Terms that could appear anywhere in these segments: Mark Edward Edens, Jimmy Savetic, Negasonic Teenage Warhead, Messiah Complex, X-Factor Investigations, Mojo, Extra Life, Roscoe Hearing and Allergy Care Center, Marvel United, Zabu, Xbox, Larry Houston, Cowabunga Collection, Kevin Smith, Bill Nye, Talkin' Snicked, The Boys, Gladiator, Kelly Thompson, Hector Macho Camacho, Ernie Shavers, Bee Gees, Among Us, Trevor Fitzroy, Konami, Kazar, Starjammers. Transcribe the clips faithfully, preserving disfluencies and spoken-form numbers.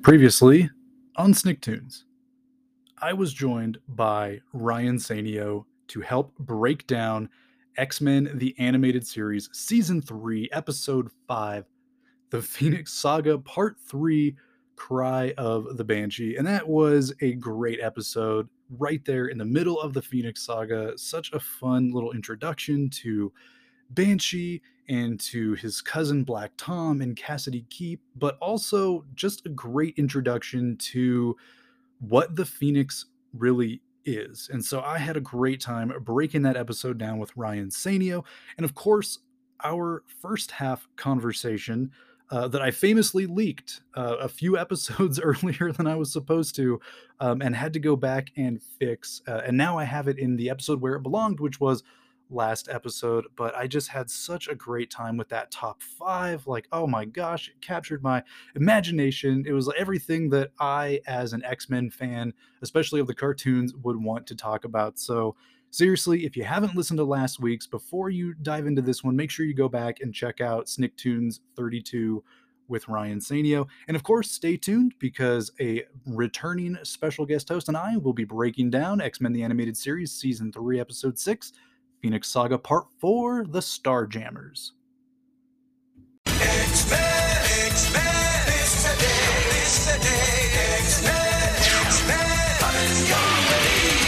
Previously on Snicktoons, I was joined by Ryan Sanio to help break down X-Men: The Animated Series Season three, Episode five, The Phoenix Saga Part three, Cry of the Banshee. And that was a great episode right there in the middle of the Phoenix Saga. Such a fun little introduction to Banshee and to his cousin Black Tom and Cassidy Keep, but also just a great introduction to what the Phoenix really is. And so I had a great time breaking that episode down with Ryan Sanio. And of course, our first half conversation uh, that I famously leaked uh, a few episodes earlier than I was supposed to um, and had to go back and fix. Uh, and now I have it in the episode where it belonged, which was last episode, but I just had such a great time with that top five. Like, oh my gosh, it captured my imagination. It was like everything that I, as an X-Men fan, especially of the cartoons, would want to talk about. So seriously, if you haven't listened to last week's, before you dive into this one, make sure you go back and check out Snicktoons thirty-two with Ryan Sanio. And of course, stay tuned because a returning special guest host and I will be breaking down X-Men: The Animated Series Season three, Episode six, Phoenix Saga Part four, The Starjammers. X-Men, X-Men, it's the day, it's the day, X-Men, X-Men, it's comedy.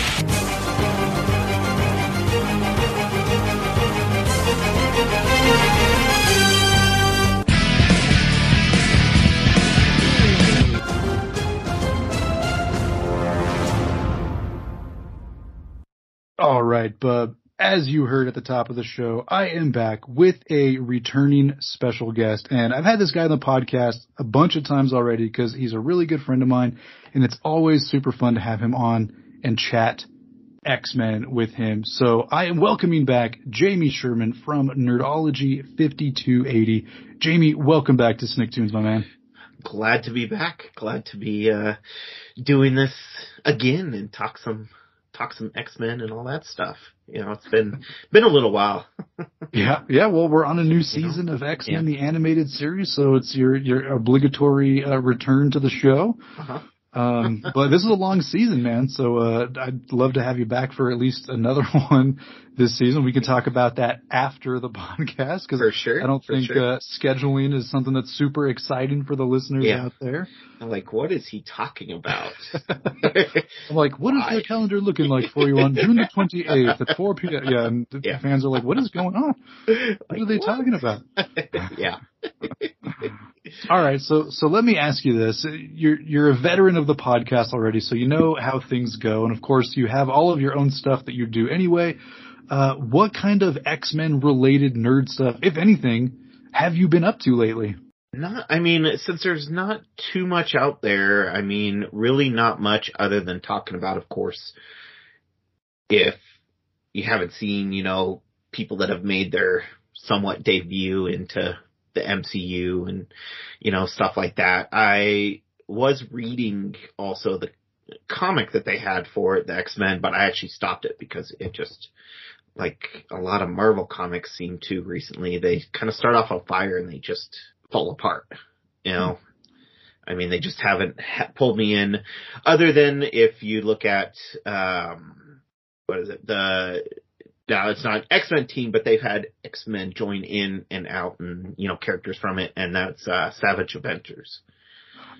All right, bub. As you heard at the top of the show, I am back with a returning special guest, and I've had this guy on the podcast a bunch of times already because he's a really good friend of mine, and it's always super fun to have him on and chat X-Men with him. So I am welcoming back Jamie Sherman from Nerdology fifty-two eighty. Jamie, welcome back to Snicktoons, my man. Glad to be back. Glad to be uh, doing this again and talk some... talk some X-Men and all that stuff. You know, it's been been a little while. yeah, yeah. Well, we're on a new season you know? of X-Men, yeah. The Animated Series, so it's your your obligatory uh, return to the show. Uh-huh. um, but this is a long season, man, so uh, I'd love to have you back for at least another one this season. We can talk about that after the podcast, because sure. I don't for think sure. uh, scheduling is something that's super exciting for the listeners yeah. out there. I'm like, what is he talking about? I'm like, what is their calendar looking like for you on June the twenty-eighth at four p.m.? Yeah, and the yeah. fans are like, what is going on? What like, are they what? talking about? yeah. All right, so so let me ask you this. You're you're a veteran of the podcast already, so you know how things go. And, of course, you have all of your own stuff that you do anyway. Uh, what kind of X-Men-related nerd stuff, if anything, have you been up to lately? Not, I mean, since there's not too much out there, I mean, really not much other than talking about, of course, if you haven't seen, you know, people that have made their somewhat debut into the M C U and, you know, stuff like that. I was reading also the comic that they had for it, the X-Men, but I actually stopped it because it just, like a lot of Marvel comics seem to recently, they kind of start off on fire and they just fall apart, you know? Mm-hmm. I mean, they just haven't ha- pulled me in, other than if you look at, um, what is it? The, Now, it's not an X-Men team, but they've had X-Men join in and out and, you know, characters from it. And that's uh, Savage Avengers.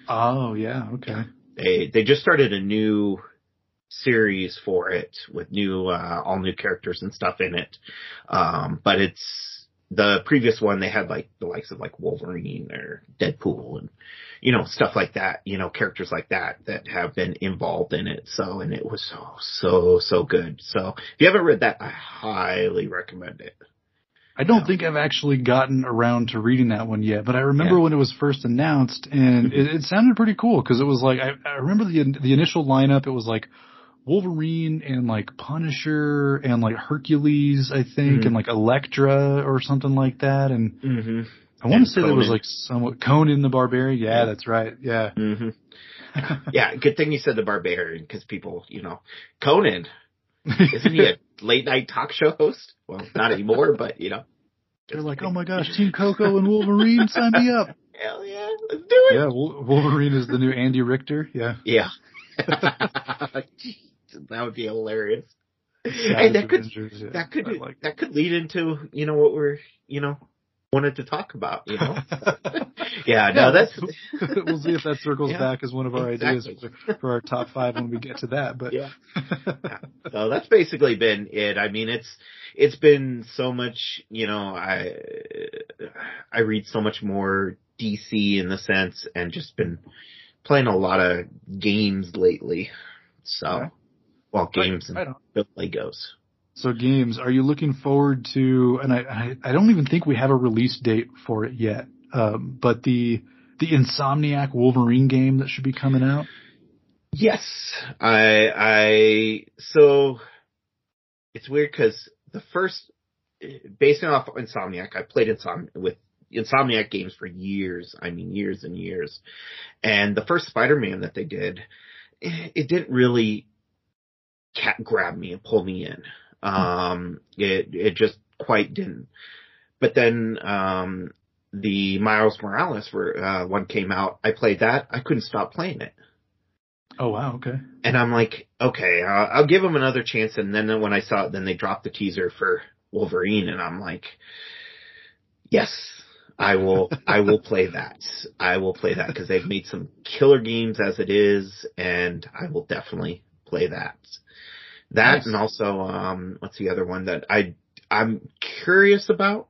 Oh, yeah. Okay. They they just started a new series for it with new uh, all new characters and stuff in it. Um, but it's the previous one. They had like the likes of like Wolverine or Deadpool and, you know, stuff like that, you know, characters like that that have been involved in it. So, and it was so, so, so good. So if you haven't read that, I highly recommend it. I don't um, think I've actually gotten around to reading that one yet, but I remember yeah. when it was first announced and it, it sounded pretty cool. Cause it was like, I, I remember the, the initial lineup. It was like Wolverine and like Punisher and like Hercules, I think, mm-hmm. and like Elektra or something like that. And, mm-hmm. I want to say Conan. That was like somewhat Conan the Barbarian. Yeah, yeah. That's right. Yeah. Mm-hmm. yeah. Good thing you said the Barbarian because people, you know, Conan, isn't he a late night talk show host? Well, not anymore, but you know, they're like, oh my gosh, Team Coco and Wolverine, sign me up. Hell yeah, let's do it. Yeah, Wolverine is the new Andy Richter. Yeah. Yeah. That would be hilarious. Savage and that could Avengers, yeah. that could like that could lead into, you know, what we're, you know, wanted to talk about, you know. Yeah, no, that's we'll see if that circles yeah, back as one of our exactly. ideas for, for our top five when we get to that. But yeah. yeah. So that's basically been it. I mean, it's it's been so much, you know, I I read so much more D C in the sense, and just been playing a lot of games lately. So okay. Well, games right, right and Legos. So games, are you looking forward to, and I, I, I don't even think we have a release date for it yet, um, but the the Insomniac Wolverine game that should be coming out? Yes. I, I so it's weird because the first, based off Insomniac, I played Insomniac with Insomniac games for years, I mean years and years, and the first Spider-Man that they did, it, it didn't really cat grab me and pull me in. Um, it, it just quite didn't. But then, um, the Miles Morales were, uh, one came out. I played that. I couldn't stop playing it. Oh, wow. Okay. And I'm like, okay, uh, I'll give them another chance. And then when I saw it, then they dropped the teaser for Wolverine. And I'm like, yes, I will, I will play that. I will play that because they've made some killer games as it is. And I will definitely play that. That nice. And also, um, what's the other one that I, I'm curious about,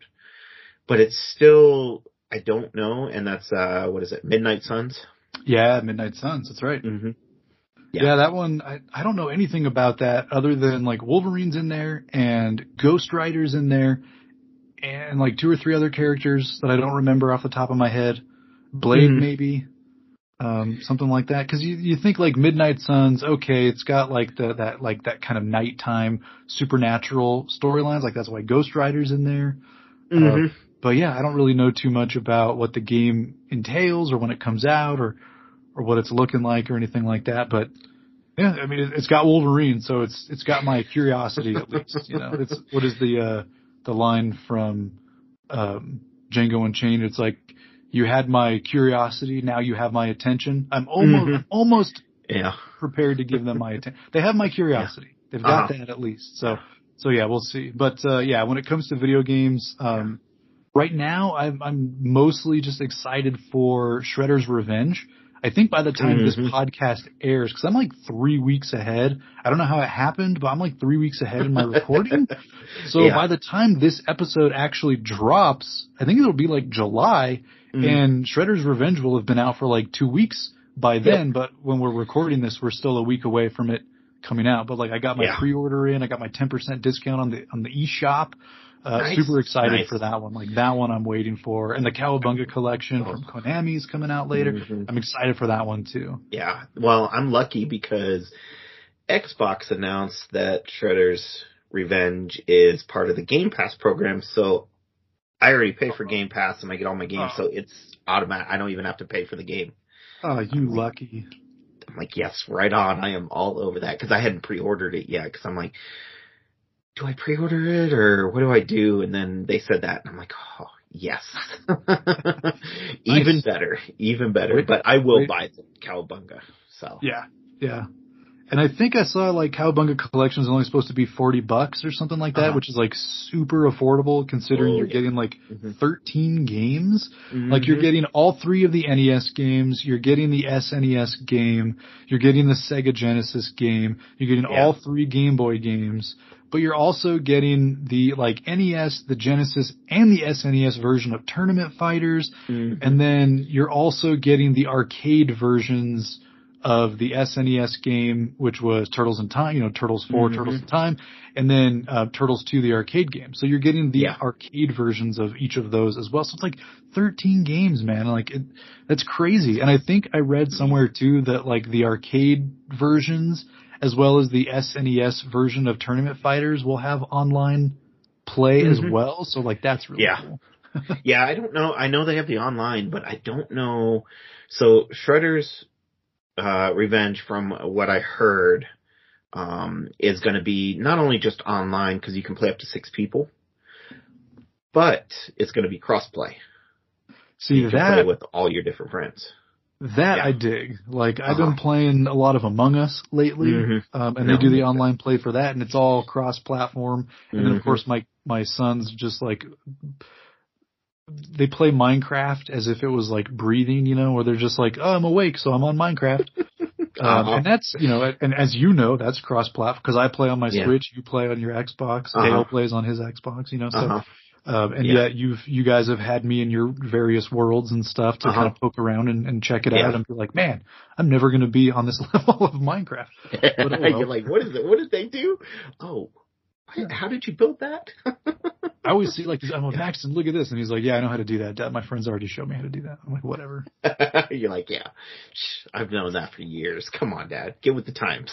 but it's still, I don't know. And that's, uh, what is it? Midnight Suns? Yeah, Midnight Suns. That's right. Mm-hmm. Yeah. yeah, that one, I, I don't know anything about that other than like Wolverine's in there and Ghost Rider's in there and like two or three other characters that I don't remember off the top of my head. Blade, mm-hmm. maybe. Um, something like that. Cause you, you think like Midnight Suns, okay, it's got like the, that, like that kind of nighttime supernatural storylines. Like that's why Ghost Rider's in there. Mm-hmm. Uh, but yeah, I don't really know too much about what the game entails or when it comes out or, or what it's looking like or anything like that. But yeah, I mean, it, it's got Wolverine. So it's, it's got my curiosity at least, you know, it's, what is the, uh, the line from, um, Django Unchained? It's like, you had my curiosity, now you have my attention. I'm almost mm-hmm. almost yeah. prepared to give them my attention. They have my curiosity. Yeah. They've got uh-huh. that at least. So so yeah, we'll see. But uh yeah, when it comes to video games, um right now I'm I'm mostly just excited for Shredder's Revenge. I think by the time mm-hmm. this podcast airs, because I'm like three weeks ahead. I don't know how it happened, but I'm like three weeks ahead in my recording. So yeah. by the time this episode actually drops, I think it'll be like July, mm-hmm. and Shredder's Revenge will have been out for like two weeks by then. Yep. But when we're recording this, we're still a week away from it coming out. But like I got my yeah. pre-order in. I got my ten percent discount on the on the eShop. Uh, nice. Super excited nice. for that one. Like that one I'm waiting for. And the Cowabunga Collection from Konami is coming out later. Mm-hmm. I'm excited for that one too. Yeah. Well, I'm lucky because Xbox announced that Shredder's Revenge is part of the Game Pass program. So I already pay for Game Pass and I get all my games. Oh. So it's automatic. I don't even have to pay for the game. Oh, you I'm lucky. Like, I'm like, yes, right on. I am all over that because I hadn't pre-ordered it yet because I'm like, do I pre-order it or what do I do? And then they said that and I'm like, oh, yes. even nice. better, even better. Wait, but I will wait. buy the Cowabunga. So yeah, yeah. And I think I saw like Cowabunga Collection is only supposed to be forty bucks or something like that, uh-huh. which is like super affordable considering oh, you're yeah. getting like mm-hmm. thirteen games. Mm-hmm. Like you're getting all three of the N E S games. You're getting the S N E S game. You're getting the Sega Genesis game. You're getting yeah. all three Game Boy games. But you're also getting the like N E S, the Genesis, and the S N E S version of Tournament Fighters. Mm-hmm. And then you're also getting the arcade versions of the S N E S game, which was Turtles in Time, you know, Turtles four, mm-hmm. Turtles in Time, and then uh, Turtles two, the arcade game. So you're getting the yeah. arcade versions of each of those as well. So it's like thirteen games, man. Like it, that's crazy. And I think I read somewhere too that like the arcade versions as well as the S N E S version of Tournament Fighters will have online play mm-hmm. as well. So like that's really yeah. cool. yeah, I don't know. I know they have the online, but I don't know. So Shredder's uh, Revenge, from what I heard, um, is going to be not only just online because you can play up to six people, but it's going to be cross-play. So you can play with all your different friends. That yeah. I dig. Like, I've uh-huh. been playing a lot of Among Us lately, mm-hmm. um, and no. they do the online play for that, and it's all cross-platform. Mm-hmm. And then, of course, my my son's just, like, they play Minecraft as if it was, like, breathing, you know, where they're just like, oh, I'm awake, so I'm on Minecraft. Um, and that's, you know, and as you know, that's cross-platform, because I play on my yeah. Switch, you play on your Xbox, Dale uh-huh. plays on his Xbox, you know, so... Uh-huh. Um, and yeah. yet you've, you guys have had me in your various worlds and stuff to uh-huh. kind of poke around and, and check it yeah. out and be like, man, I'm never going to be on this level of Minecraft. But, oh, well. You're like, what is it? What did they do? Oh, what? How did you build that? I always see like, I'm like, Max, and look at this. And he's like, yeah, I know how to do that. Dad, my friends already showed me how to do that. I'm like, whatever. You're like, yeah, I've known that for years. Come on, Dad. Get with the times.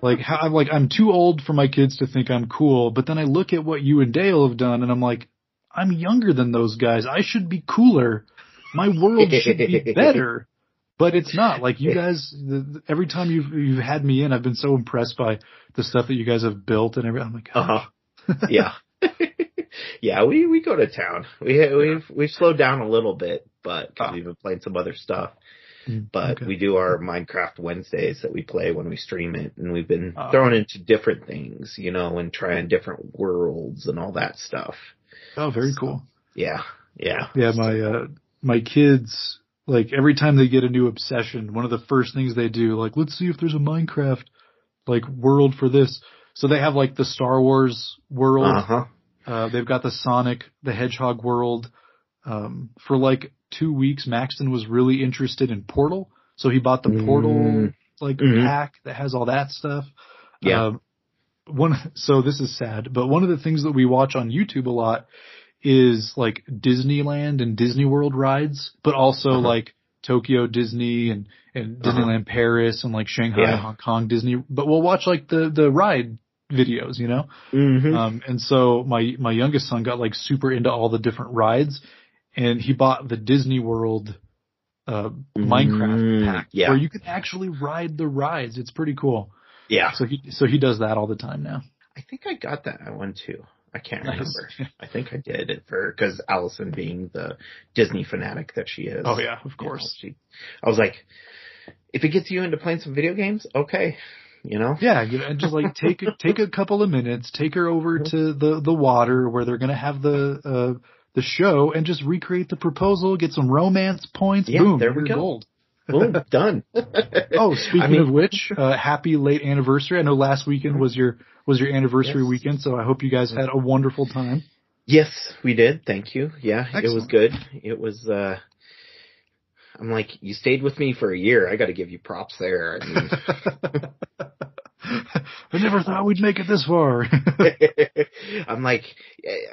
Like, how, I'm like, I'm too old for my kids to think I'm cool. But then I look at what you and Dale have done and I'm like, I'm younger than those guys. I should be cooler. My world should be better, but it's not. Like you guys, the, the, every time you've you've had me in, I've been so impressed by the stuff that you guys have built and everything. I'm like, gosh. Uh-huh. Yeah, yeah. We we go to town. We we've we've slowed down a little bit, but 'cause we've been playing some other stuff. But okay. we do our Minecraft Wednesdays that we play when we stream it, and we've been uh-huh. thrown into different things, you know, and trying different worlds and all that stuff. Oh, very so, cool. Yeah, yeah. Yeah, my uh, my kids, like, every time they get a new obsession, one of the first things they do, like, let's see if there's a Minecraft, like, world for this. So they have, like, the Star Wars world. Uh-huh. Uh, they've got the Sonic, the Hedgehog world. Um, for, like, two weeks, Maxton was really interested in Portal. So he bought the mm. Portal, like, mm-hmm. pack that has all that stuff. Yeah. Um, One, so this is sad, but one of the things that we watch on YouTube a lot is like Disneyland and Disney World rides, but also uh-huh. like Tokyo Disney and, and Disneyland uh-huh. Paris and like Shanghai, yeah. Hong Kong Disney, but we'll watch like the, the ride videos, you know? Mm-hmm. Um, and so my, my youngest son got like super into all the different rides and he bought the Disney World, uh, Minecraft mm, pack yeah. where you can actually ride the rides. It's pretty cool. Yeah. So he so he does that all the time now. I think I got that one too. I can't nice. remember. I think I did it for because Allison, being the Disney fanatic that she is. Oh yeah, of course. You know, she, I was like, if it gets you into playing some video games, okay, you know. Yeah, you know, and just like take a, take a couple of minutes, take her over to the the water where they're gonna have the uh, the show, and just recreate the proposal, get some romance points. Yeah, boom, there we go. Gold. Boom, done. Oh, speaking I mean, of which, uh, happy late anniversary. I know last weekend was your was your anniversary yes. weekend, so I hope you guys had a wonderful time. Yes, we did. Thank you. Yeah, Excellent. It was good. It was, uh, I'm like, you stayed with me for a year. I got to give you props there. I mean, I never thought we'd make it this far. I'm like,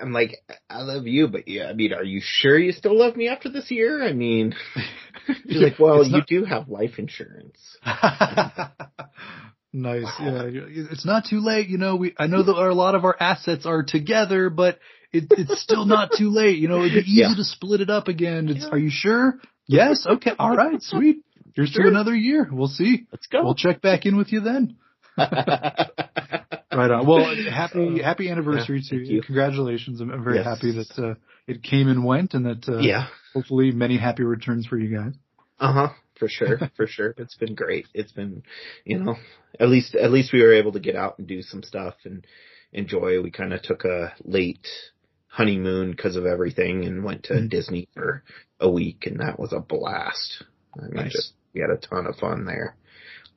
I'm like, I love you, but yeah, I mean, are you sure you still love me after this year? I mean, she's like, well, you not... do have life insurance. Nice. Wow. Yeah, it's not too late. You know, we, I know that a lot of our assets are together, but it, it's still not too late. You know, it'd be easy yeah. to split it up again. It's, yeah. Are you sure? Yes. Okay. All right. Sweet. Here's sure. to another year. We'll see. Let's go. We'll check back in with you then. Right on. Well, happy so, happy anniversary yeah, to you. you. Congratulations. I'm, I'm very yes. happy that uh, it came and went, and that uh, yeah. hopefully many happy returns for you guys. Uh-huh. For sure. For sure. It's been great. It's been, you know, at least at least we were able to get out and do some stuff and enjoy. We kind of took a late honeymoon because of everything and went to mm-hmm. Disney for a week, and that was a blast. I mean, nice. just, we had a ton of fun there.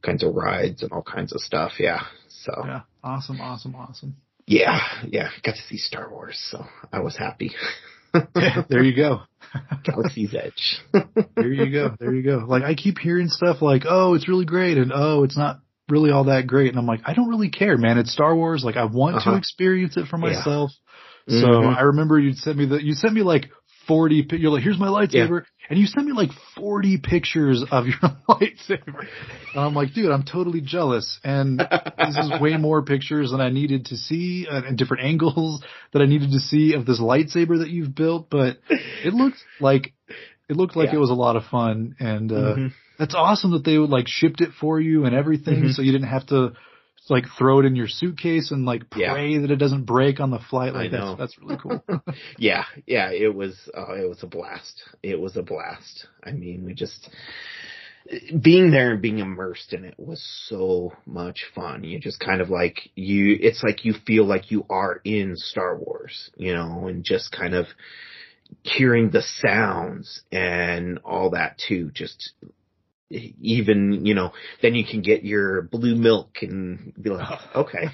Kinds of rides and all kinds of stuff. Yeah. So yeah. Awesome. Awesome. Awesome. Yeah. Yeah. Got to see Star Wars. So I was happy. Yeah, there you go. Galaxy's Edge. There you go. There you go. Like I keep hearing stuff like, oh, it's really great. And oh, it's not really all that great. And I'm like, I don't really care, man. It's Star Wars. Like I want uh-huh. to experience it for myself. Yeah. So mm-hmm. I remember you'd send me the, you sent me like forty, you're like, here's my lightsaber. Yeah. And you sent me like forty pictures of your lightsaber. And I'm like, dude, I'm totally jealous. And this is way more pictures than I needed to see uh, and different angles that I needed to see of this lightsaber that you've built. But it looked like, it looked like yeah. it was a lot of fun. And, uh, mm-hmm. that's awesome that they would like shipped it for you and everything. Mm-hmm. So you didn't have to like throw it in your suitcase and like pray yeah. that it doesn't break on the flight. Like that's, that's really cool. yeah. Yeah. It was, uh, it was a blast. It was a blast. I mean, we just, being there and being immersed in it was so much fun. You just kind of like you, it's like you feel like you are in Star Wars, you know, and just kind of hearing the sounds and all that too. Just even, you know, then you can get your blue milk and be like, oh, okay.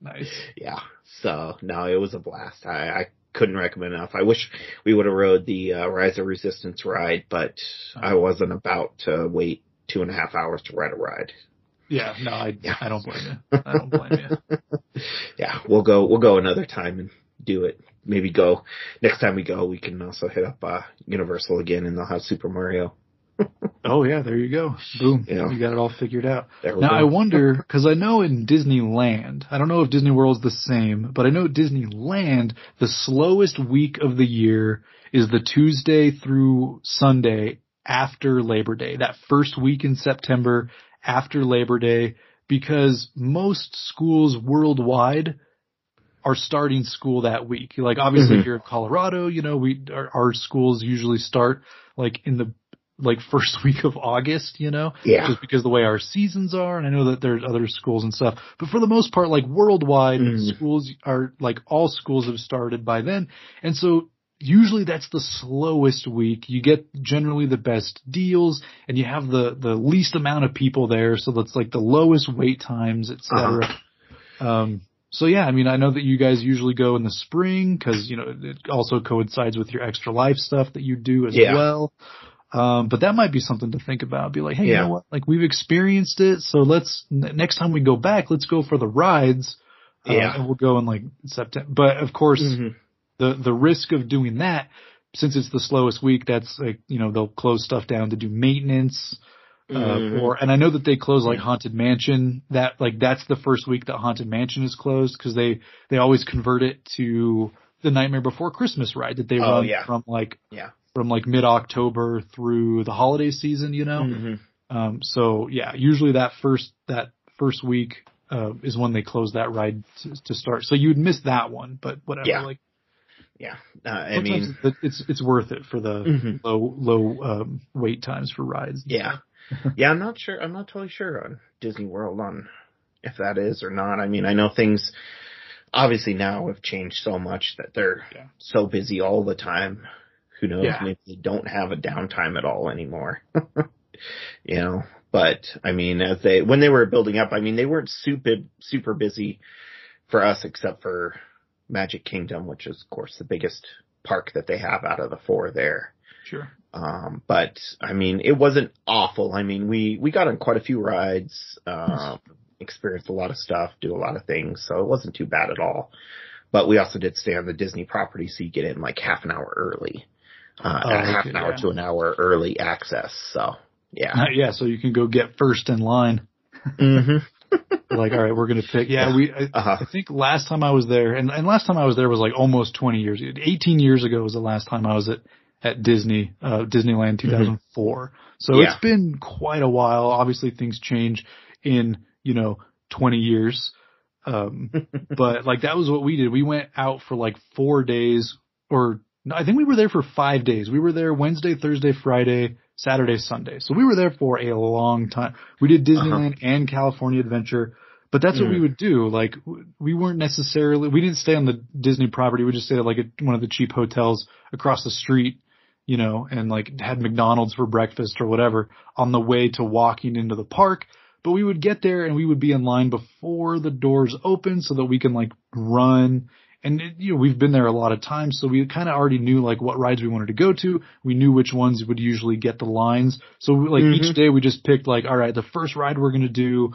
Nice. Yeah. So no, it was a blast. I, I, couldn't recommend enough. I wish we would have rode the uh, Rise of Resistance ride, but I wasn't about to wait two and a half hours to ride a ride. Yeah, no, I, yeah. I don't blame you. I don't blame you. Yeah, we'll go. We'll go another time and do it. Maybe go next time we go. We can also hit up uh, Universal again, and they'll have Super Mario. Oh yeah, there you go. Boom. Yeah. You got it all figured out. Now go. I wonder, because I know in Disneyland, I don't know if Disney World's the same, but I know at Disneyland, the slowest week of the year is the Tuesday through Sunday after Labor Day. That first week in September after Labor Day, because most schools worldwide are starting school that week. Like obviously mm-hmm. here in Colorado, you know, we our, our schools usually start like in the like first week of August, you know, yeah. just because of the way our seasons are. And I know that there's other schools and stuff, but for the most part, like worldwide mm. schools are like all schools have started by then. And so usually that's the slowest week. You get generally the best deals and you have the, the least amount of people there. So that's like the lowest wait times, et cetera. Uh-huh. Um, So yeah, I mean, I know that you guys usually go in the spring because, you know, it also coincides with your Extra Life stuff that you do as yeah. well. Um, but that might be something to think about. Be like, hey, yeah. you know what? Like we've experienced it. So let's, n- next time we go back, let's go for the rides. Uh, yeah. And we'll go in like September. But of course, mm-hmm. the, the risk of doing that, since it's the slowest week, that's like, you know, they'll close stuff down to do maintenance. Uh, mm-hmm. or, and I know that they close like Haunted Mansion, that like, that's the first week that Haunted Mansion is closed. Cause they, they always convert it to the Nightmare Before Christmas ride that they oh, run yeah. from like, yeah. from like mid-October through the holiday season, you know? Mm-hmm. Um, so yeah, usually that first, that first week, uh, is when they close that ride to, to start. So you'd miss that one, but whatever. Yeah. Like, yeah. Uh, I mean, it's, it's, it's worth it for the mm-hmm. low, low, um, wait times for rides. Yeah. yeah. I'm not sure. I'm not totally sure on Disney World on if that is or not. I mean, I know things obviously now have changed so much that they're yeah. so busy all the time. Who knows? Yeah. Maybe they don't have a downtime at all anymore, you know, but I mean, as they, when they were building up, I mean, they weren't super, super busy for us, except for Magic Kingdom, which is of course the biggest park that they have out of the four there. Sure. Um, but I mean, it wasn't awful. I mean, we, we got on quite a few rides, um, experienced a lot of stuff, do a lot of things. So it wasn't too bad at all, but we also did stay on the Disney property. So you get in like half an hour early. Uh, oh, a half an hour yeah. to an hour early access. So, yeah. Uh, yeah, so you can go get first in line. Mm-hmm. Like, all right, we're going to pick. Yeah, yeah. we. I, uh-huh. I think last time I was there, and, and last time I was there was like almost twenty years. eighteen years ago was the last time I was at, at Disney, uh, Disneyland two thousand four. Mm-hmm. So yeah. it's been quite a while. Obviously, things change in, you know, twenty years. Um, but, like, that was what we did. We went out for like four days or No, I think we were there for five days. We were there Wednesday, Thursday, Friday, Saturday, Sunday. So we were there for a long time. We did Disneyland uh-huh. and California Adventure, but that's mm. what we would do. Like we weren't necessarily, we didn't stay on the Disney property. We just stayed at like a, one of the cheap hotels across the street, you know, and like had McDonald's for breakfast or whatever on the way to walking into the park. But we would get there and we would be in line before the doors open so that we can like run. And, you know, we've been there a lot of times, so we kind of already knew, like, what rides we wanted to go to. We knew which ones would usually get the lines. So, like, mm-hmm. each day we just picked, like, all right, the first ride we're going to do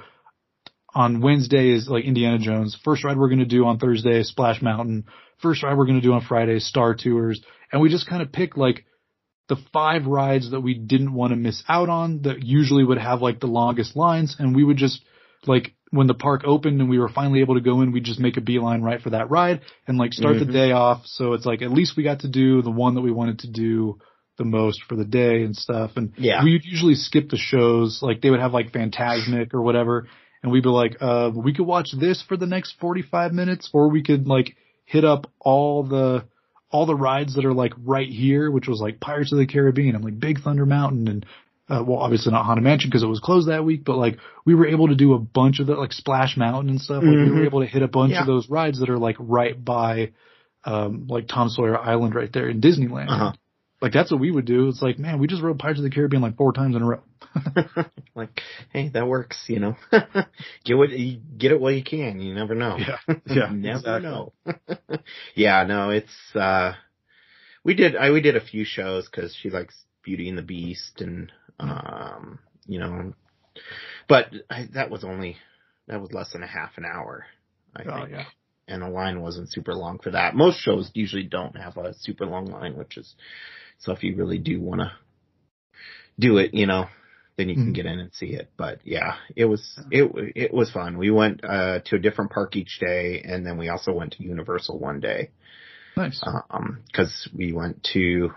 on Wednesday is, like, Indiana Jones. First ride we're going to do on Thursday, Splash Mountain. First ride we're going to do on Friday, Star Tours. And we just kind of picked, like, the five rides that we didn't want to miss out on that usually would have, like, the longest lines. And we would just, like... when the park opened and we were finally able to go in, we just make a beeline right for that ride and like start mm-hmm. the day off. So it's like, at least we got to do the one that we wanted to do the most for the day and stuff. And yeah. we would usually skip the shows. Like they would have like Fantasmic or whatever. and we'd be like, uh, we could watch this for the next forty-five minutes, or we could like hit up all the all the rides that are like right here, which was like Pirates of the Caribbean and like Big Thunder Mountain and uh, well, obviously not Haunted Mansion because it was closed that week, but like we were able to do a bunch of that, like Splash Mountain and stuff. Like, mm-hmm. We were able to hit a bunch yeah. of those rides that are like right by um, like Tom Sawyer Island right there in Disneyland. Uh-huh. Like, that's what we would do. It's like, man, we just rode Pirates of the Caribbean like four times in a row. Like, hey, that works, you know. Get what you, get it while you can. You never know. Yeah, yeah. You never exactly. know. Yeah, no, it's, uh, we did, I, we did a few shows because she likes Beauty and the Beast and, um, you know, but I, that was only, that was less than a half an hour, I oh, think. Yeah. And the line wasn't super long for that. Most shows usually don't have a super long line, which is, so if you really do want to do it, you know, then you can get in and see it. But yeah, it was, it, it was fun. We went, uh, to a different park each day. And then we also went to Universal one day. Nice. Um, cause we went to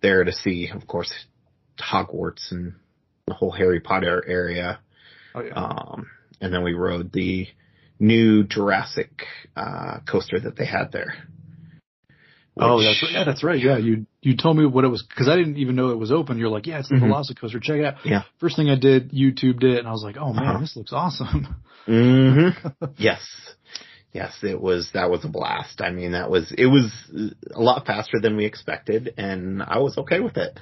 there to see, of course, Hogwarts and the whole Harry Potter area. Oh, yeah. Um, and then we rode the new Jurassic, uh, coaster that they had there. Which, oh, that's right. Yeah, that's right. Yeah, you you told me what it was because I didn't even know it was open. You're like, yeah, it's the mm-hmm. Velocicoaster. Check it out. Yeah. First thing I did, YouTubed it, and I was like, oh man, uh-huh. this looks awesome. Mm-hmm. Yes, yes, it was. That was a blast. I mean, that was it was a lot faster than we expected, and I was okay with it.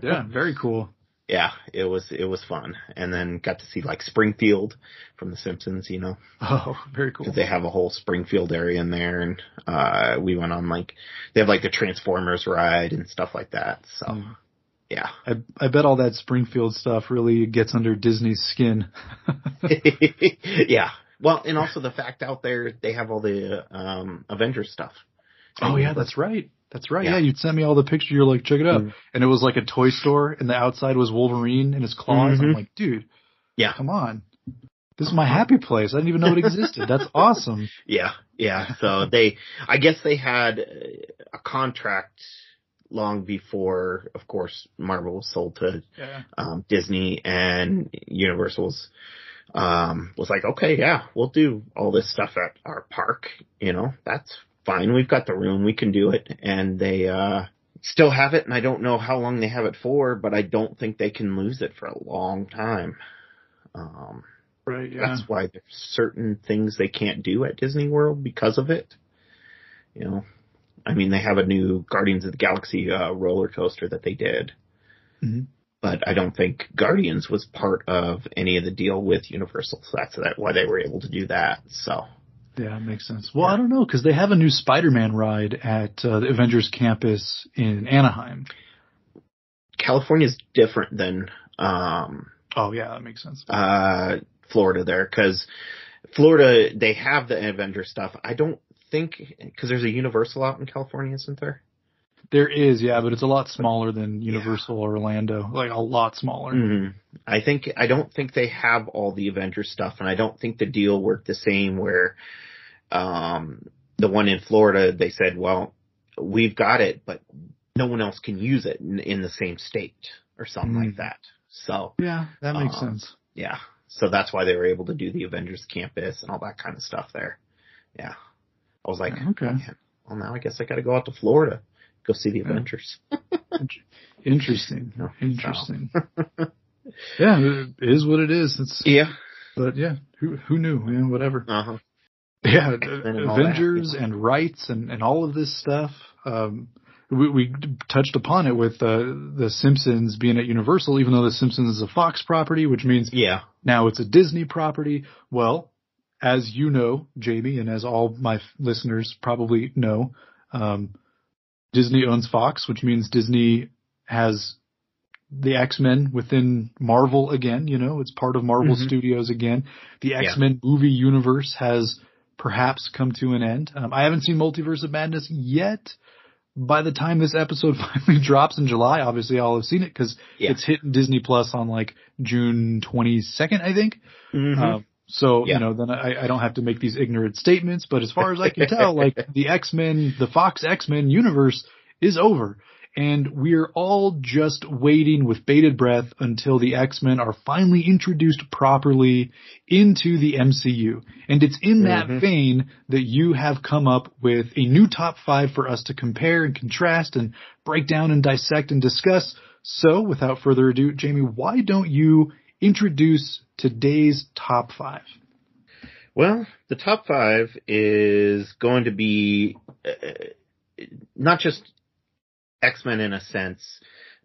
Yeah, very cool. Yeah, it was it was fun, and then got to see like Springfield from The Simpsons, you know. Oh, very cool. They have a whole Springfield area in there, and uh, we went on like they have like the Transformers ride and stuff like that. So, mm. yeah, I, I bet all that Springfield stuff really gets under Disney's skin. Yeah, well, and also the fact out there they have all the um, Avengers stuff. Oh yeah, that's right. That's right. Yeah. yeah, you'd send me all the pictures. You're like, check it out. Mm. And it was like a toy store, and the outside was Wolverine and his claws. Mm-hmm. I'm like, dude, yeah, come on. This is my happy place. I didn't even know it existed. That's awesome. Yeah, yeah. So they, I guess they had a contract long before, of course, Marvel was sold to yeah. um, Disney, and Universal's um, was like, okay, yeah, we'll do all this stuff at our park. You know, that's fine, we've got the room, we can do it. And they uh still have it, and I don't know how long they have it for, but I don't think they can lose it for a long time. Um right, yeah. That's why there's certain things they can't do at Disney World because of it. You know, I mean, they have a new Guardians of the Galaxy uh, roller coaster that they did. Mm-hmm. But I don't think Guardians was part of any of the deal with Universal, so that's why they were able to do that. So yeah, it makes sense. Well, yeah. I don't know, because they have a new Spider-Man ride at uh, the Avengers campus in Anaheim. California's different than um, oh, yeah, that makes sense. Uh, Florida there, because Florida, they have the Avengers stuff. I don't think, because there's a Universal out in California, isn't there? There is, yeah, but it's a lot smaller than Universal yeah. Orlando, like a lot smaller. Mm-hmm. I think I don't think they have all the Avengers stuff, and I don't think the deal worked the same where um, the one in Florida, they said, well, we've got it, but no one else can use it in, in the same state or something mm-hmm. like that. So yeah, that makes um, sense. Yeah, so that's why they were able to do the Avengers campus and all that kind of stuff there. Yeah, I was like, yeah, okay, man, well, now I guess I got to go out to Florida. Go see the Avengers. Interesting. Interesting. Yeah, it is what it is. It's, yeah. But yeah, who who knew? Yeah, whatever. Uh-huh. Yeah, and Avengers and rights and, and all of this stuff. Um, we, we touched upon it with uh, The Simpsons being at Universal, even though The Simpsons is a Fox property, which means yeah. now it's a Disney property. Well, as you know, Jamie, and as all my f- listeners probably know, um, Disney owns Fox, which means Disney has the X-Men within Marvel again. You know, it's part of Marvel mm-hmm. Studios again. The X-Men yeah. movie universe has perhaps come to an end. Um, I haven't seen Multiverse of Madness yet. By the time this episode finally drops in July, obviously I'll have seen it because yeah. it's hitting Disney Plus on like June twenty-second, I think. Mm-hmm. Um, So, yeah. you know, then I, I don't have to make these ignorant statements. But as far as I can tell, like the X-Men, the Fox X-Men universe is over. and we're all just waiting with bated breath until the X-Men are finally introduced properly into the M C U. And it's in that mm-hmm. vein that you have come up with a new top five for us to compare and contrast and break down and dissect and discuss. So, without further ado, Jamie, why don't you introduce today's top five? Well, the top five is going to be uh, not just X-Men in a sense,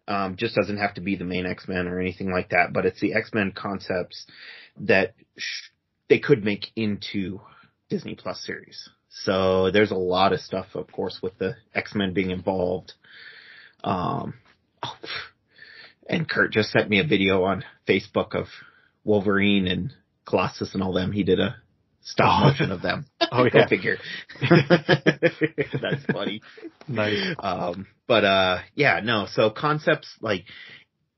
um, just doesn't have to be the main X-Men or anything like that, but it's the X-Men concepts that sh- they could make into Disney Plus series. So there's a lot of stuff, of course, with the X-Men being involved. Um, oh, and Kurt just sent me a video on Facebook of Wolverine and Colossus and all them. He did a stop motion of them. Oh, yeah. Go figure. That's funny. Nice. Um, but, uh, yeah, no. So concepts like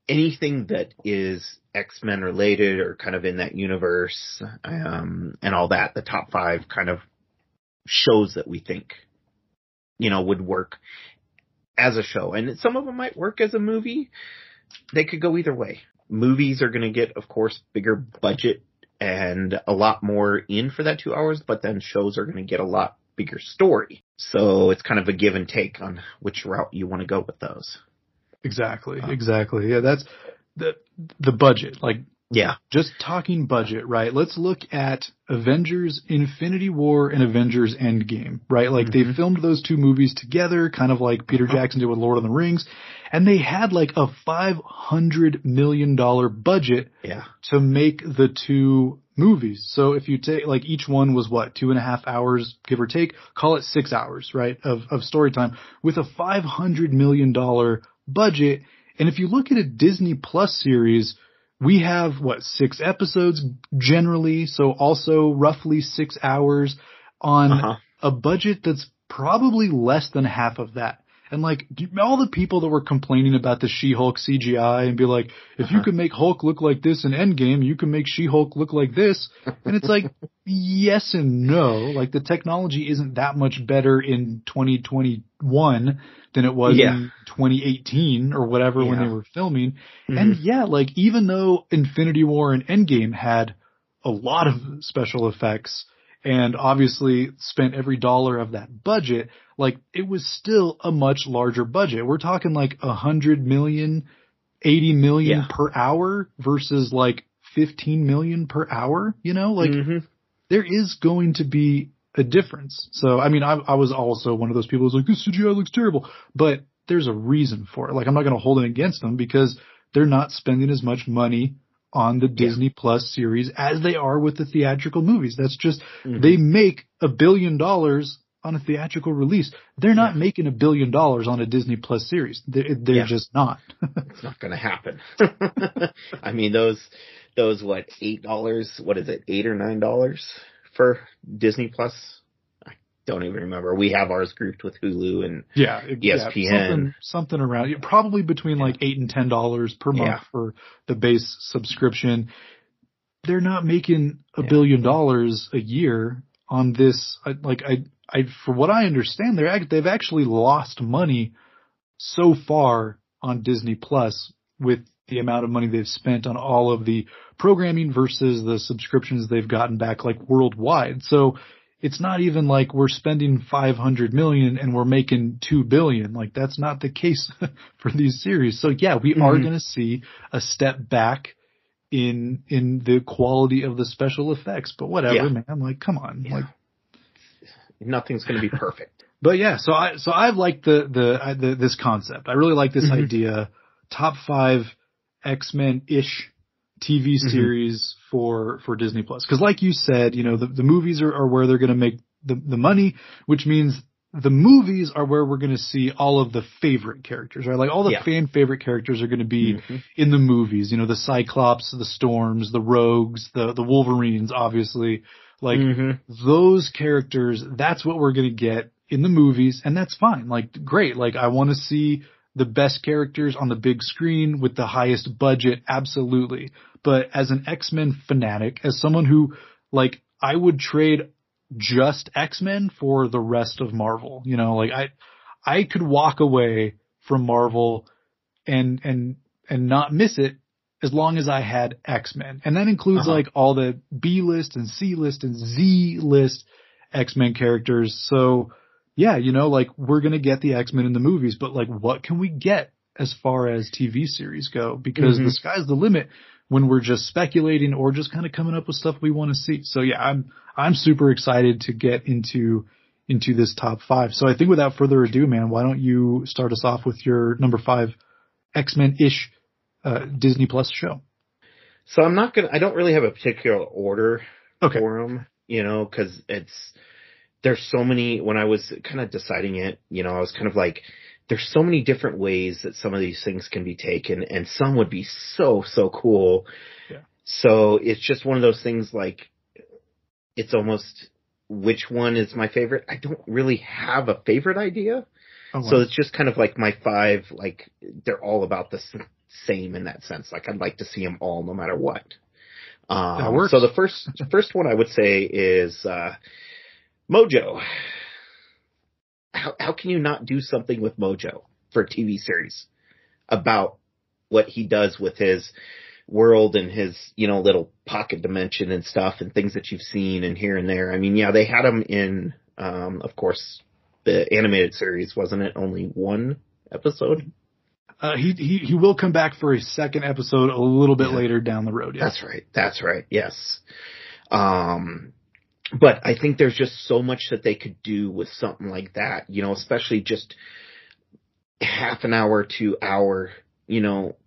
anything that is X-Men related or kind of in that universe, um, and all that, the top five kind of shows that we think, you know, would work as a show. And some of them might work as a movie. They could go either way. Movies are going to get, of course, bigger budget and a lot more in for that two hours, but then shows are going to get a lot bigger story. So it's kind of a give and take on which route you want to go with those. Exactly, um, exactly. Yeah, that's the the budget. Like, yeah, just talking budget, right? Let's look at Avengers Infinity War and Avengers Endgame, right? Like mm-hmm. they filmed those two movies together, kind of like Peter Jackson did with Lord of the Rings, and they had like a five hundred million dollars budget yeah. to make the two movies. So if you take like each one was what, two and a half hours, give or take, call it six hours, right, of, of story time with a five hundred million dollars budget. And if you look at a Disney Plus series, we have, what, six episodes generally, so also roughly six hours on uh-huh. a budget that's probably less than half of that. And, like, all the people that were complaining about the She-Hulk C G I and be like, if uh-huh. you can make Hulk look like this in Endgame, you can make She-Hulk look like this. And it's like, yes and no. Like, the technology isn't that much better in twenty twenty-one than it was yeah. in twenty eighteen or whatever yeah. when they were filming. Mm-hmm. And yeah, like even though Infinity War and Endgame had a lot of special effects and obviously spent every dollar of that budget, like it was still a much larger budget. We're talking like a hundred million, eighty million yeah. per hour versus like fifteen million per hour, you know, like mm-hmm. there is going to be a difference. So, I mean, I, I was also one of those people who's like, this C G I looks terrible, but there's a reason for it. Like, I'm not going to hold it against them because they're not spending as much money on the Disney yeah. Plus series as they are with the theatrical movies. That's just, mm-hmm. they make a billion dollars on a theatrical release. They're not yeah. making a billion dollars on a Disney Plus series. They're, they're yeah. just not. It's not going to happen. I mean, those, those, what, eight dollars, what is it, eight or nine dollars? For Disney Plus, I don't even remember. We have ours grouped with Hulu and yeah, E S P N. Yeah, something, something around, probably between yeah. like eight and ten dollars per month yeah. for the base subscription. They're not making a yeah. billion dollars a year on this. I, like I, I, for what I understand, they're, they've actually lost money so far on Disney Plus with the amount of money they've spent on all of the programming versus the subscriptions they've gotten back like worldwide. So it's not even like we're spending five hundred million and we're making two billion. Like that's not the case for these series. So yeah, we mm-hmm. are going to see a step back in, in the quality of the special effects, but whatever, yeah. man, like, come on, yeah. like nothing's going to be perfect. But yeah, so I, so I like the, the, the, this concept. I really like this mm-hmm. idea. Top five X-Men-ish T V series mm-hmm. for, for Disney Plus. Cause like you said, you know, the, the movies are, are where they're going to make the, the money, which means the movies are where we're going to see all of the favorite characters, right? Like all the yeah. fan favorite characters are going to be mm-hmm. in the movies, you know, the Cyclops, the Storms, the Rogues, the, the Wolverines, obviously, like mm-hmm. those characters, that's what we're going to get in the movies. And that's fine. Like, great. Like I want to see the best characters on the big screen with the highest budget, absolutely. But as an X-Men fanatic, as someone who, like, I would trade just X-Men for the rest of Marvel, you know, like I, I could walk away from Marvel and and and not miss it as long as I had X-Men. And that includes uh-huh. like all the B-list and C-list and Z-list X-Men characters. So yeah, you know, like we're going to get the X-Men in the movies, but like what can we get as far as T V series go? Because mm-hmm. the sky's the limit when we're just speculating or just kind of coming up with stuff we want to see. So yeah, I'm, I'm super excited to get into, into this top five. So I think without further ado, man, why don't you start us off with your number five X-Men-ish Uh, Disney Plus show? So I'm not going to, I don't really have a particular order okay. for them, you know, cause it's, there's so many, when I was kind of deciding it, you know, I was kind of like, there's so many different ways that some of these things can be taken and some would be so, so cool. Yeah. So it's just one of those things like, it's almost which one is my favorite? I don't really have a favorite idea. Oh, wow. So it's just kind of like my five, like they're all about the same in that sense. Like I'd like to see them all no matter what. Um, that works. So the first, first one I would say is, uh, Mojo. How, how can you not do something with Mojo for a T V series about what he does with his world and his, you know, little pocket dimension and stuff and things that you've seen and here and there. I mean, yeah, they had him in, um, of course the animated series, wasn't it? Only one episode. Uh, he, he, he will come back for a second episode a little bit yeah. later down the road. Yeah. That's right. That's right. Yes. Um, but I think there's just so much that they could do with something like that, you know, especially just half an hour to hour, you know,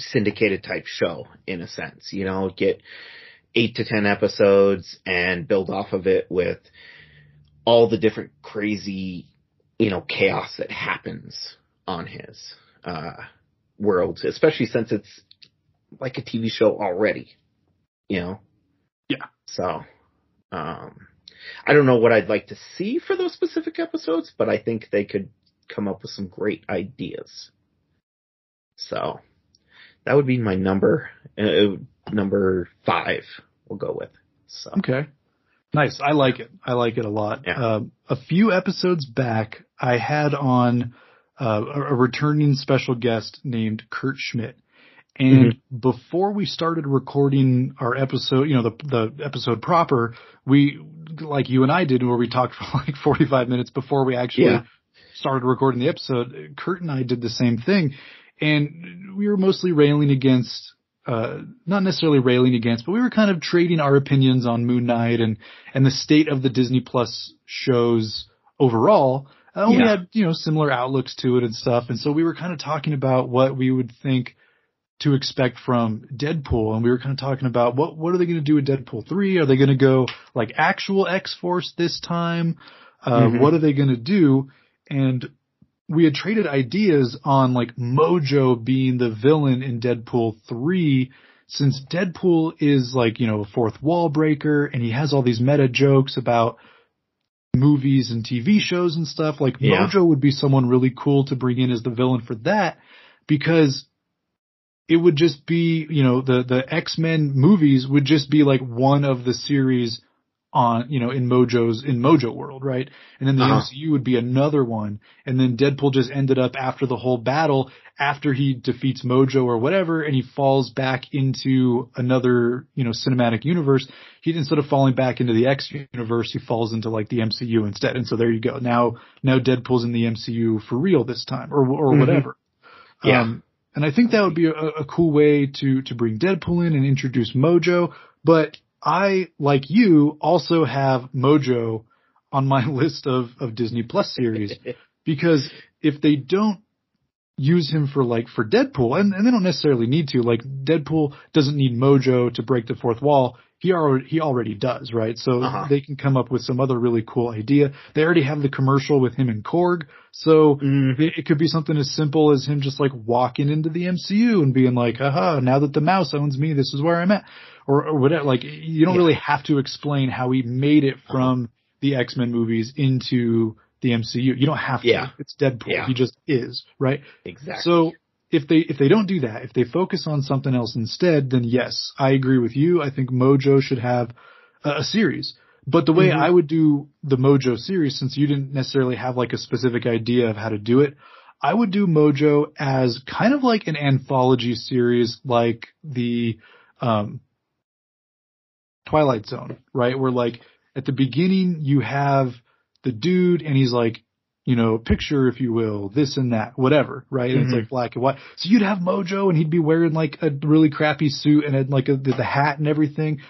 syndicated type show in a sense, you know, get eight to ten episodes and build off of it with all the different crazy, you know, chaos that happens on his uh worlds, especially since it's like a T V show already, you know. Yeah. So um I don't know what I'd like to see for those specific episodes, but I think they could come up with some great ideas. So that would be my number uh, number five we'll go with. So okay. Nice. I like it. I like it a lot. Yeah. Uh, a few episodes back I had on Uh, a returning special guest named Kurt Schmidt. And mm-hmm. before we started recording our episode, you know, the, the episode proper, we, like you and I did, where we talked for like forty-five minutes before we actually yeah. started recording the episode, Kurt and I did the same thing. And we were mostly railing against, uh, not necessarily railing against, but we were kind of trading our opinions on Moon Knight and, and the state of the Disney Plus shows overall. Uh, yeah. We had, you know, similar outlooks to it and stuff. And so we were kind of talking about what we would think to expect from Deadpool. And we were kind of talking about what, what are they going to do with Deadpool three? Are they going to go like actual X-Force this time? Uh, mm-hmm. What are they going to do? And we had traded ideas on like Mojo being the villain in Deadpool three, since Deadpool is like, you know, a fourth wall breaker and he has all these meta jokes about movies and T V shows and stuff. Like yeah. Mojo would be someone really cool to bring in as the villain for that, because it would just be, you know, the, the X-Men movies would just be like one of the series on, you know, in Mojo's, in Mojo world. Right. And then the uh-huh. M C U would be another one. And then Deadpool just ended up after the whole battle, after he defeats Mojo or whatever, and he falls back into another, you know, cinematic universe. He, instead of falling back into the X universe, he falls into like the M C U instead. And so there you go. Now, now Deadpool's in the M C U for real this time, or, or mm-hmm. whatever. Yeah. Um, and I think that would be a, a cool way to, to bring Deadpool in and introduce Mojo. But I, like you, also have Mojo on my list of, of Disney Plus series, because if they don't use him for like, for Deadpool, and, and they don't necessarily need to, like Deadpool doesn't need Mojo to break the fourth wall. He already, he already does, right? So uh-huh. they can come up with some other really cool idea. They already have the commercial with him and Korg. So mm-hmm. it, it could be something as simple as him just like walking into the M C U and being like, haha, now that the mouse owns me, this is where I'm at. Or, or whatever. Like you don't yeah. really have to explain how he made it from uh-huh. the X-Men movies into the M C U. You don't have to. Yeah. It's Deadpool. Yeah. He just is, right? Exactly. So if they, if they don't do that, if they focus on something else instead, then yes, I agree with you. I think Mojo should have a, a series, but the way mm-hmm. I would do the Mojo series, since you didn't necessarily have like a specific idea of how to do it, I would do Mojo as kind of like an anthology series, like the um Twilight Zone, right? Where like at the beginning you have the dude and he's like, you know, picture, if you will, this and that, whatever, right? And mm-hmm. it's like black and white. So you'd have Mojo and he'd be wearing like a really crappy suit and had like a, the hat and everything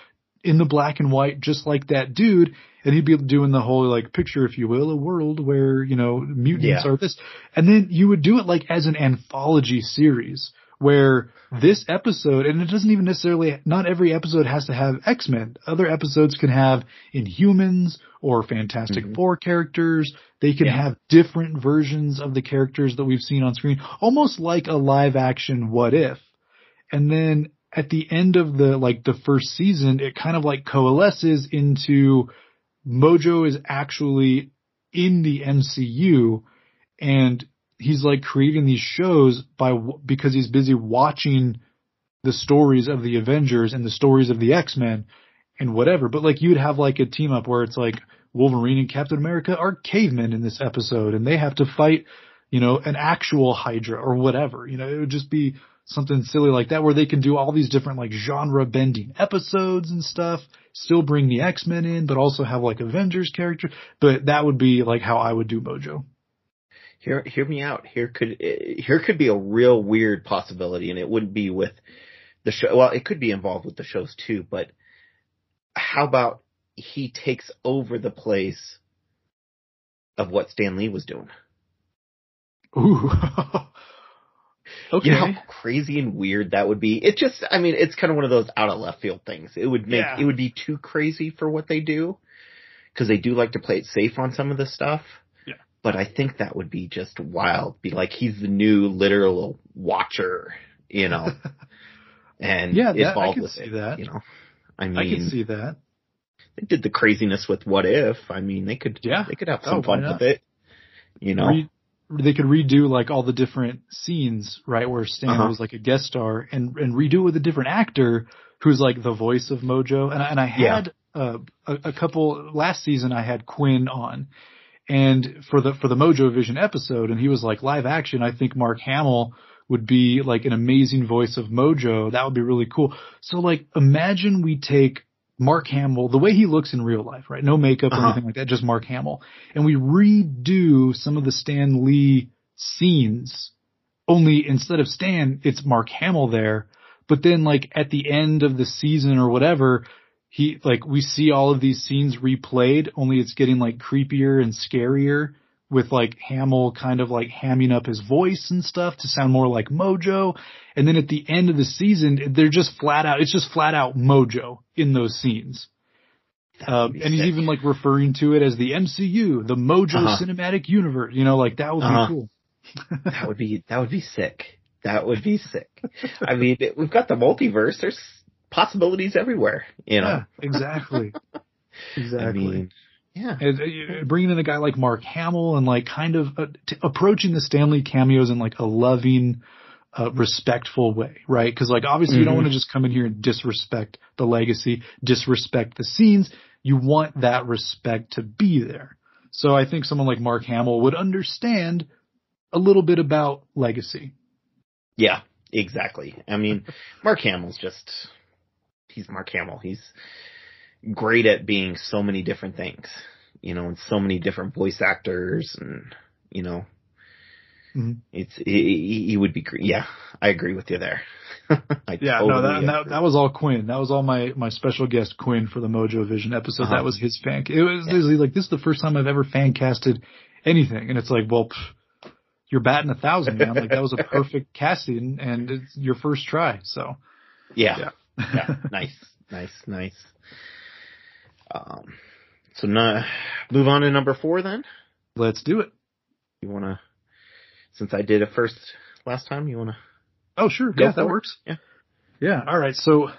in the black and white, just like that dude. And he'd be doing the whole like picture, if you will, a world where, you know, mutants yeah. are this. And then you would do it like as an anthology series where this episode, and it doesn't even necessarily, not every episode has to have X-Men. Other episodes can have Inhumans or Fantastic mm-hmm. Four characters. They can yeah. have different versions of the characters that we've seen on screen, almost like a live action What If. And then at the end of the, like the first season, it kind of like coalesces into Mojo is actually in the M C U and he's like creating these shows by because he's busy watching the stories of the Avengers and the stories of the X-Men and whatever. But like you'd have like a team up where it's like Wolverine and Captain America are cavemen in this episode and they have to fight, you know, an actual Hydra or whatever. You know, it would just be something silly like that where they can do all these different like genre bending episodes and stuff, still bring the X-Men in, but also have like Avengers characters. But that would be like how I would do Mojo. Hear, hear me out. Here could here could be a real weird possibility, and it wouldn't be with the show. Well, it could be involved with the shows too, but how about he takes over the place of what Stan Lee was doing? Ooh. Okay. You know how crazy and weird that would be? It just, I mean, it's kind of one of those out of left field things. It would make, yeah. it would be too crazy for what they do, because they do like to play it safe on some of this stuff. But I think that would be just wild. Be like, he's the new literal watcher, you know, and yeah, that, I can see it, that. You know, I mean, I can see that. They did the craziness with What If. I mean, they could, yeah. they could have some oh, fun with it. You know, Re- they could redo like all the different scenes, right, where Stan uh-huh. was like a guest star, and and redo with a different actor who's like the voice of Mojo. And and I had yeah. uh, a, a couple last season. I had Quinn on. And for the, for the Mojo Vision episode, and he was like live action, I think Mark Hamill would be like an amazing voice of Mojo. That would be really cool. So like imagine we take Mark Hamill, the way he looks in real life, right? No makeup or uh-huh. anything like that, just Mark Hamill. And we redo some of the Stan Lee scenes, only instead of Stan, it's Mark Hamill there. But then like at the end of the season or whatever, He, like, we see all of these scenes replayed, only it's getting, like, creepier and scarier with, like, Hamill kind of, like, hamming up his voice and stuff to sound more like Mojo. And then at the end of the season, they're just flat out, it's just flat out Mojo in those scenes. Um, and he's sick. even, like, referring to it as the M C U, the Mojo uh-huh. Cinematic Universe. You know, like, that would uh-huh. be cool. That would be, that would be sick. That would be sick. I mean, we've got the multiverse. There's possibilities everywhere, you know. Yeah, exactly. Exactly. I mean, yeah. And, and bringing in a guy like Mark Hamill and like kind of uh, t- approaching the Stan Lee cameos in like a loving, uh, respectful way, right? Because like obviously mm-hmm. you don't want to just come in here and disrespect the legacy, disrespect the scenes. You want that respect to be there. So I think someone like Mark Hamill would understand a little bit about legacy. Yeah, exactly. I mean, Mark Hamill's just. He's Mark Hamill. He's great at being so many different things, you know, and so many different voice actors, and you know, mm-hmm. it's he it, it would be great. Yeah, I agree with you there. I yeah, totally no, that, that that was all Quinn. That was all my my special guest Quinn for the Mojo Vision episode. Uh-huh. That was his fan. It was yeah. literally like, this is the first time I've ever fan casted anything, and it's like, well, pff, you're batting a thousand, man. Like that was a perfect casting, and it's your first try. So yeah. yeah. Yeah, nice, nice, nice. Um, so now move on to number four then. Let's do it. You want to, since I did it first last time, you want to? Oh, sure. Yeah, that works. Yeah. Yeah. All right. So,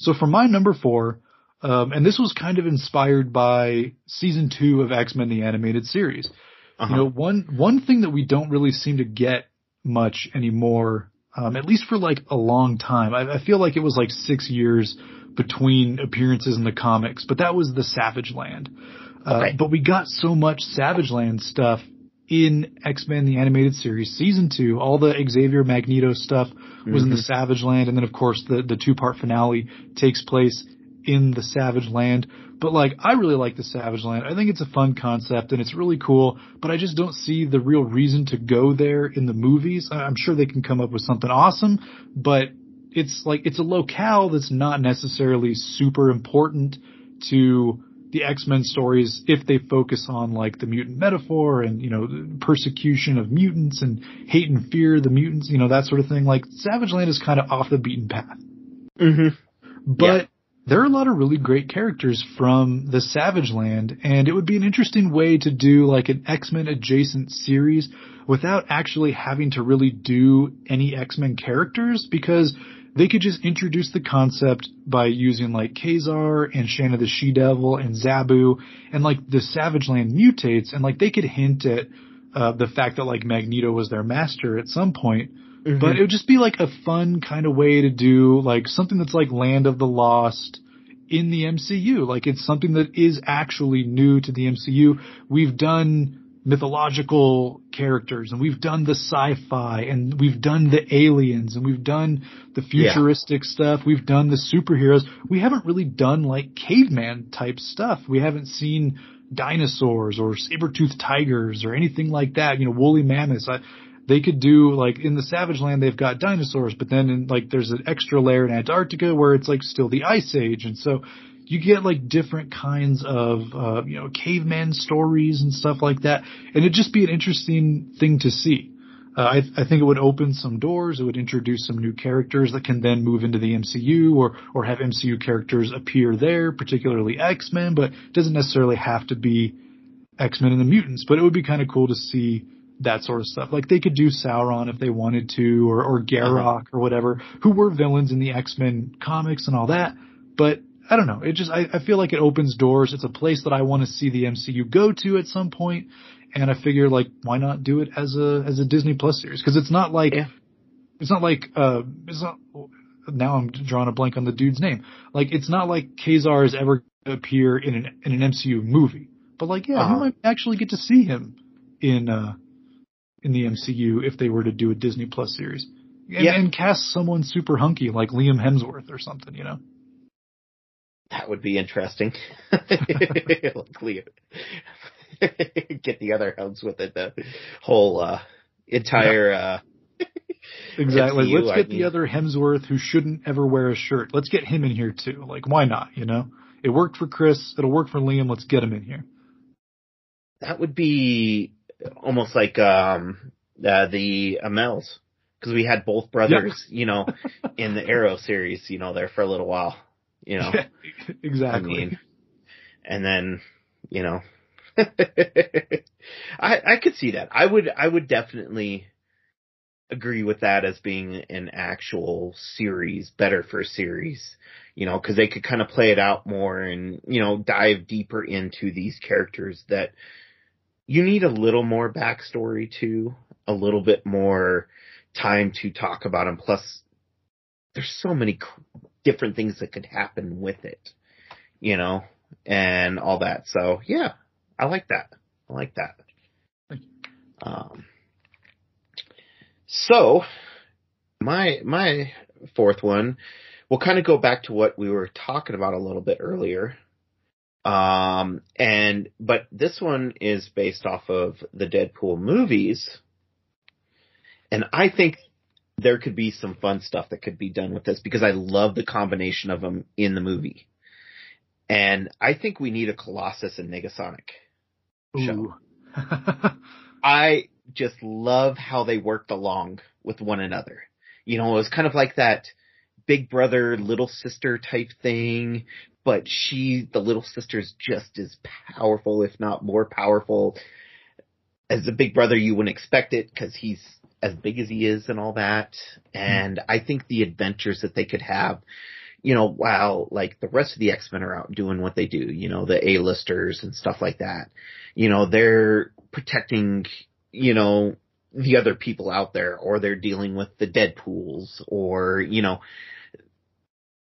so for my number four, um, and this was kind of inspired by season two of X-Men, the Animated Series. Uh-huh. You know, one, one thing that we don't really seem to get much anymore, Um, at least for like a long time. I, I feel like it was like six years between appearances in the comics, but that was the Savage Land. Uh, okay. But we got so much Savage Land stuff in X-Men: The Animated Series Season two. All the Xavier Magneto stuff was mm-hmm. in the Savage Land, and then of course the the two-part finale takes place in the Savage Land. But like, I really like the Savage Land. I think it's a fun concept and it's really cool, but I just don't see the real reason to go there in the movies. I'm sure they can come up with something awesome, but it's like, it's a locale that's not necessarily super important to the X-Men stories if they focus on like the mutant metaphor and, you know, persecution of mutants and hate and fear, the mutants, you know, that sort of thing. Like, Savage Land is kind of off the beaten path. Mm-hmm. But yeah. There are a lot of really great characters from the Savage Land, and it would be an interesting way to do like an X-Men adjacent series without actually having to really do any X-Men characters, because they could just introduce the concept by using like Kazar and Shanna the She-Devil and Zabu, and like the Savage Land mutates, and like they could hint at uh, the fact that like Magneto was their master at some point. Mm-hmm. But it would just be like a fun kind of way to do like something that's like Land of the Lost in the M C U. Like, it's something that is actually new to the M C U. We've done mythological characters, and we've done the sci-fi, and we've done the aliens, and we've done the futuristic yeah. stuff. We've done the superheroes. We haven't really done like caveman type stuff. We haven't seen dinosaurs or saber-toothed tigers or anything like that. You know, woolly mammoths. I, They could do, like, in the Savage Land, they've got dinosaurs, but then, in, like, there's an extra layer in Antarctica where it's, like, still the Ice Age. And so you get, like, different kinds of, uh, you know, caveman stories and stuff like that. And it'd just be an interesting thing to see. Uh, I, I think it would open some doors. It would introduce some new characters that can then move into the M C U or, or have M C U characters appear there, particularly X-Men, but it doesn't necessarily have to be X-Men and the Mutants. But it would be kind of cool to see that sort of stuff. Like, they could do Sauron if they wanted to, or, or Garrock or whatever, who were villains in the X-Men comics and all that. But I don't know. It just, I, I feel like it opens doors. It's a place that I want to see the M C U go to at some point. And I figure, like, why not do it as a, as a Disney Plus series? Cause it's not like, yeah. it's not like, uh, it's not, now I'm drawing a blank on the dude's name. Like, it's not like Kazar is ever going to appear in an, in an M C U movie. But like, yeah, uh-huh. you might actually get to see him in, uh, in the M C U if they were to do a Disney Plus series and, yeah. and cast someone super hunky like Liam Hemsworth or something, you know? That would be interesting. Get the other Helms with it, the whole, uh, entire, yeah. uh, exactly. M C U, Let's I get mean. the other Hemsworth who shouldn't ever wear a shirt. Let's get him in here too. Like, why not? You know, it worked for Chris. It'll work for Liam. Let's get him in here. That would be almost like um uh, the Amels, because we had both brothers, yep. you know, in the Arrow series, you know, there for a little while, you know. Yeah, exactly. I mean, and then, you know, I I could see that. I would I would definitely agree with that as being an actual series, better for a series, you know, because they could kind of play it out more and, you know, dive deeper into these characters that you need a little more backstory to, a little bit more time to talk about them. Plus, there's so many different things that could happen with it, you know, and all that. So, yeah, I like that. I like that. Um, so, my my fourth one, we'll kind of go back to what we were talking about a little bit earlier. Um, and, but this one is based off of the Deadpool movies. And I think there could be some fun stuff that could be done with this, because I love the combination of them in the movie. And I think we need a Colossus and Negasonic show. I just love how they worked along with one another. You know, it was kind of like that big brother, little sister type thing, but she, the little sister, is just as powerful, if not more powerful. As the big brother, you wouldn't expect it, because he's as big as he is and all that. And I think the adventures that they could have, you know, while like the rest of the X-Men are out doing what they do, you know, the A-listers and stuff like that, you know, they're protecting, you know, the other people out there, or they're dealing with the Deadpools, or, you know,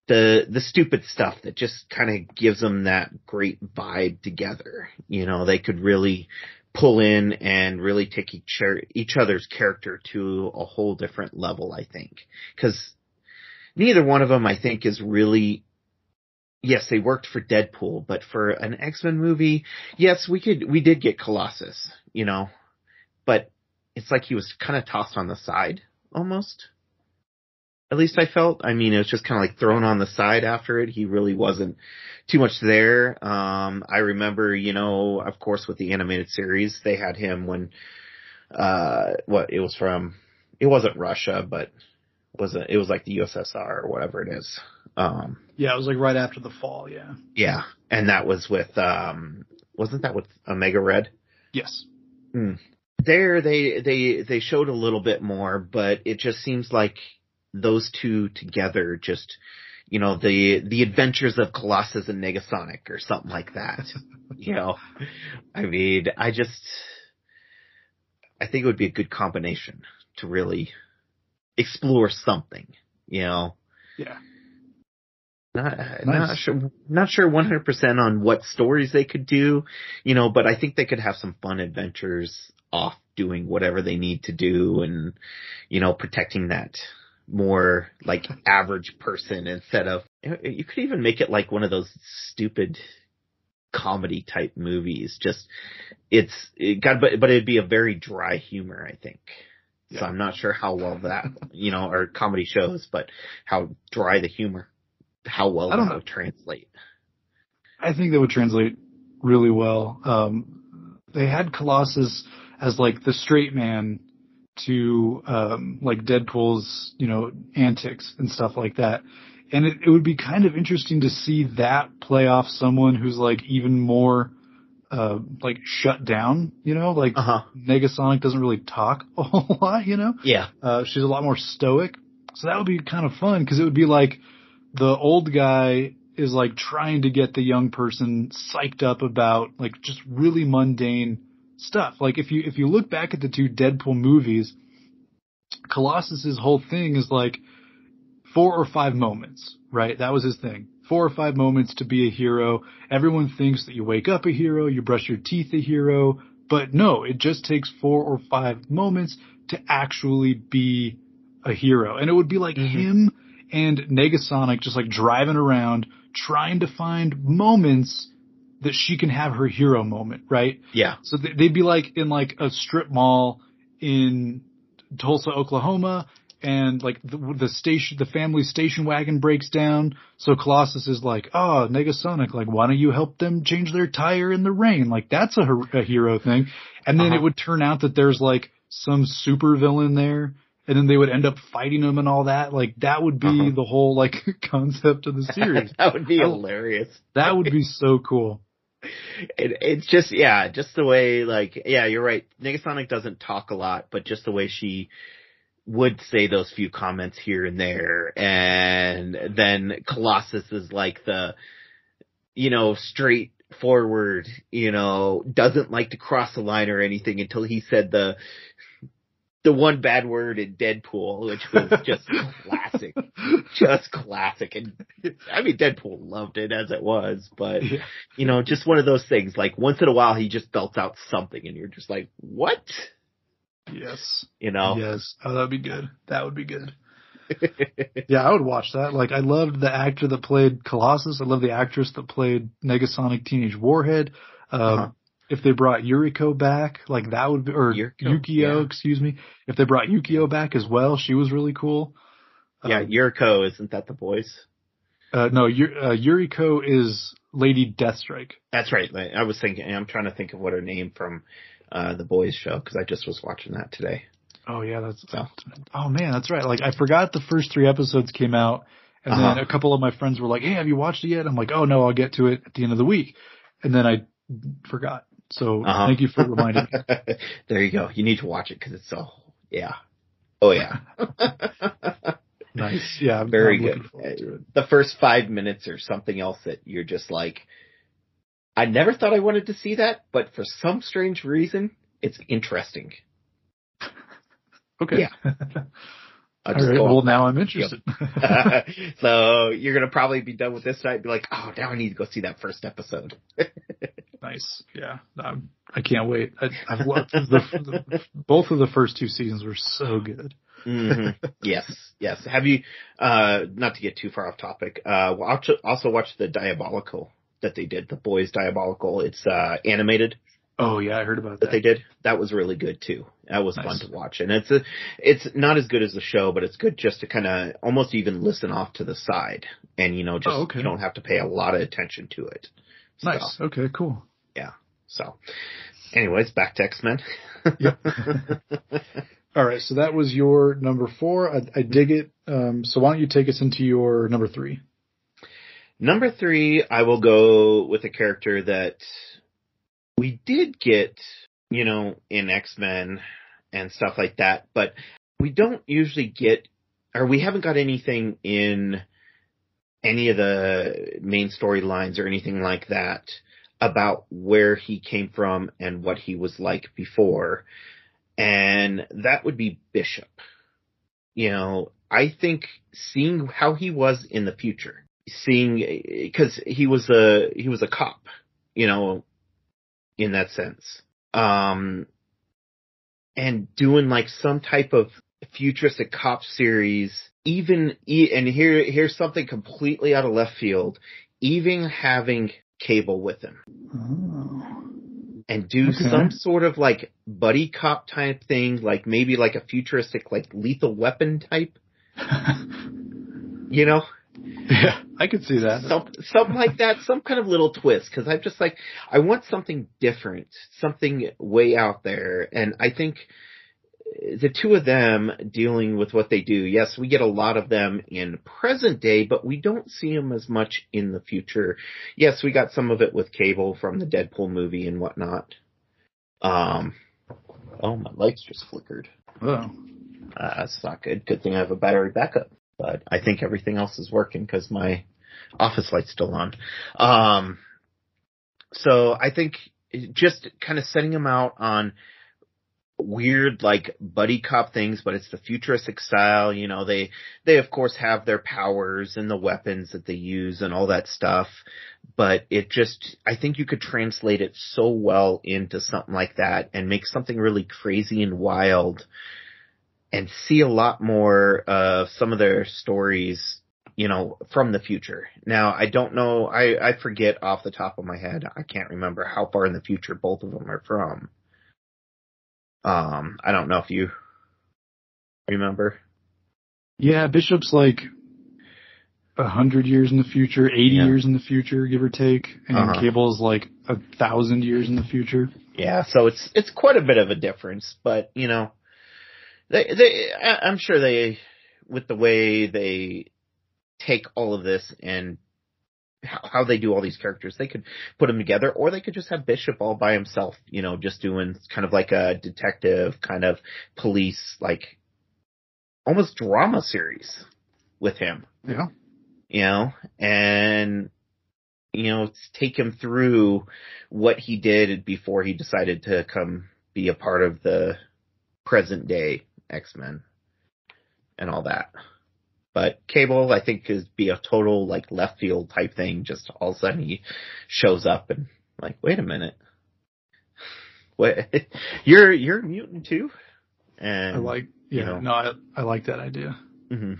the the stupid stuff that just kind of gives them that great vibe together. You know, they could really pull in and really take each, each other's character to a whole different level, I think. Because neither one of them, I think, is really... Yes, they worked for Deadpool, but for an X-Men movie, yes, we could, we did get Colossus, you know, but it's like he was kind of tossed on the side, almost. At least I felt. I mean, it was just kind of like thrown on the side after it. He really wasn't too much there. Um, I remember, you know, of course, with the animated series, they had him when, uh, what it was from, it wasn't Russia, but was it, it was like the U S S R or whatever it is. Um, yeah, it was like right after the fall. Yeah. Yeah. And that was with, um, wasn't that with Omega Red? Yes. Mm. There they, they, they showed a little bit more, but it just seems like those two together, just, you know, the, the adventures of Colossus and Negasonic or something like that. You know, I mean, I just, I think it would be a good combination to really explore something, you know? Yeah. Not, nice. not sure, not sure one hundred percent on what stories they could do, you know, but I think they could have some fun adventures off doing whatever they need to do and, you know, protecting that more like average person instead of, you could even make it like one of those stupid comedy type movies. Just it's it got, but, but it'd be a very dry humor, I think. Yeah. So I'm not sure how well that, you know, or comedy shows, but how dry the humor. How well that would translate. I think that would translate really well. Um, they had Colossus as like the straight man to um, like Deadpool's, you know, antics and stuff like that. And it, it would be kind of interesting to see that play off someone who's like even more uh, like shut down, you know, like uh-huh. Negasonic doesn't really talk a whole lot, you know? Yeah. Uh, she's a lot more stoic. So that would be kind of fun because it would be like, the old guy is like trying to get the young person psyched up about like just really mundane stuff. Like if you, if you look back at the two Deadpool movies, Colossus's whole thing is like four or five moments, right? That was his thing. Four or five moments to be a hero. Everyone thinks that you wake up a hero, you brush your teeth a hero, but no, it just takes four or five moments to actually be a hero. And it would be like mm-hmm. him and Negasonic just like driving around trying to find moments that she can have her hero moment, right? Yeah. So they'd be like in like a strip mall in Tulsa, Oklahoma, and like the, the station, the family station wagon breaks down. So Colossus is like, oh, Negasonic, like why don't you help them change their tire in the rain? Like that's a, a hero thing. And then uh-huh. it would turn out that there's like some super villain there. And then they would end up fighting him and all that. Like, that would be uh-huh. the whole, like, concept of the series. That would be that, hilarious. That would be so cool. It, it's just, yeah, just the way, like, yeah, you're right. Negasonic doesn't talk a lot, but just the way she would say those few comments here and there. And then Colossus is like the, you know, straightforward, you know, doesn't like to cross the line or anything until he said the... the one bad word in Deadpool, which was just classic, just classic. And I mean, Deadpool loved it as it was, but yeah. you know, just one of those things, like once in a while, he just belts out something and you're just like, what? Yes. You know? Yes. Oh, that'd be good. That would be good. Yeah. I would watch that. Like I loved the actor that played Colossus. I love the actress that played Negasonic Teenage Warhead. Um, uh-huh. If they brought Yuriko back, like that would be, or Yuriko, Yukio, yeah. excuse me. If they brought Yukio back as well, she was really cool. Yeah, um, Yuriko, isn't that The Boys? Uh, no, Yur- uh, Yuriko is Lady Deathstrike. That's right. I was thinking, I'm trying to think of what her name from uh, The Boys show, because I just was watching that today. Oh, yeah, that's, so. oh man, that's right. Like, I forgot the first three episodes came out, and uh-huh. then a couple of my friends were like, hey, have you watched it yet? I'm like, oh no, I'll get to it at the end of the week. And then I forgot. So uh-huh. thank you for reminding me. There you go. You need to watch it because it's so, yeah. Oh, yeah. Nice. Yeah. I'm, Very I'm good. Looking forward to it. The first five minutes or something else that you're just like, I never thought I wanted to see that, but for some strange reason, it's interesting. Okay. Yeah. I'll just right, go well, on. Now I'm interested. Yep. So you're going to probably be done with this tonight and be like, oh, now I need to go see that first episode. Nice. Yeah. Um, I can't wait. I, I've loved the, the, both of the first two seasons were so good. Mm-hmm. Yes. Yes. Have you, uh, not to get too far off topic, uh, well, also watch the Diabolical that they did, The Boys Diabolical. It's, uh, animated. Oh yeah, I heard about that. That they did. That was really good too. That was nice. Fun to watch. And it's a, it's not as good as the show, but it's good just to kind of almost even listen off to the side and, you know, just oh, okay. you don't have to pay a lot of attention to it. So, nice. Okay, cool. Yeah. So anyways, back to X-Men. Yep. All right. So that was your number four. I, I dig it. Um, so why don't you take us into your number three? Number three, I will go with a character that we did get, you know, in X-Men and stuff like that, but we don't usually get, or we haven't got anything in any of the main storylines or anything like that about where he came from and what he was like before. And that would be Bishop. You know, I think seeing how he was in the future, seeing, because he was a, he was a cop, you know, in that sense. Um, and doing like some type of futuristic cop series, even, and here, here's something completely out of left field, even having Cable with him. Oh. And do okay. some sort of like buddy cop type thing, like maybe like a futuristic, like Lethal Weapon type, you know? Yeah, I could see that. Some, something like that, some kind of little twist, because I'm just like, I want something different, something way out there. And I think the two of them dealing with what they do, yes, we get a lot of them in present day, but we don't see them as much in the future. Yes, we got some of it with Cable from the Deadpool movie and whatnot. Um, oh, my lights just flickered. Oh. Uh, that's not good. Good thing I have a battery backup. But I think everything else is working because my office light's still on. Um, so I think just kind of setting them out on weird, like, buddy cop things, but it's the futuristic style. You know, they, they of course have their powers and the weapons that they use and all that stuff. But it just, I think you could translate it so well into something like that and make something really crazy and wild. And see a lot more of some of their stories, you know, from the future. Now, I don't know. I, I forget off the top of my head. I can't remember how far in the future both of them are from. Um, I don't know if you remember. Yeah, Bishop's like one hundred years in the future, eighty yeah. years in the future, give or take. And uh-huh. Cable's like one thousand years in the future. Yeah, so it's it's quite a bit of a difference. But, you know. They, they, I'm sure they, with the way they take all of this and how, how they do all these characters, they could put them together, or they could just have Bishop all by himself, you know, just doing kind of like a detective, kind of police, like almost drama series with him. Yeah. You know, and, you know, take him through what he did before he decided to come be a part of the present day X-Men and all that. But Cable, I think, could be a total like left field type thing. Just all of a sudden he shows up and like, wait a minute, what? You're you're a mutant too? And I like, yeah, you know, no, I, I like that idea. Mm-hmm.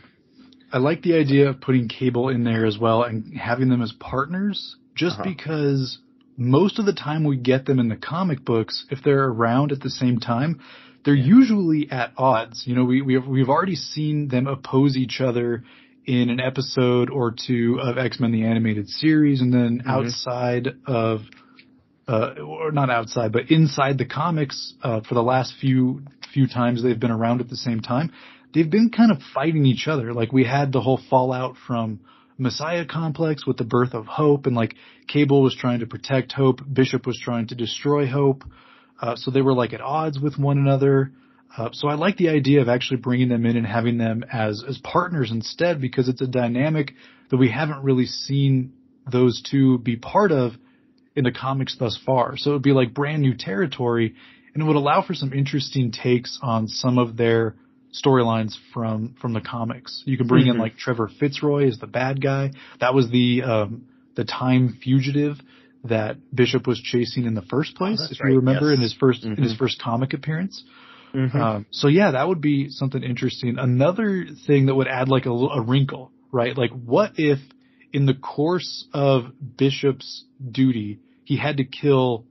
I like the idea of putting Cable in there as well and having them as partners, just uh-huh. because most of the time we get them in the comic books, if they're around at the same time, they're yeah. usually at odds. You know, we, we have, we've already seen them oppose each other in an episode or two of X-Men: The Animated Series, and then mm-hmm. outside of, uh, or not outside, but inside the comics, uh, for the last few, few times they've been around at the same time, they've been kind of fighting each other. Like we had the whole fallout from Messiah Complex with the birth of Hope, and like Cable was trying to protect Hope, Bishop was trying to destroy Hope. Uh, so they were like at odds with one another. Uh, so I like the idea of actually bringing them in and having them as, as partners instead, because it's a dynamic that we haven't really seen those two be part of in the comics thus far. So it would be like brand new territory, and it would allow for some interesting takes on some of their storylines from, from the comics. You can bring mm-hmm. in like Trevor Fitzroy as the bad guy. That was the, um, the time fugitive that Bishop was chasing in the first place, oh, if right. you remember, yes. in his first, mm-hmm. in his first comic appearance. Mm-hmm. Um, so yeah, that would be something interesting. Another thing that would add like a, a wrinkle, right? Like what if in the course of Bishop's duty, he had to kill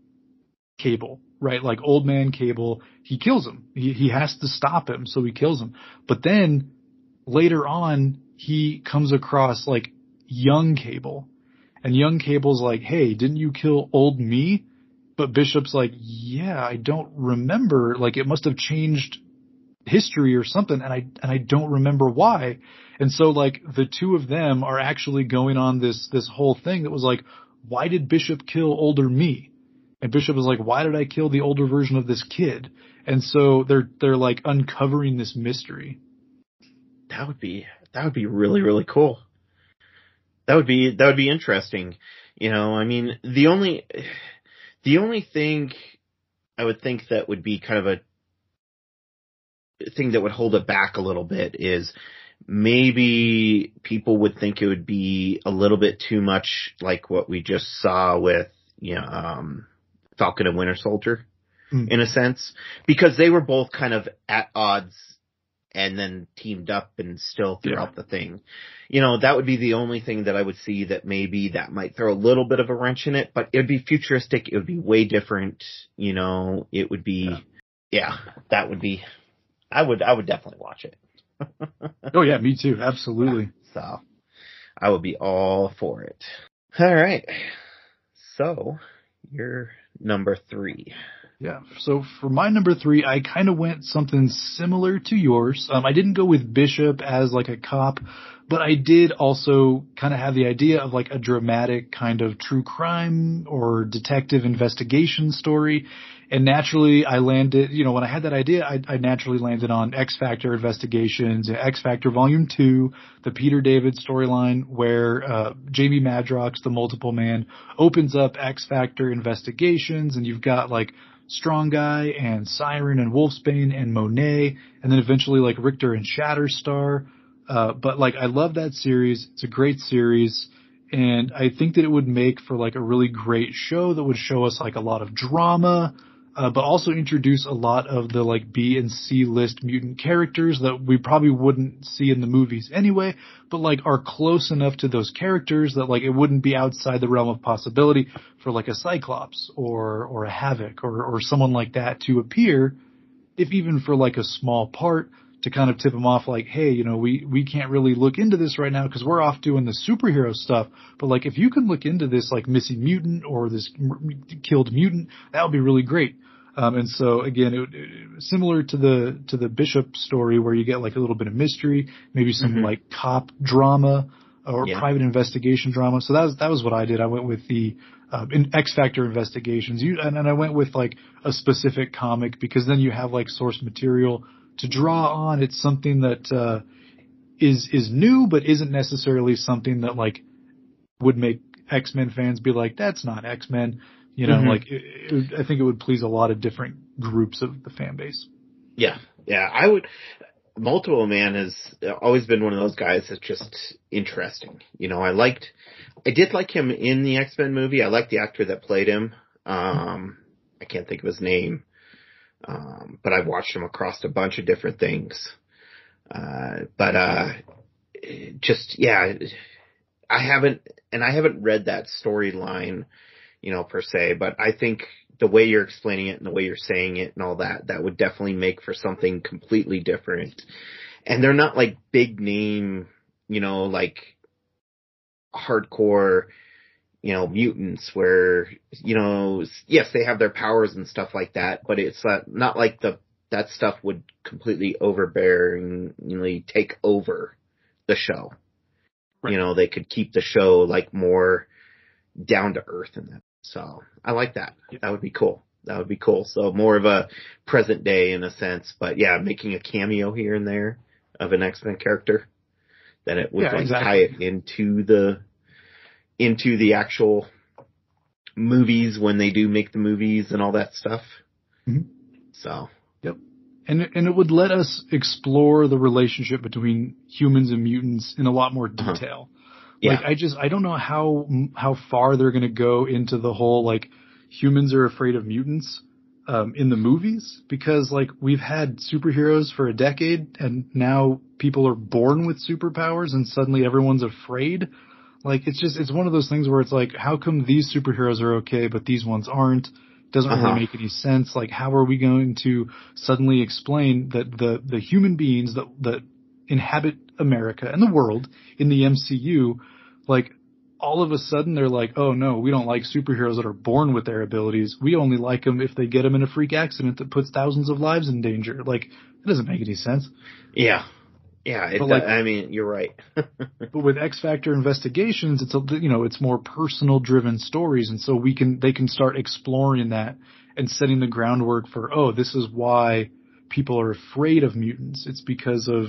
Cable, right? Like old man Cable, he kills him. He, he has to stop him, so he kills him. But then later on, he comes across like young Cable, and young Cable's like, hey, didn't you kill old me? But Bishop's like, yeah, I don't remember. Like it must have changed history or something. And I, and I don't remember why. And so like the two of them are actually going on this, this whole thing that was like, why did Bishop kill older me? And Bishop was like, why did I kill the older version of this kid? And so they're, they're like uncovering this mystery. That would be, that would be really, really cool. That would be, that would be interesting. You know, I mean, the only, the only thing I would think that would be kind of a thing that would hold it back a little bit is maybe people would think it would be a little bit too much like what we just saw with, you know, um, Falcon and Winter Soldier mm. in a sense, because they were both kind of at odds and then teamed up and still throughout yeah. the thing. You know, that would be the only thing that I would see that maybe that might throw a little bit of a wrench in it, but it would be futuristic. It would be way different. You know, it would be, yeah, yeah that would be, I would, I would definitely watch it. Oh yeah, me too. Absolutely. Yeah, so I would be all for it. All right. So you're number three. Yeah. So for my number three, I kind of went something similar to yours. Um, I didn't go with Bishop as like a cop, but I did also kind of have the idea of like a dramatic kind of true crime or detective investigation story. And naturally I landed, you know, when I had that idea, I, I naturally landed on X-Factor Investigations, X-Factor Volume two, the Peter David storyline where uh Jamie Madrox, the multiple man, opens up X-Factor Investigations, and you've got like Strong Guy and Siren and Wolfsbane and Monet, and then eventually like Richter and Shatterstar. Uh, but like I love that series. It's a great series. And I think that it would make for like a really great show that would show us like a lot of drama, uh, but also introduce a lot of the like B and C list mutant characters that we probably wouldn't see in the movies anyway, but like are close enough to those characters that like it wouldn't be outside the realm of possibility for like a Cyclops or, or a Havoc or, or someone like that to appear, if even for like a small part, to kind of tip them off like, hey, you know, we, we can't really look into this right now because we're off doing the superhero stuff. But like, if you can look into this like missing mutant or this m- killed mutant, that would be really great. Um, and so again, it, it, similar to the, to the Bishop story where you get like a little bit of mystery, maybe some mm-hmm. like cop drama or yeah. private investigation drama. So that was, that was what I did. I went with the, um, in X-Factor Investigations. You, and, and I went with like a specific comic because then you have like source material to draw on. It's something that uh is is new, but isn't necessarily something that like would make X-Men fans be like, that's not X-Men, you know. Mm-hmm. Like it, it, I think it would please a lot of different groups of the fan base. Yeah, yeah. I would. Multiple Man has always been one of those guys that's just interesting. You know, I liked, I did like him in the X-Men movie. I liked the actor that played him. Um, I can't think of his name. Um, but I've watched him across a bunch of different things. Uh, but, uh, just, yeah, I haven't, and I haven't read that storyline, you know, per se, but I think the way you're explaining it and the way you're saying it and all that, that would definitely make for something completely different. And they're not like big name, you know, like hardcore, you know, mutants where, you know, yes, they have their powers and stuff like that, but it's not, not like the, that stuff would completely overbearingly take over the show. Right. You know, they could keep the show like more down to earth in that. So I like that. Yeah. That would be cool. That would be cool. So more of a present day in a sense, but yeah, making a cameo here and there of an X-Men character, then it would yeah, like exactly. tie it into the, into the actual movies when they do make the movies and all that stuff. Mm-hmm. So. Yep. and and it would let us explore the relationship between humans and mutants in a lot more detail. Uh-huh. Yeah. Like I just I don't know how how far they're going to go into the whole like humans are afraid of mutants um in the movies, because like we've had superheroes for a decade and now people are born with superpowers and suddenly everyone's afraid. Like it's just it's one of those things where it's like, how come these superheroes are okay but these ones aren't? Doesn't really uh-huh. make any sense. Like, how are we going to suddenly explain that the the human beings that that inhabit America and the world in the M C U, like all of a sudden they're like, oh no, we don't like superheroes that are born with their abilities. We only like them if they get them in a freak accident that puts thousands of lives in danger. Like, it doesn't make any sense. Yeah. Yeah, it, like, I mean, you're right. But with X Factor Investigations, it's a, you know, it's more personal driven stories, and so we can they can start exploring that and setting the groundwork for, oh, this is why people are afraid of mutants. It's because of,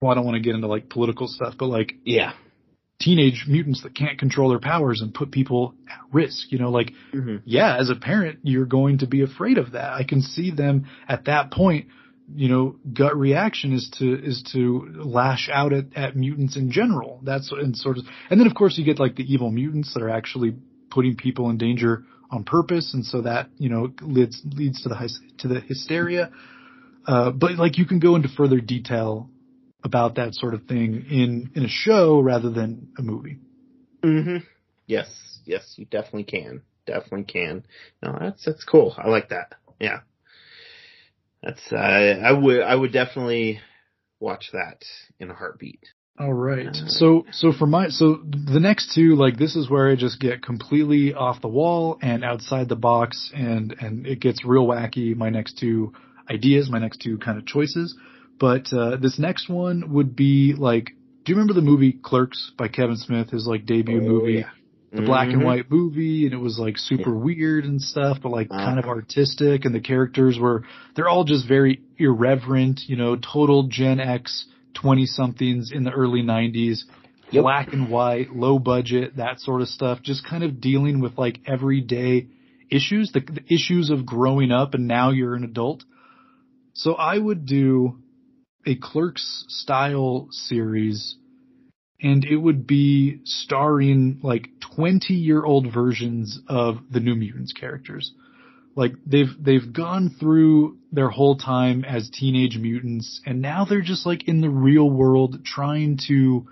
well, I don't want to get into like political stuff, but like yeah, teenage mutants that can't control their powers and put people at risk, you know, like mm-hmm. yeah, as a parent, you're going to be afraid of that. I can see them at that point. You know, gut reaction is to is to lash out at, at mutants in general. That's and sort of, and then of course you get like the evil mutants that are actually putting people in danger on purpose, and so that, you know, leads leads to the to the hysteria. Uh, but like you can go into further detail about that sort of thing in in a show rather than a movie. Mm-hmm. Yes, yes, you definitely can, definitely can. No, that's that's cool. I like that. Yeah. That's uh, I would I would definitely watch that in a heartbeat. All right. Uh, so so for my so the next two, like this is where I just get completely off the wall and outside the box, and and it gets real wacky. My next two ideas, my next two kind of choices. But uh, this next one would be like, do you remember the movie Clerks by Kevin Smith? His like debut oh, movie, yeah. the mm-hmm. black and white movie, and it was like super yeah. weird and stuff, but like uh-huh. kind of artistic, and the characters were, they're all just very irreverent, you know, total Gen X twenty somethings in the early nineties, yep. black and white, low budget, that sort of stuff, just kind of dealing with like everyday issues, the, the issues of growing up and now you're an adult. So I would do a Clerks style series, and it would be starring like twenty year old versions of the New Mutants characters. Like they've, they've gone through their whole time as teenage mutants, and now they're just like in the real world trying to,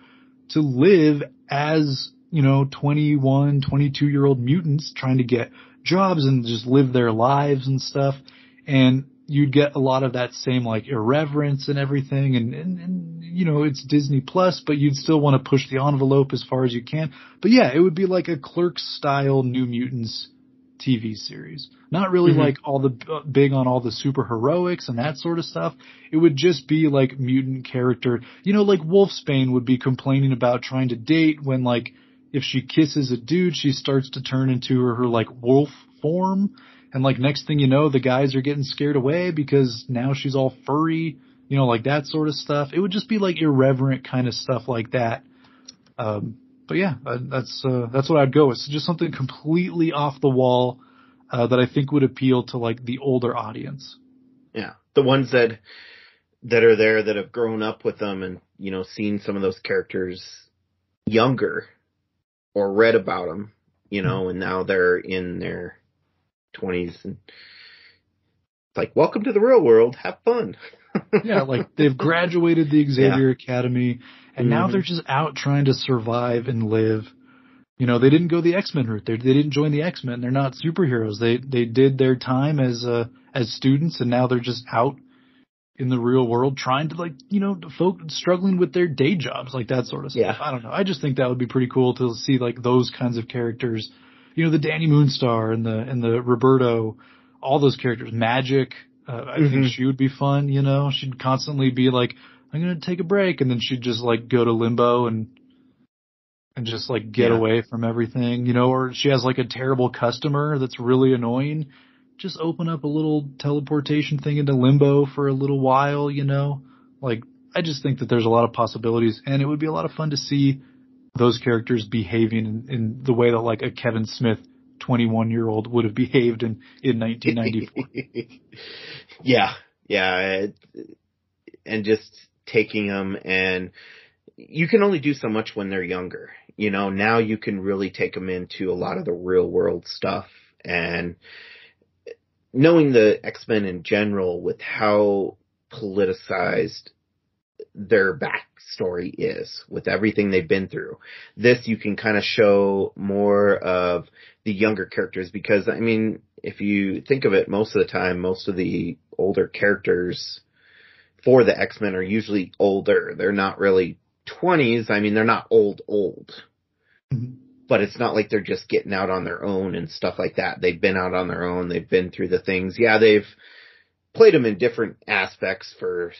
to live as, you know, twenty-one, twenty-two year old mutants, trying to get jobs and just live their lives and stuff. And you'd get a lot of that same like irreverence and everything, and, and, and you know, it's Disney Plus, but you'd still want to push the envelope as far as you can. But yeah, it would be like a Clerks style New Mutants T V series. Not really mm-hmm. like all the uh, big on all the super heroics and that sort of stuff. It would just be like mutant character, you know, like Wolfsbane would be complaining about trying to date when like if she kisses a dude, she starts to turn into her, her like wolf form. And like next thing you know, the guys are getting scared away because now she's all furry, you know, like that sort of stuff. It would just be like irreverent kind of stuff like that. Um, but yeah, that's, uh, that's what I'd go with. So just something completely off the wall, uh, that I think would appeal to like the older audience. Yeah. The ones that, that are there that have grown up with them and, you know, seen some of those characters younger or read about them, you know, mm-hmm. and now they're in their twenties, and it's like, welcome to the real world, have fun. Yeah, like they've graduated the Xavier yeah. Academy, and mm-hmm. now they're just out trying to survive and live. You know, they didn't go the X-Men route. They, they didn't join the X-Men. They're not superheroes. They they did their time as uh, as students, and now they're just out in the real world trying to, like, you know, folk struggling with their day jobs, like that sort of stuff. Yeah. I don't know. I just think that would be pretty cool to see like those kinds of characters. You know, the Danny Moonstar and the and the Roberto, all those characters. Magic, uh, I mm-hmm. think she would be fun, you know. She'd constantly be like, I'm going to take a break, and then she'd just, like, go to limbo and and just, like, get yeah. away from everything, you know. Or she has, like, a terrible customer that's really annoying. Just open up a little teleportation thing into limbo for a little while, you know. Like, I just think that there's a lot of possibilities, and it would be a lot of fun to see those characters behaving in, in the way that like a Kevin Smith twenty-one year old would have behaved in, in nineteen ninety-four. Yeah. yeah, it, and just taking them, and you can only do so much when they're younger. You know, now you can really take them into a lot of the real world stuff, and knowing the X-Men in general with how politicized their backstory is with everything they've been through. This, you can kind of show more of the younger characters, because, I mean, if you think of it, most of the time, most of the older characters for the X-Men are usually older. They're not really twenties. I mean, they're not old, old. Mm-hmm. But it's not like they're just getting out on their own and stuff like that. They've been out on their own. They've been through the things. Yeah, they've played them in different aspects for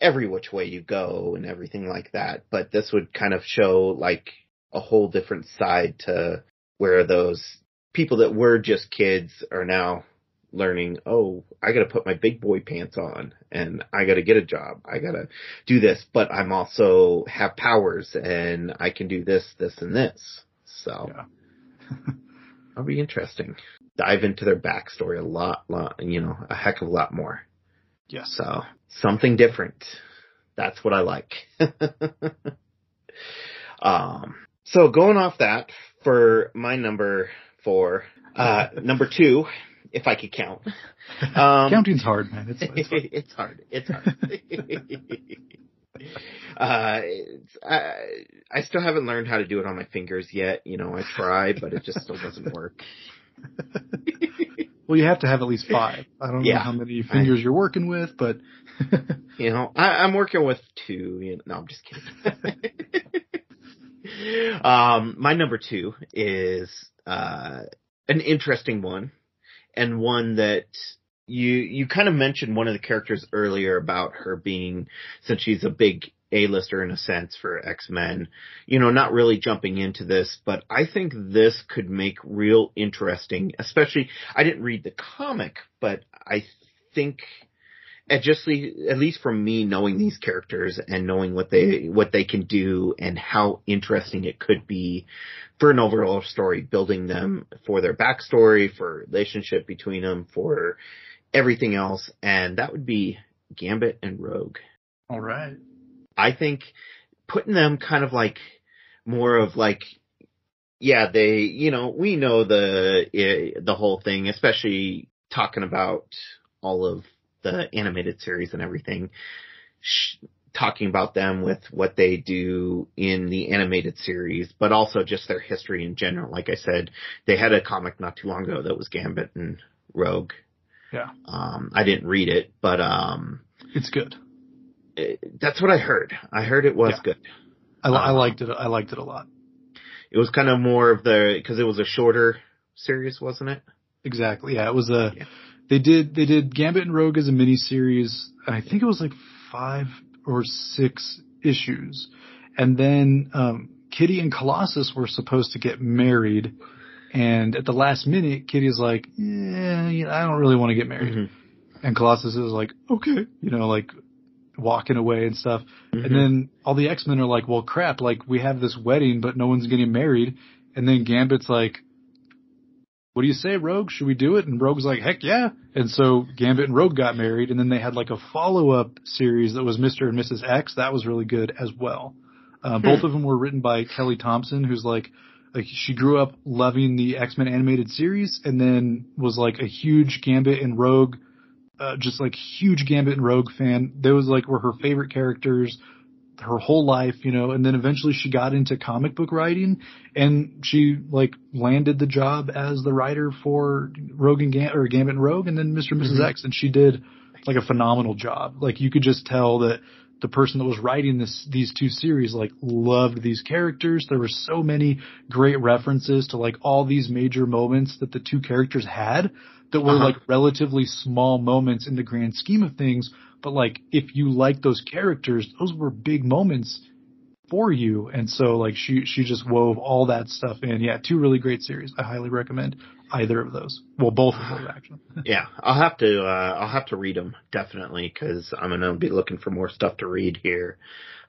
every which way you go and everything like that. But this would kind of show like a whole different side to where those people that were just kids are now learning, oh, I got to put my big boy pants on, and I got to get a job. I got to do this, but I'm also have powers, and I can do this, this, and this. So yeah. That'll be interesting. Dive into their backstory a lot, lot, you know, a heck of a lot more. Yeah. So something different. That's what I like. um, so going off that for my number four, uh, number two, if I could count. Um, Counting's hard, man. It's, it's hard. It's hard. It's hard. Uh, I, I still haven't learned how to do it on my fingers yet. You know, I try, but it just still doesn't work. Well, you have to have at least five. I don't yeah, know how many fingers I, you're working with, but you know, I, I'm working with two. You know, no, I'm just kidding. um, my number two is uh, an interesting one, and one that. You, you kind of mentioned one of the characters earlier about her being, since she's a big A-lister in a sense for X-Men, you know, not really jumping into this, but I think this could make real interesting, especially, I didn't read the comic, but I think, at just, at least from me knowing these characters and knowing what they, what they can do and how interesting it could be for an overall story, building them for their backstory, for relationship between them, for everything else, and that would be Gambit and Rogue. All right. I think putting them kind of like more of like, yeah, they, you know, we know the the whole thing, especially talking about all of the animated series and everything, Shh, talking about them with what they do in the animated series, but also just their history in general. Like I said, they had a comic not too long ago that was Gambit and Rogue. Yeah. Um, I didn't read it, but, um, it's good. It, that's what I heard. I heard it was yeah. good. I, um, I liked it. I liked it a lot. It was kind of more of the, cause it was a shorter series, wasn't it? Exactly. Yeah. It was a, yeah. they did, they did Gambit and Rogue as a miniseries. I think it was like five or six issues. And then, um, Kitty and Colossus were supposed to get married. And at the last minute, Kitty's like, yeah, you know, I don't really want to get married. Mm-hmm. And Colossus is like, okay, you know, like walking away and stuff. Mm-hmm. And then all the X-Men are like, well, crap, like we have this wedding, but no one's getting married. And then Gambit's like, what do you say, Rogue? Should we do it? And Rogue's like, heck yeah. And so Gambit and Rogue got married, and then they had like a follow-up series that was Mister and Missus X. That was really good as well. Uh, hmm. Both of them were written by Kelly Thompson, who's like, like she grew up loving the X-Men animated series and then was like a huge Gambit and Rogue, uh, just like huge Gambit and Rogue fan. Those like were her favorite characters her whole life, you know, and then eventually she got into comic book writing, and she like landed the job as the writer for Rogue and Gam- or Gambit and Rogue, and then Mister and Missus Mm-hmm. X, and she did like a phenomenal job. Like you could just tell that the person that was writing this these two series like loved these characters. There were so many great references to like all these major moments that the two characters had that were uh-huh. like relatively small moments in the grand scheme of things. But like, if you like those characters, those were big moments for you. And so like she, she just wove all that stuff in. Yeah. Two really great series. I highly recommend either of those. Well, both of those actually. Yeah. I'll have to, uh, I'll have to read them definitely, cause I'm going to be looking for more stuff to read here.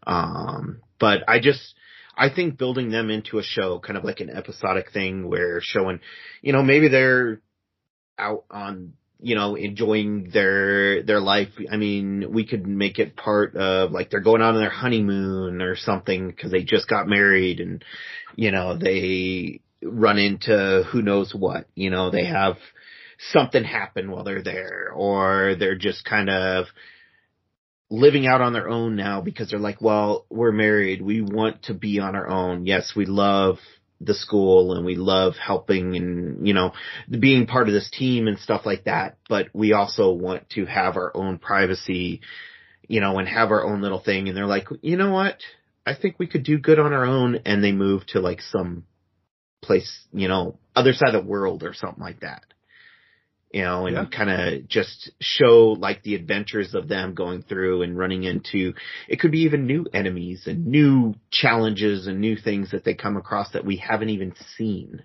Um, but I just, I think building them into a show, kind of like an episodic thing where showing, you know, maybe they're out on you know, enjoying their their life. I mean, we could make it part of, like, they're going on their honeymoon or something because they just got married and, you know, they run into who knows what. You know, they have something happen while they're there, or they're just kind of living out on their own now because they're like, well, we're married. We want to be on our own. Yes, we love the school and we love helping and, you know, being part of this team and stuff like that, but we also want to have our own privacy, you know, and have our own little thing. And they're like, you know what? I think we could do good on our own. And they move to like some place, you know, other side of the world or something like that, you know, and yeah. kind of just show like the adventures of them going through and running into, it could be even new enemies and new challenges and new things that they come across that we haven't even seen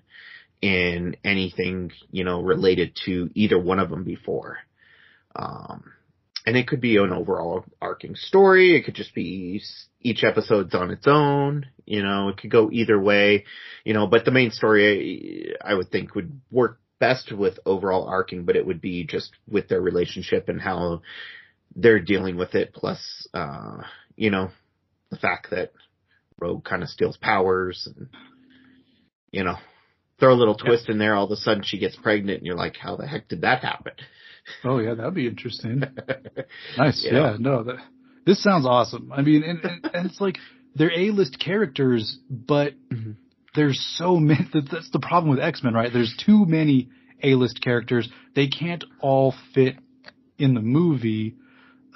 in anything, you know, related to either one of them before. Um, and it could be an overall arcing story. It could just be each episode's on its own, you know, it could go either way, you know, but the main story I, I would think would work best with overall arcing, but it would be just with their relationship and how they're dealing with it. Plus, uh, you know, the fact that Rogue kind of steals powers and, you know, throw a little twist yeah. in there. All of a sudden she gets pregnant and you're like, how the heck did that happen? Oh yeah. That'd be interesting. Nice. You yeah. Know? No, that, this sounds awesome. I mean, and, and, and it's like they're A-list characters, but mm-hmm. there's so many. That's the problem with X-Men, right? There's too many A-list characters. They can't all fit in the movie,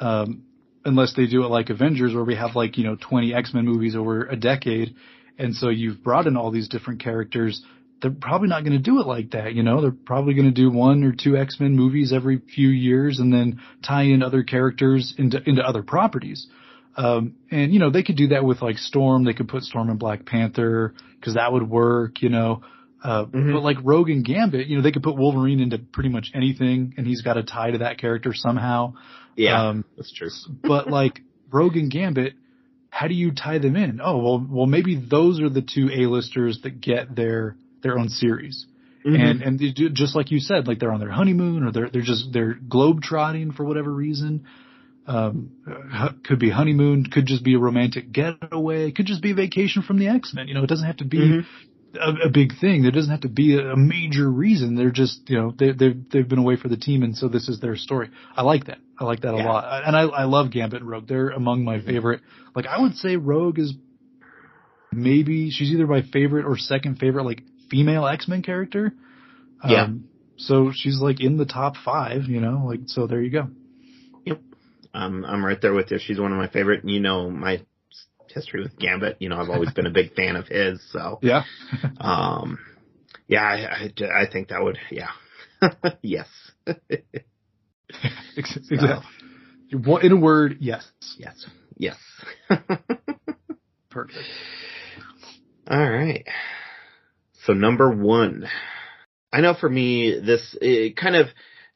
um, unless they do it like Avengers, where we have like, you know, twenty X-Men movies over a decade. And so you've brought in all these different characters. They're probably not going to do it like that, you know? They're probably going to do one or two X-Men movies every few years and then tie in other characters into, into other properties. Um, and, you know, they could do that with like Storm. They could put Storm in Black Panther because that would work, you know. Uh, mm-hmm. But like Rogue and Gambit, you know, they could put Wolverine into pretty much anything and he's got a tie to that character somehow. Yeah, um, that's true. But like Rogue and Gambit, how do you tie them in? Oh, well, well, maybe those are the two A-listers that get their, their own series. Mm-hmm. And, and they do, just like you said, like they're on their honeymoon or they're, they're just, they're globetrotting for whatever reason. Um, could be honeymoon, could just be a romantic getaway, could just be a vacation from the X-Men. You know, it doesn't have to be mm-hmm. a, a big thing. There doesn't have to be a, a major reason. They're just, you know, they, they've, they've been away for the team. And so this is their story. I like that. I like that yeah. a lot. And I, I love Gambit and Rogue. They're among my favorite. Like I would say Rogue is maybe she's either my favorite or second favorite, like female X-Men character. Um, yeah. So she's like in the top five, you know, like, so there you go. Um, I'm right there with you. She's one of my favorite. You know, my history with Gambit, you know, I've always been a big fan of his. So, yeah. um, yeah, I, I, I think that would, yeah. Yes. Exactly. So. In a word, yes. Yes. Yes. Perfect. All right. So number one, I know for me, this it kind of,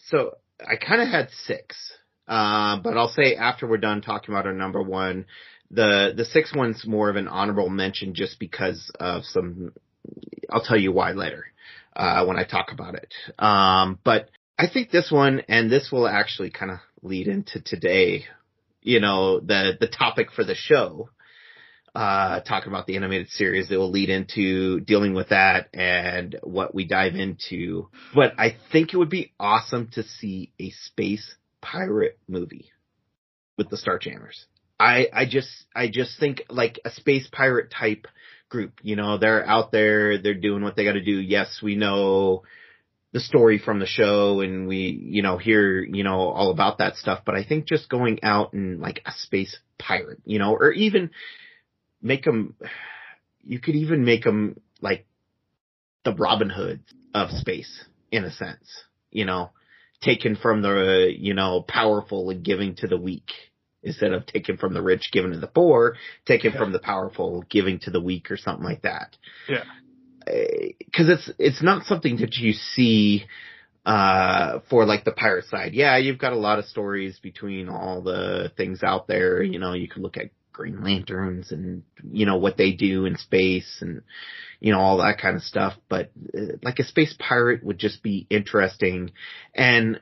so I kind of had six. Uh, but I'll say after we're done talking about our number one, the, the sixth one's more of an honorable mention just because of some, I'll tell you why later, uh, when I talk about it. Um, but I think this one, and this will actually kind of lead into today, you know, the, the topic for the show, uh, talking about the animated series, that will lead into dealing with that and what we dive into. But I think it would be awesome to see a space pirate movie with the Starjammers. I, I just, I just think like a space pirate type group, you know, they're out there, they're doing what they got to do. Yes, we know the story from the show and we, you know, hear, you know, all about that stuff, but I think just going out and like a space pirate, you know, or even make them, you could even make them like the Robin Hoods of space in a sense, you know, taken from the, you know, powerful and giving to the weak, instead of taken from the rich, giving to the poor, taken yeah. from the powerful, giving to the weak or something like that. Yeah. Cause it's, it's not something that you see, uh, for like the pirate side. Yeah. You've got a lot of stories between all the things out there. You know, you can look at Green Lanterns and, you know, what they do in space and, you know, all that kind of stuff. But uh, like a space pirate would just be interesting. And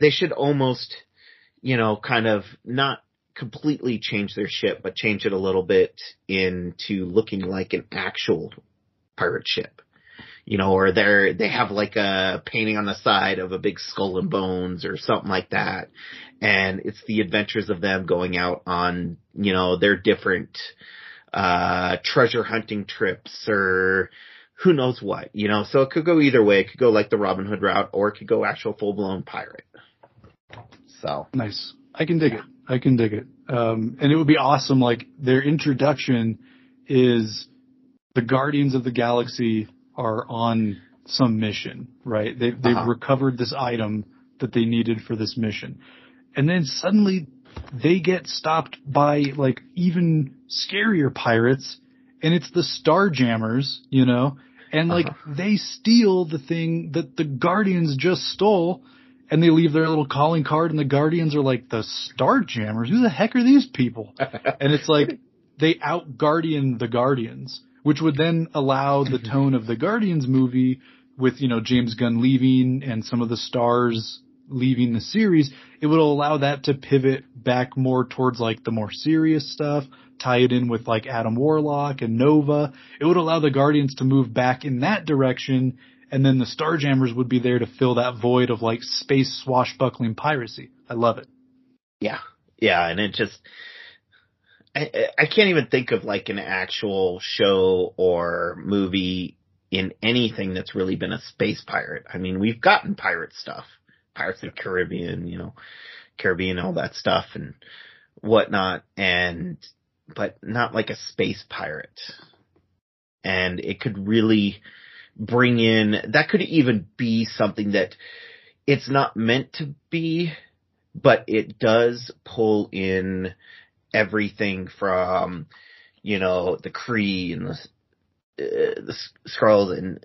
they should almost, you know, kind of not completely change their ship, but change it a little bit into looking like an actual pirate ship. You know, or they're, they have like a painting on the side of a big skull and bones or something like that. And it's the adventures of them going out on, you know, their different, uh, treasure hunting trips or who knows what, you know, so it could go either way. It could go like the Robin Hood route, or it could go actual full blown pirate. So nice. I can dig yeah. it. I can dig it. Um, and it would be awesome. Like, their introduction is the Guardians of the Galaxy are on some mission, right? They, they've uh-huh. recovered this item that they needed for this mission. And then suddenly they get stopped by, like, even scarier pirates, and it's the Starjammers, you know? And, like, uh-huh. they steal the thing that the Guardians just stole, and they leave their little calling card, and the Guardians are like, the Starjammers? Who the heck are these people? And it's like, they out-Guardian the Guardians, which would then allow the tone of the Guardians movie with, you know, James Gunn leaving and some of the stars leaving the series. It would allow that to pivot back more towards, like, the more serious stuff, tie it in with, like, Adam Warlock and Nova. It would allow the Guardians to move back in that direction, and then the Starjammers would be there to fill that void of, like, space swashbuckling piracy. I love it. Yeah. Yeah, and it just... I, I can't even think of, like, an actual show or movie in anything that's really been a space pirate. I mean, we've gotten pirate stuff, Pirates of the Caribbean, you know, Caribbean, all that stuff and whatnot, and but not like a space pirate. And it could really bring in, that could even be something that it's not meant to be, but it does pull in everything from, you know, the Kree and the, uh, the Skrulls and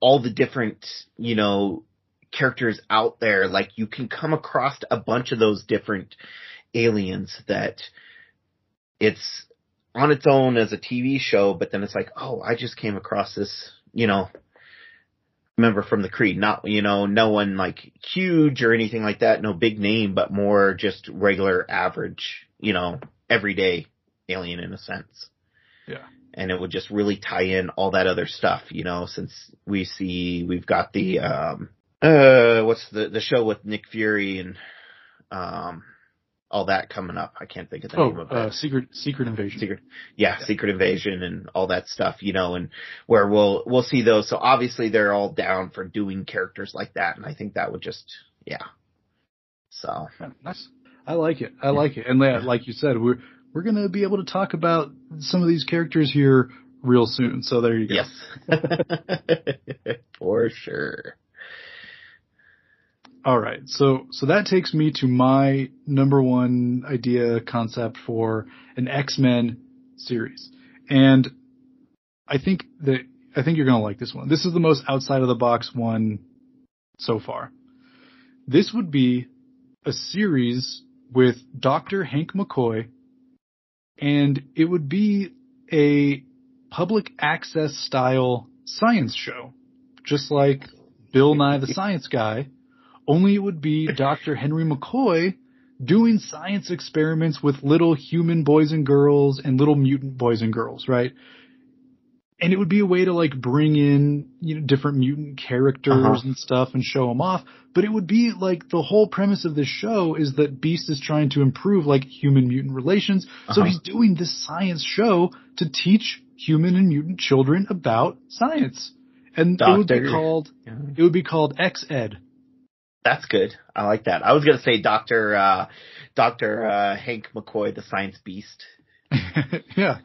all the different, you know, characters out there. Like, you can come across a bunch of those different aliens that it's on its own as a T V show, but then it's like, oh, I just came across this, you know, member from the Kree. Not, you know, no one like huge or anything like that, no big name, but more just regular average, you know, everyday alien in a sense. Yeah. And it would just really tie in all that other stuff, you know, since we see, we've got the, um, uh, what's the, the show with Nick Fury and, um, all that coming up. I can't think of the oh, name of it. Uh, Secret, Secret Invasion. Secret, yeah, yeah. Secret Invasion and all that stuff, you know, and where we'll, we'll see those. So obviously they're all down for doing characters like that. And I think that would just, yeah. So. Yeah, nice. I like it. I like it. And like you said, we're, we're going to be able to talk about some of these characters here real soon. So there you go. Yes. For sure. All right. So, so that takes me to my number one idea concept for an X-Men series. And I think that, I think you're going to like this one. This is the most outside of the box one so far. This would be a series with Doctor Hank McCoy, and it would be a public access style science show, just like Bill Nye the Science Guy, only it would be Doctor Henry McCoy doing science experiments with little human boys and girls and little mutant boys and girls, right? And it would be a way to, like, bring in, you know, different mutant characters uh-huh. and stuff and show them off. But it would be, like, the whole premise of this show is that Beast is trying to improve, like, human-mutant relations. Uh-huh. So he's doing this science show to teach human and mutant children about science. And Doctor. It would be called, yeah. it would be called X-Ed. That's good. I like that. I was going to say Doctor, uh, Doctor, uh, Hank McCoy, the Science Beast. Yeah.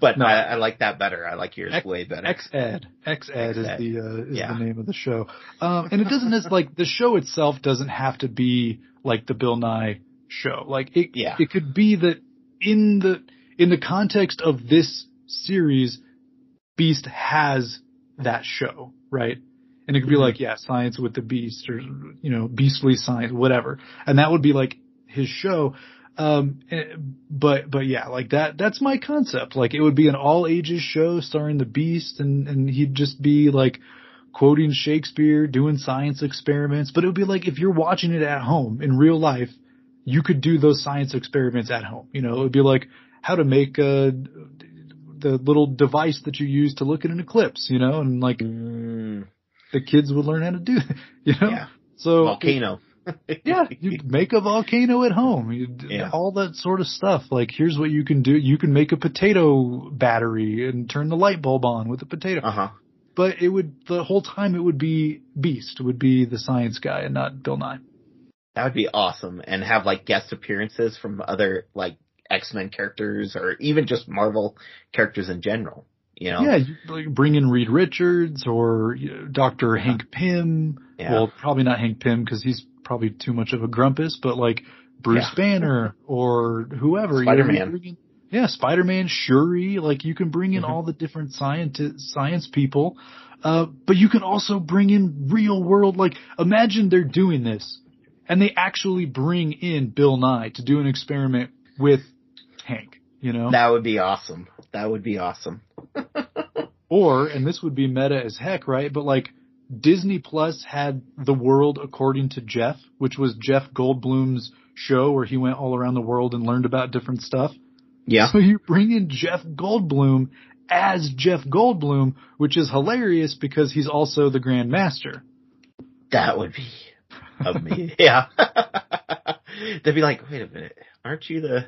But no. I, I like that better. I like yours X, way better. X-Ed. X-Ed is the uh, is yeah. the name of the show. Um, and it doesn't – like, the show itself doesn't have to be like the Bill Nye show. Like, it yeah. it could be that in the in the context of this series, Beast has that show, right? And it could be mm-hmm. like, yeah, Science with the Beast or, you know, Beastly Science, whatever. And that would be like his show. Um, but, but yeah, like that, that's my concept. Like, it would be an all ages show starring the Beast, and, and he'd just be like quoting Shakespeare, doing science experiments, but it would be like if you're watching it at home in real life, you could do those science experiments at home. You know, it would be like how to make a, the little device that you use to look at an eclipse, you know, and like mm. the kids would learn how to do that, you know? Yeah. So volcano. It, yeah, you make a volcano at home. You, yeah. All that sort of stuff. Like, here's what you can do. You can make a potato battery and turn the light bulb on with a potato. Uh-huh. But it would, the whole time it would be Beast, would be the science guy and not Bill Nye. That would be awesome. And have like guest appearances from other like X-Men characters or even just Marvel characters in general, you know? Yeah, you, like, bring in Reed Richards or you know, Doctor Hank yeah. Pym. Yeah. Well, probably not Hank Pym because he's probably too much of a grumpus, but like Bruce yeah. Banner or whoever. Spider-Man. You know, bring in, yeah, Spider-Man, Shuri. Like you can bring in mm-hmm. all the different scientist, science people, uh, but you can also bring in real world. Like imagine they're doing this and they actually bring in Bill Nye to do an experiment with Hank, you know? That would be awesome. That would be awesome. Or, and this would be meta as heck, right? But like, Disney Plus had The World According to Jeff, which was Jeff Goldblum's show where he went all around the world and learned about different stuff. Yeah. So you bring in Jeff Goldblum as Jeff Goldblum, which is hilarious because he's also the Grand Master. That would be amazing. Yeah. They'd be like, wait a minute, aren't you the...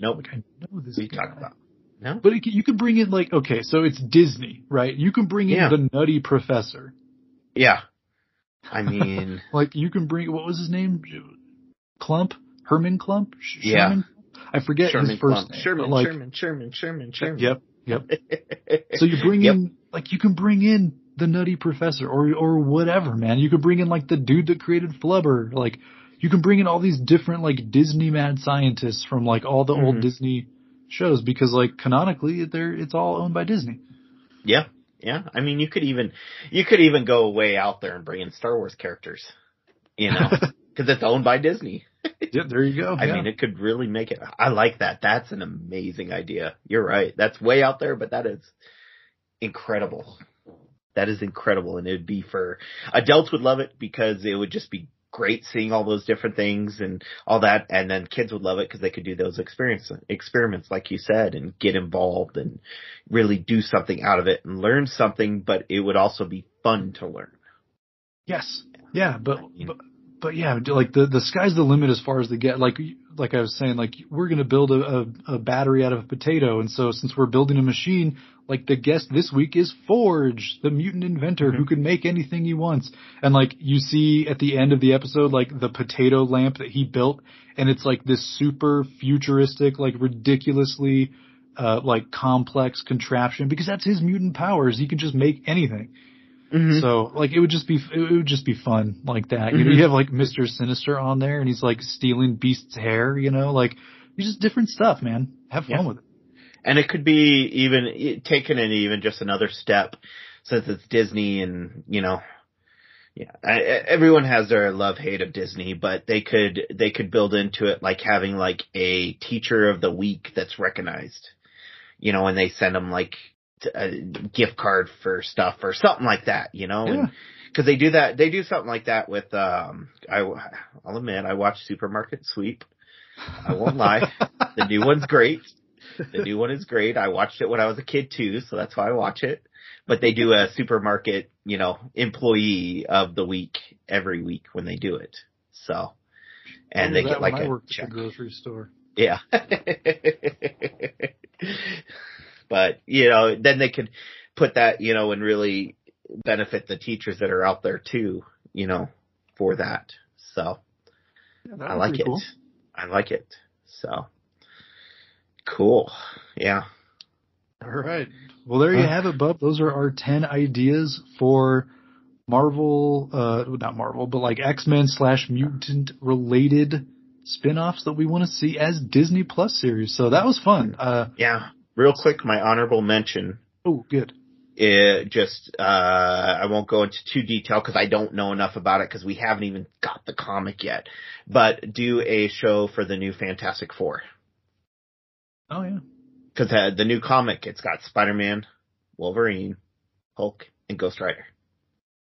Nope. Like, I know this we talk about. No? But it, you can bring in like, okay, so it's Disney, right? You can bring in yeah. the Nutty Professor. Yeah. I mean... like, you can bring... What was his name? Klump? Herman Klump? Sh- yeah. Sherman? I forget Sherman his first Klump. name. Sherman, like, Sherman, Sherman, Sherman, Sherman. Yep, yep. So you bring yep. in... Like, you can bring in the Nutty Professor or or whatever, man. You can bring in, like, the dude that created Flubber. Like, you can bring in all these different, like, Disney mad scientists from, like, all the mm-hmm. old Disney shows because, like, canonically, they're it's all owned by Disney. Yeah. Yeah, I mean, you could even you could even go way out there and bring in Star Wars characters, you know, because it's owned by Disney. Yeah, there you go. I yeah. mean, it could really make it. I like that. That's an amazing idea. You're right. That's way out there, but that is incredible. That is incredible, and it'd be for adults would love it because it would just be great seeing all those different things and all that, and then kids would love it because they could do those experience experiments like you said and get involved and really do something out of it and learn something, but it would also be fun to learn. Yes. Yeah, but I mean, but, but yeah, like the the sky's the limit as far as they get. Like like I was saying, like we're going to build a, a a battery out of a potato, and so since we're building a machine, like the guest this week is Forge, the mutant inventor mm-hmm. who can make anything he wants. And like you see at the end of the episode, like the potato lamp that he built, and it's like this super futuristic, like ridiculously, uh, like complex contraption because that's his mutant powers. He can just make anything. Mm-hmm. So like it would just be, it would just be fun like that. Mm-hmm. You know, you have like Mister Sinister on there and he's like stealing Beast's hair, you know, like it's just different stuff, man. Have fun yeah. with it. And it could be even taken in even just another step since it's Disney and, you know, yeah, I, everyone has their love hate of Disney, but they could, they could build into it like having like a teacher of the week that's recognized, you know, and they send them like a gift card for stuff or something like that, you know, yeah. and, cause they do that, they do something like that with, um, I, I'll admit I watched Supermarket Sweep. I won't lie. The new one's great. The new one is great. I watched it when I was a kid too, so that's why I watch it. But they do a supermarket, you know, employee of the week every week when they do it. So, and they get like a check. I worked at the grocery store. Yeah. But, you know, then they could put that, you know, and really benefit the teachers that are out there too, you know, for that. So, yeah, that I like it. Cool. I like it. So. Cool. Yeah. All right. Well, there you have it, Bub. Those are our ten ideas for Marvel, uh, not Marvel, but like X-Men slash mutant related spinoffs that we want to see as Disney Plus series. So that was fun. Uh, yeah. Real quick, my honorable mention. Oh, good. It just, uh, I won't go into too detail because I don't know enough about it because we haven't even got the comic yet, but do a show for the new Fantastic Four. Oh, yeah. Because uh, the new comic, it's got Spider-Man, Wolverine, Hulk, and Ghost Rider.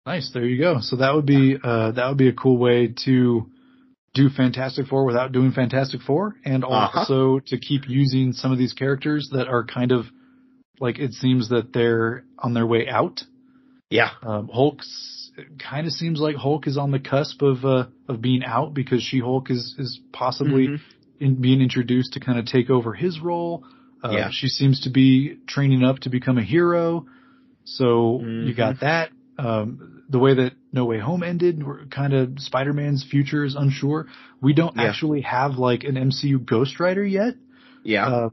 Nice. There you go. So that would be uh, that would be a cool way to do Fantastic Four without doing Fantastic Four, and also uh-huh. to keep using some of these characters that are kind of like it seems that they're on their way out. Yeah. Um, Hulk's kind of seems like Hulk is on the cusp of uh, of being out because She-Hulk is is possibly mm-hmm. in being introduced to kind of take over his role. Uh, yeah. She seems to be training up to become a hero. So mm-hmm. you got that. Um, the way that No Way Home ended, we're kind of Spider-Man's future is unsure. We don't yeah. actually have like an M C U Ghost Rider yet. Yeah. Uh,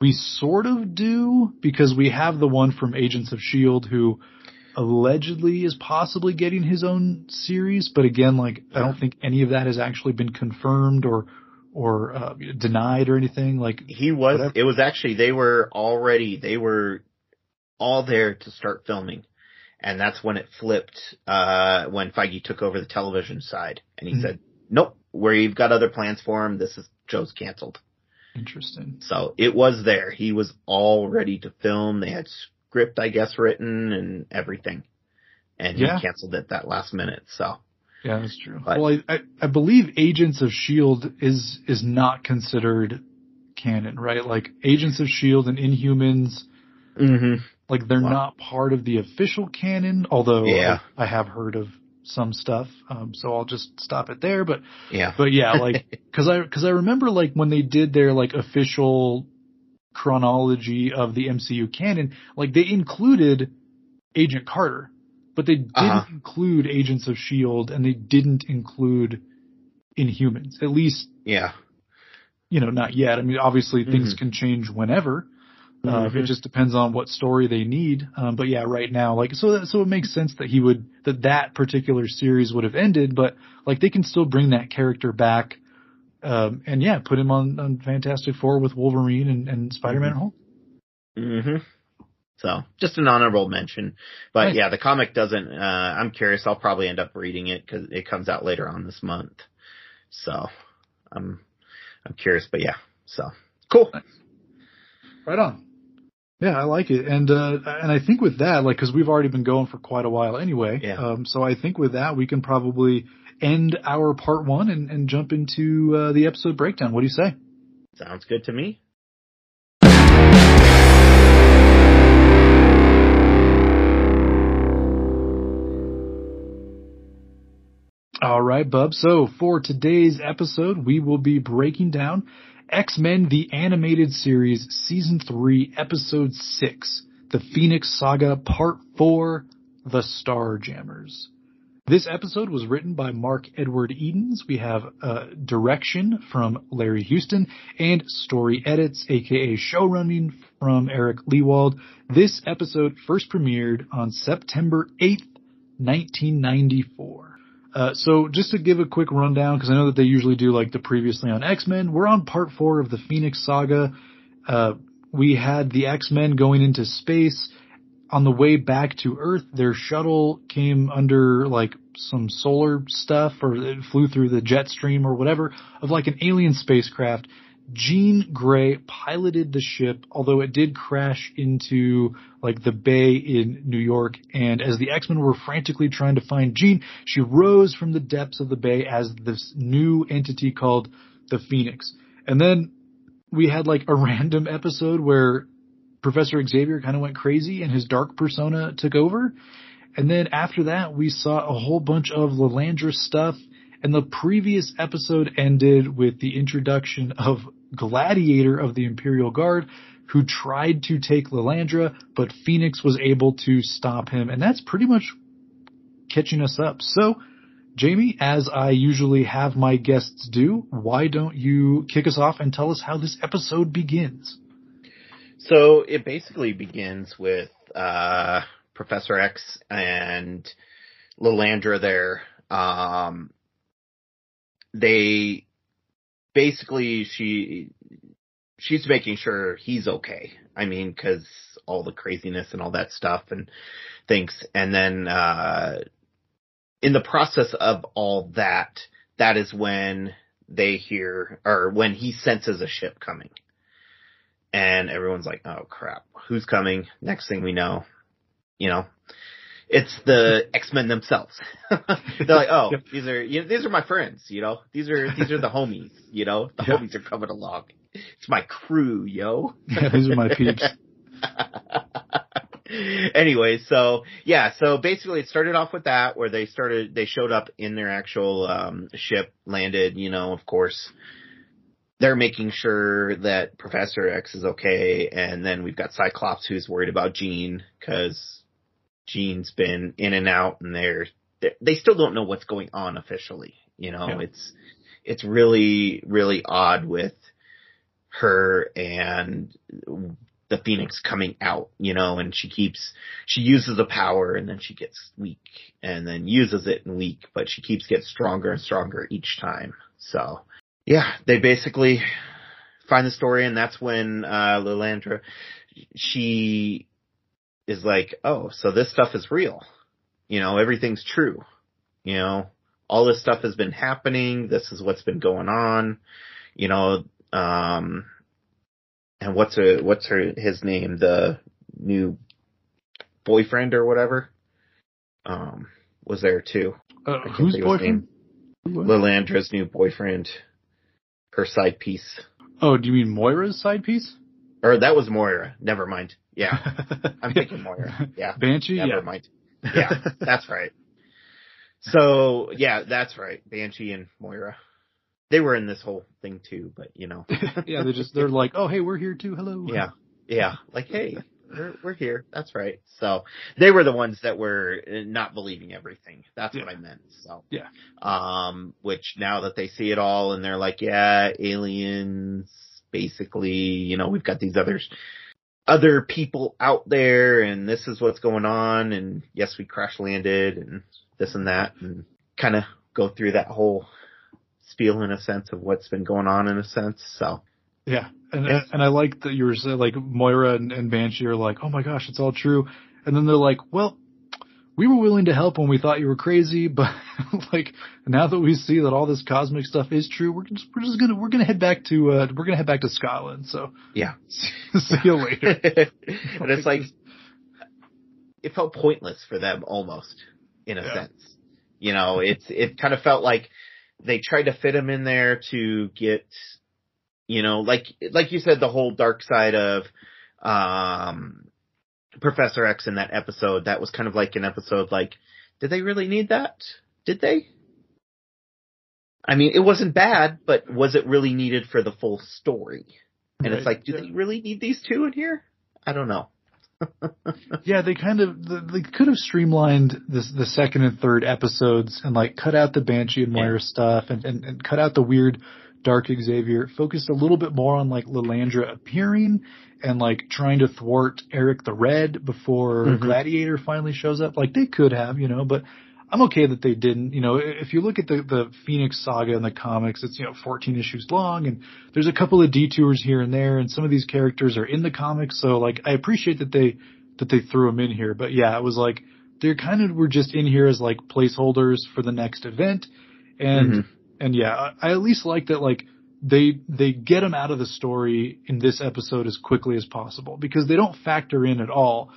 we sort of do because we have the one from Agents of S H I E L D who allegedly is possibly getting his own series. But again, like yeah. I don't think any of that has actually been confirmed or or uh, denied or anything. Like he was, whatever. It was actually, they were already, they were all there to start filming. And that's when it flipped, uh, when Feige took over the television side and he mm-hmm. said, nope, we've got other plans for him. This is Joe's canceled. Interesting. So it was there. He was all ready to film. They had script, I guess, written and everything. And yeah. he canceled it that last minute. So. Yeah, that's true. But, well, I, I, I believe Agents of S H I E L D is, is not considered canon, right? Like Agents of S H I E L D and Inhumans. Mm-hmm. Like they're wow. not part of the official canon, although yeah. I, I have heard of some stuff. Um, so I'll just stop it there. But yeah, but yeah, like because I because I remember like when they did their like official chronology of the M C U canon, like they included Agent Carter, but they didn't uh-huh. include Agents of S H I E L D and they didn't include Inhumans. At least, yeah, you know, not yet. I mean, obviously mm-hmm. things can change whenever. Uh, mm-hmm. It just depends on what story they need. Um, but yeah, right now, like, so, that, so it makes sense that he would, that that particular series would have ended, but like they can still bring that character back. Um, and yeah, put him on, on Fantastic Four with Wolverine and, and Spider-Man Hulk. Mm-hmm. So just an honorable mention, but nice. Yeah, the comic doesn't, uh, I'm curious. I'll probably end up reading it cause it comes out later on this month. So I'm, um, I'm curious, but yeah, so cool. Nice. Right on. Yeah, I like it. And uh, and I think with that, like, because we've already been going for quite a while anyway. Yeah. Um, so I think with that, we can probably end our part one and, and jump into uh, the episode breakdown. What do you say? Sounds good to me. All right, bub. So for today's episode, we will be breaking down X-Men: The Animated Series, Season three, Episode six, The Phoenix Saga, Part four, The Starjammers. This episode was written by Mark Edward Edens. We have uh, direction from Larry Houston and story edits, a k a showrunning, from Eric Lewald. This episode first premiered on September eighth, nineteen ninety-four. Uh, so just to give a quick rundown, because I know that they usually do like the previously on X-Men, we're on part four of the Phoenix Saga. Uh, we had the X-Men going into space. On the way back to Earth, their shuttle came under like some solar stuff, or it flew through the jet stream or whatever of like an alien spacecraft. Jean Grey piloted the ship, although it did crash into like the bay in New York. And as the X-Men were frantically trying to find Jean, she rose from the depths of the bay as this new entity called the Phoenix. And then we had like a random episode where Professor Xavier kind of went crazy and his dark persona took over. And then after that, we saw a whole bunch of Lilandra stuff. And the previous episode ended with the introduction of Gladiator of the Imperial Guard, who tried to take Lilandra, but Phoenix was able to stop him. And that's pretty much catching us up. So, Jamie, as I usually have my guests do, why don't you kick us off and tell us how this episode begins? So it basically begins with uh, Professor X and Lilandra there. Um, They basically she she's making sure he's okay. I mean, because all the craziness and all that stuff and things. And then uh in the process of all that, that is when they hear or when he senses a ship coming, and everyone's like, "Oh crap, who's coming?" Next thing we know, you know, It's the X-Men themselves. They're like, oh, these are, you know, these are my friends, you know, these are, these are the homies, you know, the yeah. homies are coming along. It's my crew, yo. Yeah, these are my peeps. Anyway, so yeah, so basically it started off with that where they started, they showed up in their actual, um, ship, landed, you know, of course. They're making sure that Professor X is okay, and then we've got Cyclops who's worried about Jean, because Jean's been in and out, and they're, they're they still don't know what's going on officially. You know, yeah. it's it's really really odd with her and the Phoenix coming out. You know, and she keeps she uses the power, and then she gets weak, and then uses it and weak, but she keeps getting stronger and stronger each time. So. Yeah, they basically find the story, and that's when uh Lilandra, she is like, oh, so this stuff is real. You know, everything's true. You know, all this stuff has been happening. This is what's been going on. You know, um and what's a, what's her his name? The new boyfriend or whatever um was there, too. Uh, whose boyfriend? Lilandra's new boyfriend. Her side piece. Oh, do you mean Moira's side piece? Or that was Moira. Never mind. Yeah. I'm thinking Moira. Yeah. Banshee? Never yeah. mind. Yeah, that's right. So, yeah, that's right. Banshee and Moira. They were in this whole thing too, but you know. yeah, they're just, they're like, oh, hey, we're here too. Hello. Yeah. Yeah. Like, hey, we're, we're here. That's right. So they were the ones that were not believing everything. That's yeah. what I meant. So, yeah. Um, which now that they see it all and they're like, yeah, aliens, basically, you know, we've got these others, other people out there and this is what's going on. And yes, we crash landed and this and that and kind of go through that whole spiel in a sense of what's been going on in a sense. So. Yeah, and yeah. and I like that you were saying, like, Moira and, and Banshee are like, oh my gosh, it's all true. And then they're like, well, we were willing to help when we thought you were crazy, but like now that we see that all this cosmic stuff is true, we're just we're just gonna we're gonna head back to uh, we're gonna head back to Scotland. So yeah, see you later. And it's like it felt pointless for them almost in a yeah. sense. You know, it's it kind of felt like they tried to fit him in there to get. You know, like, like you said, the whole dark side of, um, Professor X in that episode, that was kind of like an episode, like, did they really need that? Did they? I mean, it wasn't bad, but was it really needed for the full story? And right. It's like, do yeah. they really need these two in here? I don't know. yeah, they kind of, they could have streamlined this, the second and third episodes and like cut out the Banshee and Moira yeah. stuff and, and, and cut out the weird, Dark Xavier, focused a little bit more on like Lilandra appearing and like trying to thwart Eric the Red before mm-hmm. Gladiator finally shows up. Like they could have, you know, but I'm okay that they didn't. You know, if you look at the, the Phoenix Saga in the comics, it's, you know, fourteen issues long and there's a couple of detours here and there and some of these characters are in the comics. So like I appreciate that they, that they threw them in here. But yeah, it was like they're kind of were just in here as like placeholders for the next event and mm-hmm. And yeah, I at least like that, like, they, they get him out of the story in this episode as quickly as possible because they don't factor in at all.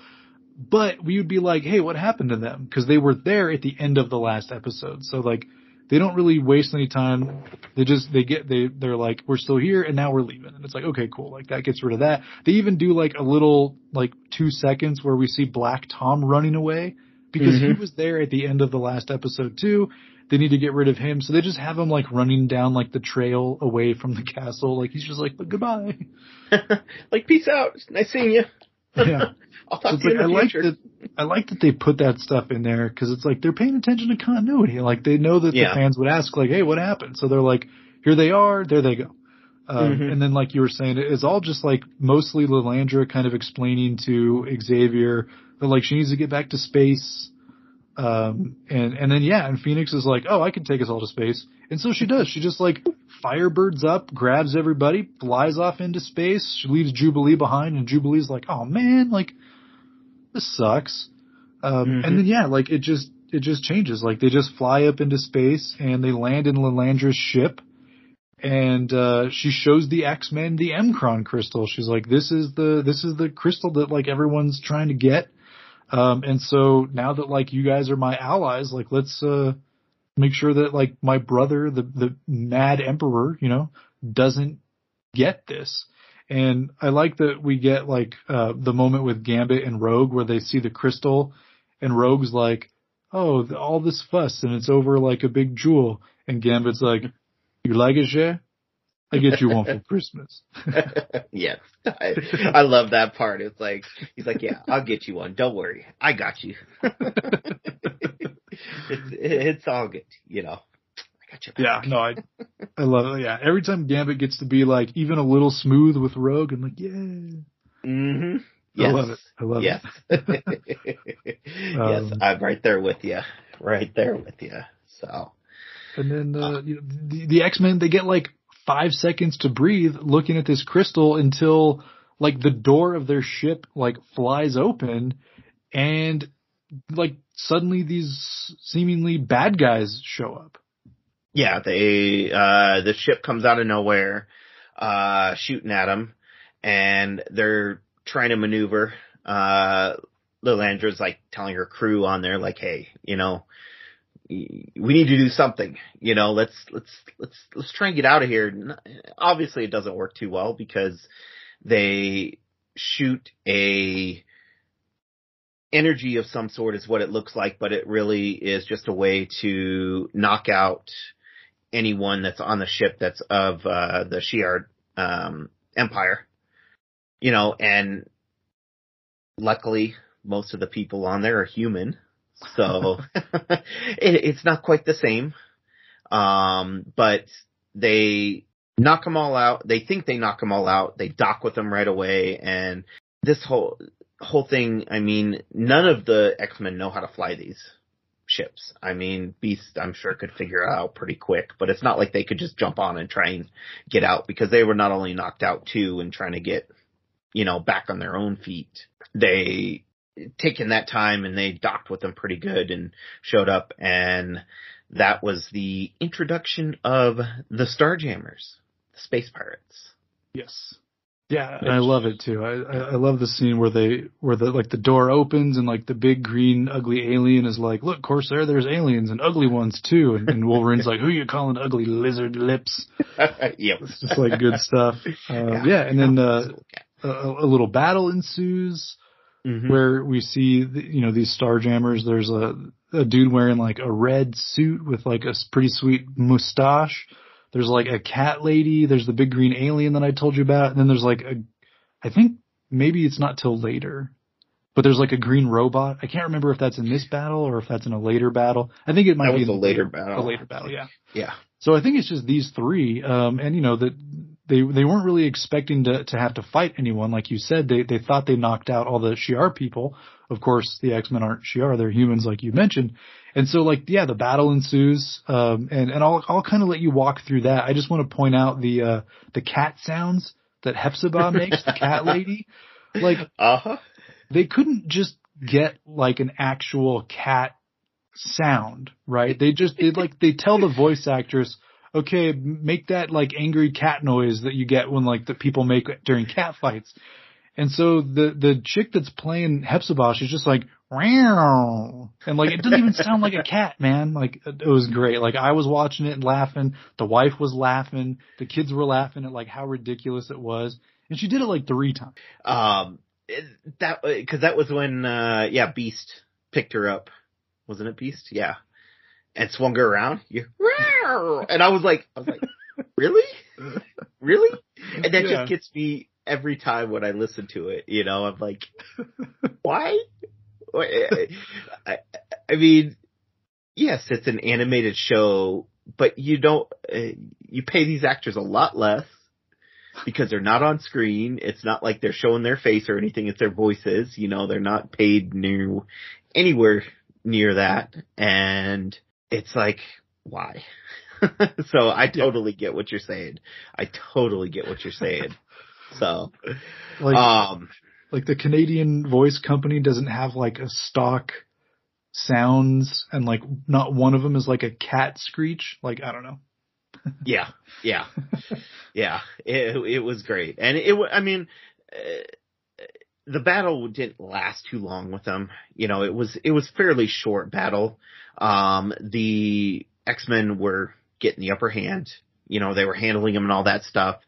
But we would be like, hey, what happened to them? Because they were there at the end of the last episode. So, like, they don't really waste any time. They just, they get, they, they're like, we're still here and now we're leaving. And it's like, okay, cool. Like, that gets rid of that. They even do, like, a little, like, two seconds where we see Black Tom running away because mm-hmm. he was there at the end of the last episode, too. They need to get rid of him. So they just have him like running down like the trail away from the castle. Like he's just like, but goodbye. Like peace out. Nice seeing you. Yeah. I'll talk so to you like, in the I future. Like that, I like that they put that stuff in there because it's like they're paying attention to continuity. Like they know that yeah. the fans would ask like, hey, what happened? So they're like, here they are. There they go. Um, mm-hmm. And then like you were saying, it's all just like mostly Lilandra kind of explaining to Xavier that like she needs to get back to space. Um, and, and then, yeah, and Phoenix is like, oh, I can take us all to space. And so she does. She just like firebirds up, grabs everybody, flies off into space. She leaves Jubilee behind and Jubilee's like, oh man, like this sucks. Um, mm-hmm. and then, yeah, like it just, it just changes. Like they just fly up into space and they land in Lilandra's ship and, uh, she shows the X-Men the M'Kraan crystal. She's like, this is the, this is the crystal that like everyone's trying to get. Um, and so now that like you guys are my allies, like let's uh, make sure that like my brother, the the mad emperor, you know, doesn't get this. And I like that we get like uh, the moment with Gambit and Rogue where they see the crystal and Rogue's like, oh, the, all this fuss and it's over like a big jewel. And Gambit's like, you like it, yeah? I get you one for Christmas. Yes. I, I love that part. It's like, he's like, yeah, I'll get you one. Don't worry. I got you. it's, it's all good, you know. I got your back. Yeah, no, I I love it. Yeah. Every time Gambit gets to be like even a little smooth with Rogue, I'm like, yeah. Mm-hmm. Yes. I love it. I love yes. it. yes. Um, I'm right there with you. Right there with you. So. And then uh, um, you know, the, the X-Men, they get like five seconds to breathe looking at this crystal until like the door of their ship like flies open and like suddenly these seemingly bad guys show up. Yeah. They, uh, the ship comes out of nowhere, uh, shooting at them and they're trying to maneuver. Uh, Lilandra's like telling her crew on there, like, hey, you know, we need to do something, you know, let's, let's, let's, let's try and get out of here. Obviously it doesn't work too well because they shoot a energy of some sort is what it looks like, but it really is just a way to knock out anyone that's on the ship that's of, uh, the Shi'ar, um, Empire, you know, and luckily most of the people on there are human. So it, it's not quite the same, um, but they knock them all out. They think they knock them all out. They dock with them right away. And this whole whole thing, I mean, none of the X-Men know how to fly these ships. I mean, Beast, I'm sure, could figure it out pretty quick, but it's not like they could just jump on and try and get out because they were not only knocked out, too, and trying to get, you know, back on their own feet. They... taken that time and they docked with them pretty good and showed up. And that was the introduction of the Starjammers, the space pirates. Yes. Yeah. And I love it too. I, I love the scene where they, where the, like the door opens and like the big green ugly alien is like, look, Corsair, there's aliens and ugly ones too. And, and Wolverine's like, who you calling ugly lizard lips? Yep. It's just like good stuff. Uh, yeah, yeah. And then, uh, a, a little battle ensues. Mm-hmm. Where we see, the, you know, these Starjammers, there's a, a dude wearing like a red suit with like a pretty sweet mustache. There's like a cat lady. There's the big green alien that I told you about. And then there's like a, I think maybe it's not till later, but there's like a green robot. I can't remember if that's in this battle or if that's in a later battle. I think it might that be was in a later battle. A later battle, yeah. Yeah. So I think it's just these three. Um, and you know, that, They they weren't really expecting to, to have to fight anyone. Like you said, they, they thought they knocked out all the Shi'ar people. Of course, the X-Men aren't Shi'ar. They're humans, like you mentioned. And so, like, yeah, the battle ensues. Um, and, and I'll, I'll kind of let you walk through that. I just want to point out the, uh, the cat sounds that Hepzibah makes, the cat lady. Like, uh-huh. They couldn't just get, like, an actual cat sound, right? They just, they like, they tell the voice actress, okay, make that like angry cat noise that you get when like the people make during cat fights. And so the, the chick that's playing Hepzibah, she's just like, wow. And like, it doesn't even sound like a cat, man. Like it was great. Like I was watching it and laughing. The wife was laughing. The kids were laughing at like how ridiculous it was. And she did it like three times. Um, that, cause that was when, uh, yeah, Beast picked her up. Wasn't it Beast? Yeah. And swung her around. You, and I was like, I was like, really? Really? And that yeah. just gets me every time when I listen to it, you know, I'm like, why? I, I mean, yes, it's an animated show, but you don't, uh, you pay these actors a lot less because they're not on screen. It's not like they're showing their face or anything. It's their voices, you know, they're not paid new anywhere near that. And it's like, why? So I totally get what you're saying. I totally get what you're saying. So, like, um, like the Canadian voice company doesn't have like a stock sounds and like not one of them is like a cat screech. Like, I don't know. yeah. Yeah. Yeah. It, it was great. And it, I mean, uh, the battle didn't last too long with them. You know, it was it was fairly short battle. Um, the X-Men were getting the upper hand. You know, they were handling him and all that stuff.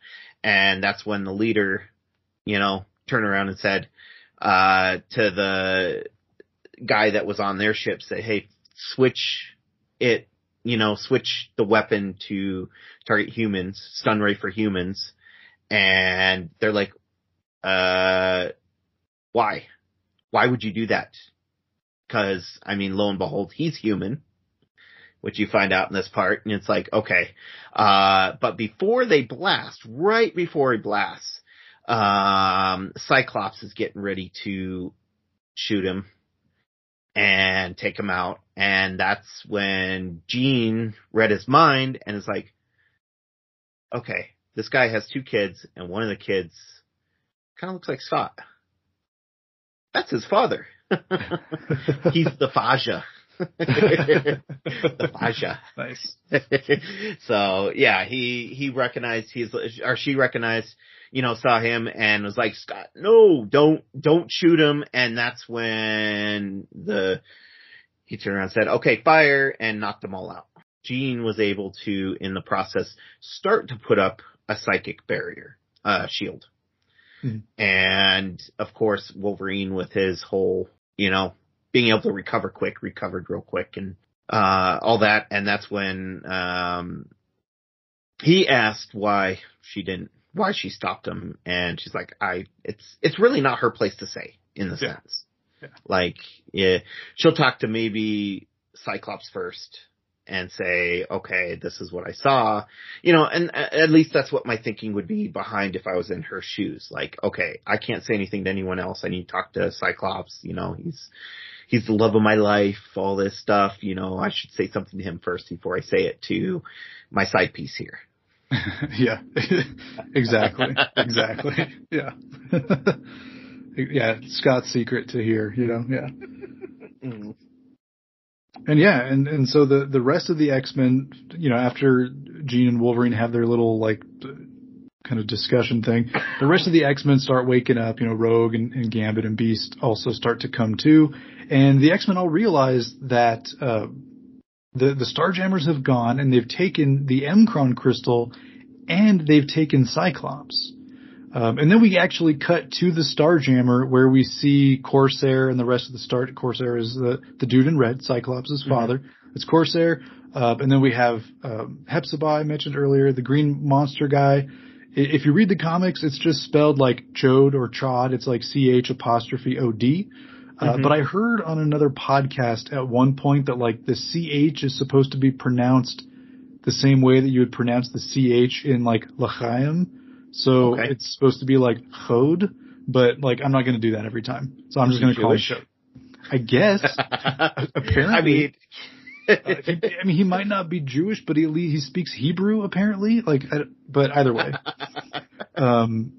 And that's when the leader, you know, turned around and said uh, to the guy that was on their ship, say, hey, switch it, you know, switch the weapon to target humans, stun ray for humans. And they're like, uh, why? Why would you do that? Because, I mean, lo and behold, he's human, which you find out in this part. And it's like, okay. Uh, but before they blast, right before he blasts, um, Cyclops is getting ready to shoot him and take him out. And that's when Jean read his mind and is like, okay, this guy has two kids, and one of the kids kind of looks like Scott. That's his father. He's the Faja. The Faja. Nice. So yeah, he, he recognized he's, or she recognized, you know, saw him and was like, Scott, no, don't, don't shoot him. And that's when the, he turned around and said, okay, fire, and knocked them all out. Jean was able to, in the process, start to put up a psychic barrier, uh, shield. Mm-hmm. And of course, Wolverine with his whole, you know, being able to recover quick, recovered real quick and, uh, all that. And that's when, um, he asked why she didn't, why she stopped him. And she's like, I, it's, it's really not her place to say in the yeah. sense. Yeah. Like, yeah, she'll talk to maybe Cyclops first and say, okay, this is what I saw, you know, and at least that's what my thinking would be behind if I was in her shoes. Like, okay, I can't say anything to anyone else. I need to talk to Cyclops. You know, he's, he's the love of my life, all this stuff. You know, I should say something to him first before I say it to my side piece here. Yeah, exactly. Exactly. Yeah. Yeah. Scott's secret to hear, you know? Yeah. Mm. And yeah, and, and so the, the rest of the X-Men, you know, after Jean and Wolverine have their little, like, kind of discussion thing, the rest of the X-Men start waking up, you know, Rogue and, and Gambit and Beast also start to come to, and the X-Men all realize that, uh, the, the Starjammers have gone and they've taken the M'Kraan crystal and they've taken Cyclops. Um, and then we actually cut to the Starjammer where we see Corsair and the rest of the Star. Corsair is the, the dude in red, Cyclops' father. Mm-hmm. It's Corsair. Uh, and then we have um, Hepzibah, I mentioned earlier, the green monster guy. If you read the comics, it's just spelled like Chode or Chod. It's like C H apostrophe O D. Uh, mm-hmm. But I heard on another podcast at one point that like the C H is supposed to be pronounced the same way that you would pronounce the C H in like L'chaim. So okay. It's supposed to be like Chode, but like I'm not going to do that every time. So I'm just going to call it Chode. I guess. Apparently. I mean, uh, he, I mean, he might not be Jewish, but he he speaks Hebrew apparently. Like, I, but either way. um.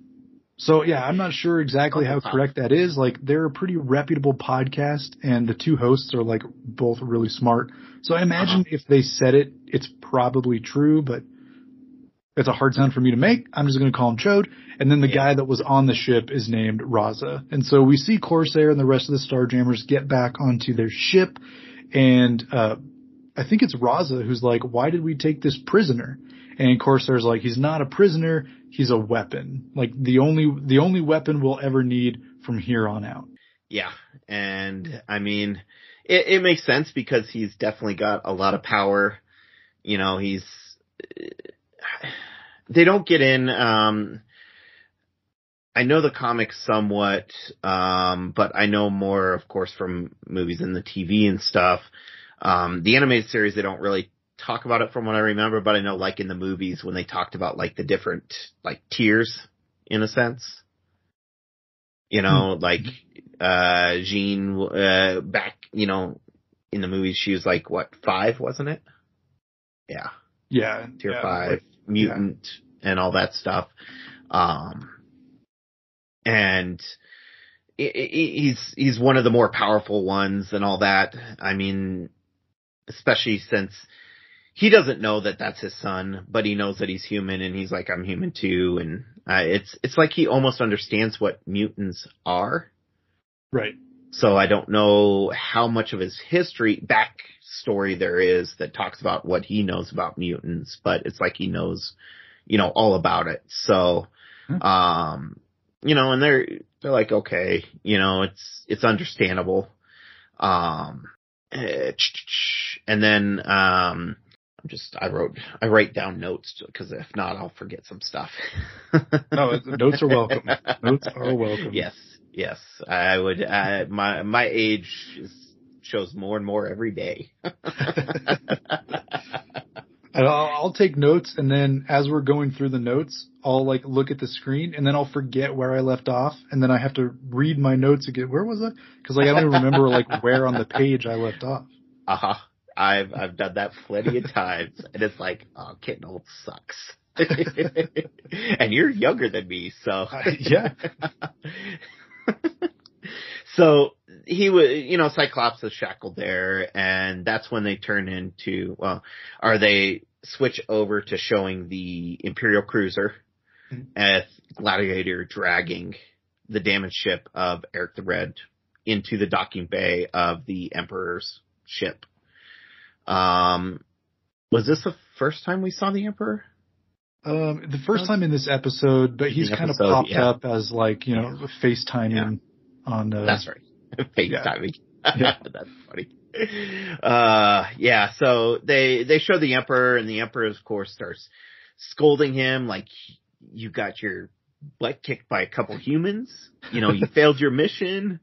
So yeah, I'm not sure exactly how correct that is. Like, they're a pretty reputable podcast, and the two hosts are like both really smart. So I imagine uh-huh. if they said it, it's probably true, but. It's a hard sound for me to make. I'm just going to call him Chode. And then the yeah. guy that was on the ship is named Raza. And so we see Corsair and the rest of the Starjammers get back onto their ship. And uh I think it's Raza who's like, why did we take this prisoner? And Corsair's like, he's not a prisoner. He's a weapon. Like the only the only weapon we'll ever need from here on out. Yeah. And I mean, it, it makes sense because he's definitely got a lot of power. You know, he's... They don't get in, um, I know the comics somewhat, um, but I know more, of course, from movies and the T V and stuff. Um, the animated series, they don't really talk about it from what I remember, but I know like in the movies when they talked about like the different, like tiers in a sense, you know, mm-hmm. like, uh, Jean, uh, back, you know, in the movies, she was like, what, five, wasn't it? Yeah. Yeah. Tier yeah, five. Like- Mutant yeah. and all that stuff. Um, and he's, he's one of the more powerful ones and all that. I mean, especially since he doesn't know that that's his son, but he knows that he's human, and he's like, I'm human too. And uh, it's it's like he almost understands what mutants are. Right. So I don't know how much of his history, backstory there is that talks about what he knows about mutants, but it's like he knows, you know, all about it. So, um, you know, and they're they're like, okay, you know, it's it's understandable. Um, and then um. I'm just, I wrote, I write down notes because if not, I'll forget some stuff. No, notes are welcome. Notes are welcome. Yes. Yes. I would, uh, my, my age is, shows more and more every day. And I'll, I'll take notes. And then as we're going through the notes, I'll like look at the screen and then I'll forget where I left off. And then I have to read my notes again. Where was I? Cause like, I don't even remember like where on the page I left off. Uh huh. I've I've done that plenty of times, and it's like, oh, getting old sucks. And you're younger than me, so uh, yeah. So he was, you know, Cyclops is shackled there, and that's when they turn into, well, or they switch over to showing the Imperial cruiser, mm-hmm. as Gladiator dragging the damaged ship of Eric the Red into the docking bay of the Emperor's ship. Um, was this the first time we saw the Emperor? Um, the first time in this episode, but he's kind episode, of popped yeah. up as like, you know, FaceTiming yeah. on, uh, that's right. FaceTiming. Yeah. Yeah. That's funny. Uh, yeah. So they, they show the Emperor, and the Emperor, of course, starts scolding him. Like, you got your butt kicked by a couple humans. You know, you failed your mission.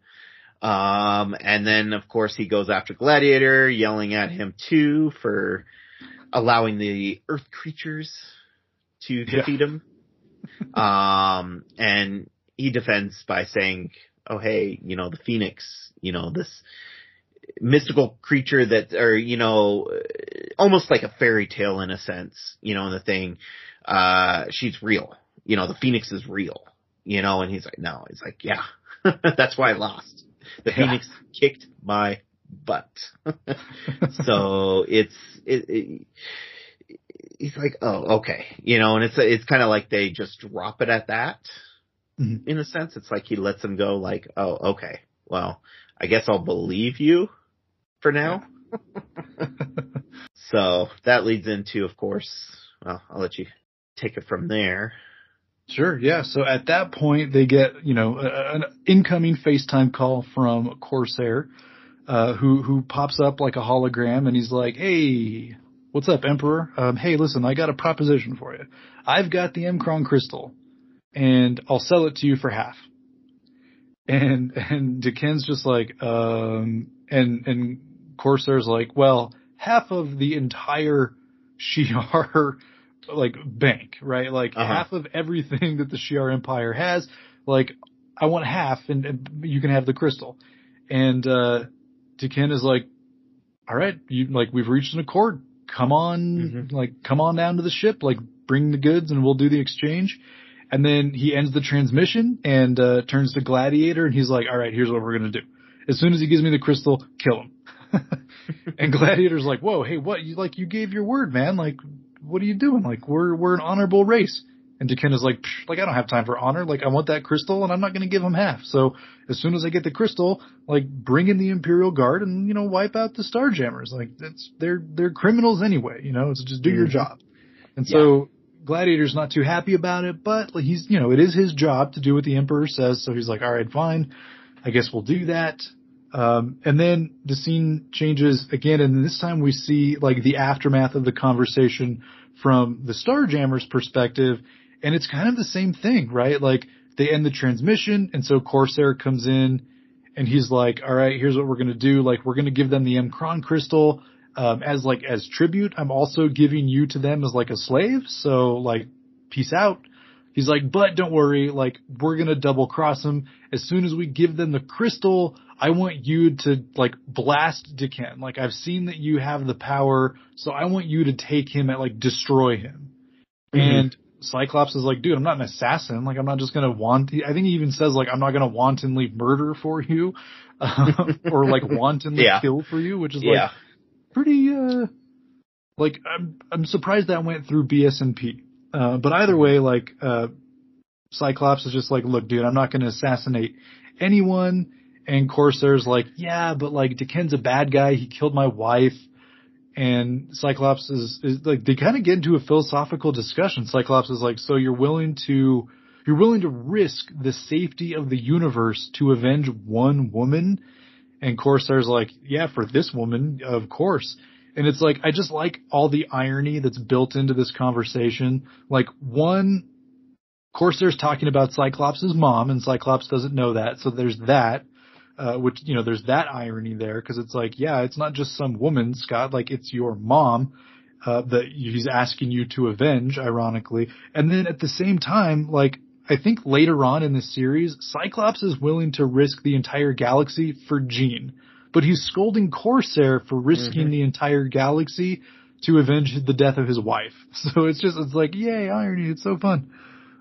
Um, and then, of course, he goes after Gladiator, yelling at him, too, for allowing the Earth creatures to defeat yeah. him. Um, and he defends by saying, oh, hey, you know, the Phoenix, you know, this mystical creature that, or, you know, almost like a fairy tale in a sense, you know, in the thing, uh, she's real. You know, the Phoenix is real, you know, and he's like, no, he's like, yeah, that's why I lost. The yeah. Phoenix kicked my butt. So it's, it, it, he's like, oh, okay. You know, and it's, it's kind of like they just drop it at that. Mm-hmm. In a sense, it's like he lets him go like, oh, okay. Well, I guess I'll believe you for now. Yeah. So that leads into, of course, well, I'll let you take it from there. Sure, yeah. So at that point, they get, you know, an incoming FaceTime call from Corsair, uh, who, who pops up like a hologram, and he's like, hey, what's up, Emperor? Um, hey, listen, I got a proposition for you. I've got the M'Kraan crystal, and I'll sell it to you for half. And, and D'Ken's just like, um, and, and Corsair's like, well, half of the entire Shi'ar like bank, right? Like uh-huh. half of everything that the Shi'ar Empire has, like I want half, and, and you can have the crystal. And, uh, D'Ken is like, all right, you like, we've reached an accord. Come on, mm-hmm. like, come on down to the ship, like bring the goods and we'll do the exchange. And then he ends the transmission and, uh, turns to Gladiator, and he's like, all right, here's what we're going to do. As soon as he gives me the crystal, kill him. And Gladiator's like, whoa, hey, what? You like, you gave your word, man. Like, what are you doing? Like, we're, we're an honorable race. And D'Ken is like, like, I don't have time for honor. Like, I want that crystal, and I'm not going to give him half. So as soon as I get the crystal, like, bring in the Imperial Guard and, you know, wipe out the Starjammers. Like, that's, they're, they're criminals anyway, you know, so just do mm. your job. And yeah. so Gladiator's not too happy about it, but he's, you know, it is his job to do what the Emperor says. So he's like, all right, fine. I guess we'll do that. Um, and then the scene changes again, and this time we see like the aftermath of the conversation from the Starjammers' perspective, and it's kind of the same thing, right? Like they end the transmission, and so Corsair comes in, and he's like, all right, here's what we're going to do. Like, we're going to give them the M'Kraan crystal, um, as like, as tribute. I'm also giving you to them as like a slave. So like, peace out. He's like, but don't worry, like, we're going to double cross them. As soon as we give them the crystal, I want you to, like, blast D'Ken. Like, I've seen that you have the power, so I want you to take him and, like, destroy him. Mm-hmm. And Cyclops is like, dude, I'm not an assassin. Like, I'm not just going to want – I think he even says, like, I'm not going to wantonly murder for you uh, or, like, wantonly yeah. kill for you, which is, like, yeah. pretty – uh like, I'm I'm surprised that went through B S and P. Uh, but either way, like, uh, Cyclops is just like, look, dude, I'm not going to assassinate anyone. And Corsair's like, yeah, but like, D'Ken's a bad guy. He killed my wife. And Cyclops is, is like, they kind of get into a philosophical discussion. Cyclops is like, so you're willing to, you're willing to risk the safety of the universe to avenge one woman? And Corsair's like, yeah, for this woman, of course. And it's like, I just like all the irony that's built into this conversation. Like, one, Corsair's talking about Cyclops' mom, and Cyclops doesn't know that. So there's that. Uh, which, you know, there's that irony there, because it's like, yeah, it's not just some woman, Scott, like, it's your mom uh that he's asking you to avenge, ironically. And then at the same time, like, I think later on in the series, Cyclops is willing to risk the entire galaxy for Jean, but he's scolding Corsair for risking mm-hmm. the entire galaxy to avenge the death of his wife. So it's just, it's like, yay, irony, it's so fun.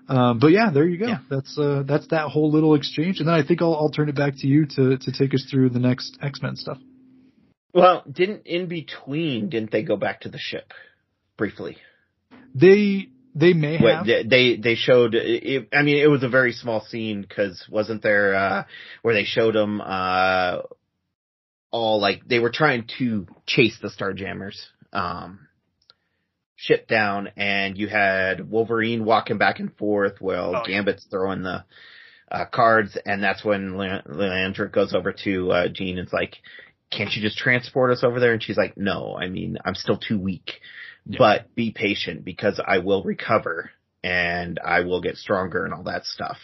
Um, but yeah, there you go. Yeah. That's uh, that's that whole little exchange, and then I think I'll, I'll turn it back to you to to take us through the next X-Men stuff. Well, didn't in between didn't they go back to the ship briefly? They they may have. Wait, they they showed. It, I mean, it was a very small scene because wasn't there uh, where they showed them uh, all like they were trying to chase the Starjammers. Um, ship down, and you had Wolverine walking back and forth while oh, Gambit's throwing the uh, cards, and that's when Lilandra goes over to uh, Jean and's like, can't you just transport us over there? And she's like, no, I mean, I'm still too weak, yeah. but be patient because I will recover and I will get stronger and all that stuff.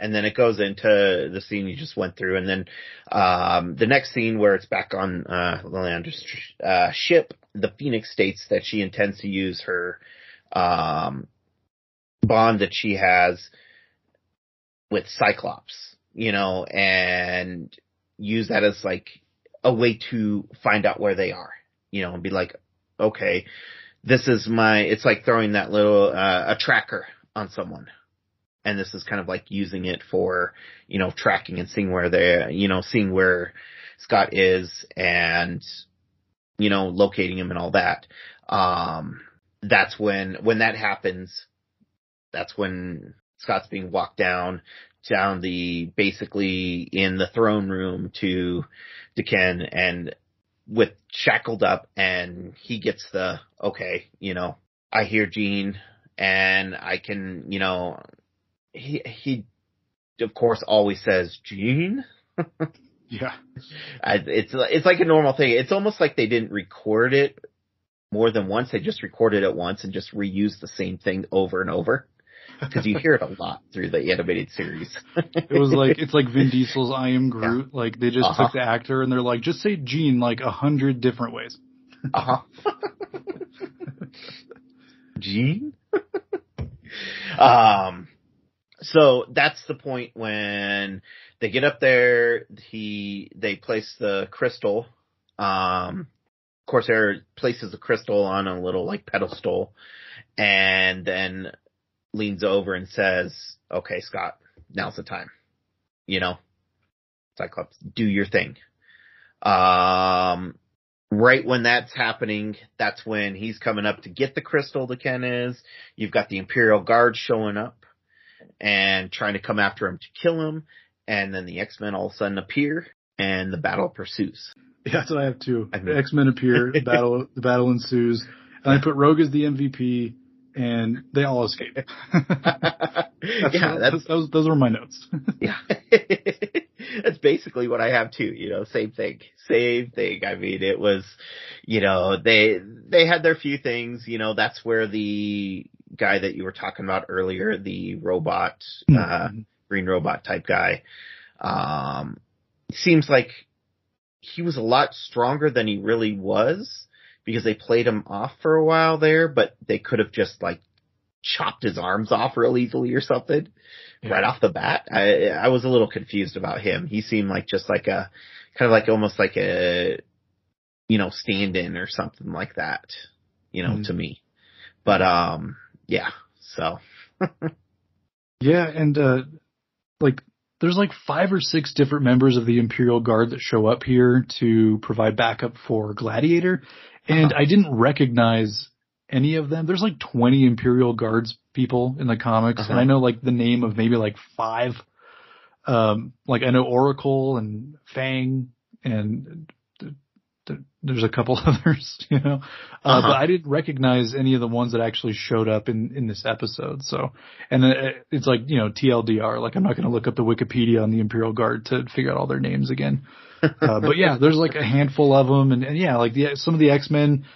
And then it goes into the scene you just went through, and then um the next scene where it's back on uh Lilandra's uh, ship, the Phoenix states that she intends to use her um bond that she has with Cyclops, you know, and use that as like a way to find out where they are, you know, and be like, okay, this is my, it's like throwing that little, uh, a tracker on someone. And this is kind of like using it for, you know, tracking and seeing where they, you know, seeing where Scott is and, you know, locating him and all that. Um, that's when, when that happens, that's when Scott's being walked down, down the, basically in the throne room to D'Ken and with shackled up, and he gets the, okay, you know, I hear Jean and I can, you know, He, he, of course, always says, Jean? Yeah. I, it's, it's like a normal thing. It's almost like they didn't record it more than once. They just recorded it once and just reused the same thing over and over. Because you hear it a lot through the animated series. It was like, it's like Vin Diesel's I Am Groot. Yeah. Like, they just uh-huh. took the actor and they're like, just say Jean like a hundred different ways. Uh-huh. Jean? um... So that's the point when they get up there, he, they place the crystal, um, Corsair places the crystal on a little like pedestal and then leans over and says, okay, Scott, now's the time, you know, Cyclops, do your thing. Um, right when that's happening, that's when he's coming up to get the crystal, D'Ken is, you've got the Imperial Guard showing up and trying to come after him to kill him, and then the X-Men all of a sudden appear, and the battle pursues. Yeah, that's what I have too. I mean. The X-Men appear, the battle, the battle ensues, and I put Rogue as the M V P, and they all escape. that's yeah, what, that's those, those were my notes. Yeah, that's basically what I have too. You know, same thing, same thing. I mean, it was, you know, they they had their few things. You know, that's where the guy that you were talking about earlier, the robot, uh, green robot type guy, um, seems like he was a lot stronger than he really was because they played him off for a while there, but they could have just like chopped his arms off real easily or something yeah. right off the bat. I, I was a little confused about him. He seemed like just like a kind of like almost like a, you know, stand-in or something like that, you know, mm-hmm. to me. But, um, yeah, so. yeah, and, uh, like, there's like five or six different members of the Imperial Guard that show up here to provide backup for Gladiator, and I didn't recognize any of them. There's like twenty Imperial Guards people in the comics, uh-huh. and I know like the name of maybe like five. Um, like I know Oracle and Fang, and th- th- there's a couple others, you know, uh, uh-huh. but I didn't recognize any of the ones that actually showed up in, in this episode. So, and it's like, you know, T L D R, like I'm not going to look up the Wikipedia on the Imperial Guard to figure out all their names again. Uh, but yeah, there's like a handful of them. And, and yeah, like the, some of the X-Men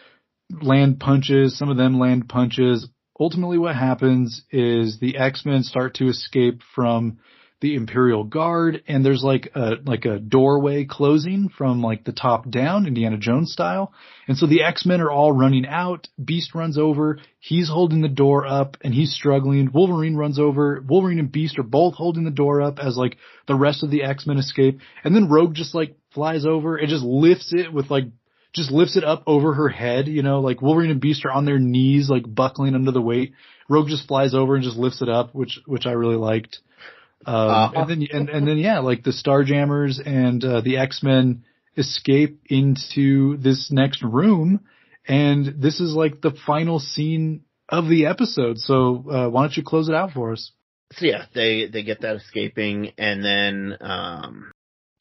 land punches, some of them land punches. Ultimately what happens is the X-Men start to escape from the Imperial Guard, and there's like a like a doorway closing from like the top down, Indiana Jones style. And so the X-Men are all running out. Beast runs over. He's holding the door up, and he's struggling. Wolverine runs over. Wolverine and Beast are both holding the door up as like the rest of the X-Men escape. And then Rogue just like flies over and just lifts it with like just lifts it up over her head, you know, like Wolverine and Beast are on their knees, like buckling under the weight. Rogue just flies over and just lifts it up, which which I really liked. Um, uh-huh. and then, and, and then, yeah, like the Starjammers and, uh, the X-Men escape into this next room. And this is like the final scene of the episode. So, uh, why don't you close it out for us? So yeah, they, they get that escaping. And then, um,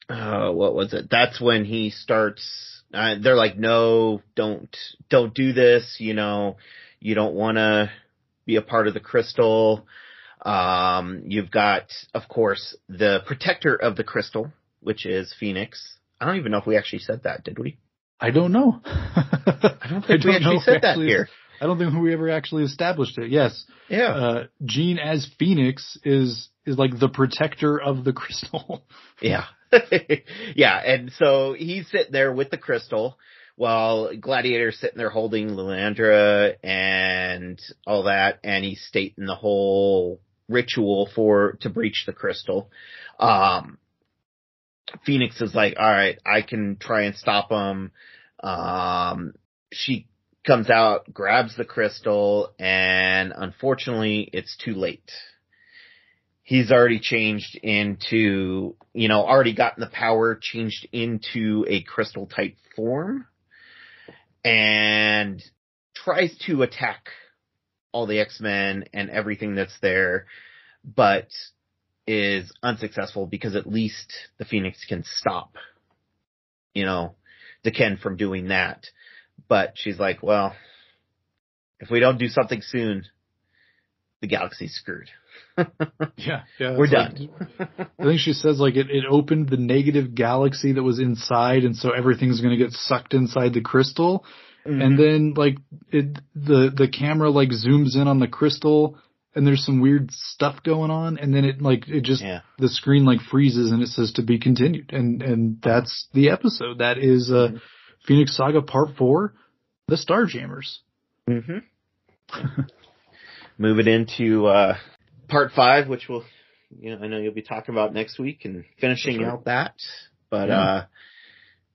uh, what was it? That's when he starts, uh, they're like, no, don't, don't do this. You know, you don't want to be a part of the crystal. Um, you've got, of course, the protector of the crystal, which is Phoenix. I don't even know if we actually said that, did we? I don't know. I don't think I we don't actually said we actually, that here. I don't think we ever actually established it. Yes. Yeah. Uh, Jean as Phoenix is, is like the protector of the crystal. Yeah. Yeah. And so he's sitting there with the crystal while Gladiator's sitting there holding Lilandra and all that. And he's stating the whole ritual for to breach the crystal. Um, Phoenix is like, all right, I can try and stop him. Um, she comes out, grabs the crystal, and unfortunately it's too late. He's already changed into, you know, already gotten the power, changed into a crystal type form, and tries to attack all the X-Men and everything that's there, but is unsuccessful because at least the Phoenix can stop, you know, D'Ken from doing that. But she's like, well, if we don't do something soon, the galaxy's screwed. yeah, yeah, we're done. Like, I think she says like it, it opened the negative galaxy that was inside, and so everything's going to get sucked inside the crystal. Mm-hmm. And then like it, the the camera like zooms in on the crystal, and there's some weird stuff going on, and then it like it just yeah. the screen like freezes, and it says to be continued, and and that's the episode. That is uh, mm-hmm. Phoenix Saga Part Four, The Starjammers. Mm-hmm. Move it into uh, Part Five, which we'll, you know, I know you'll be talking about next week and finishing sure. out that. But yeah. uh,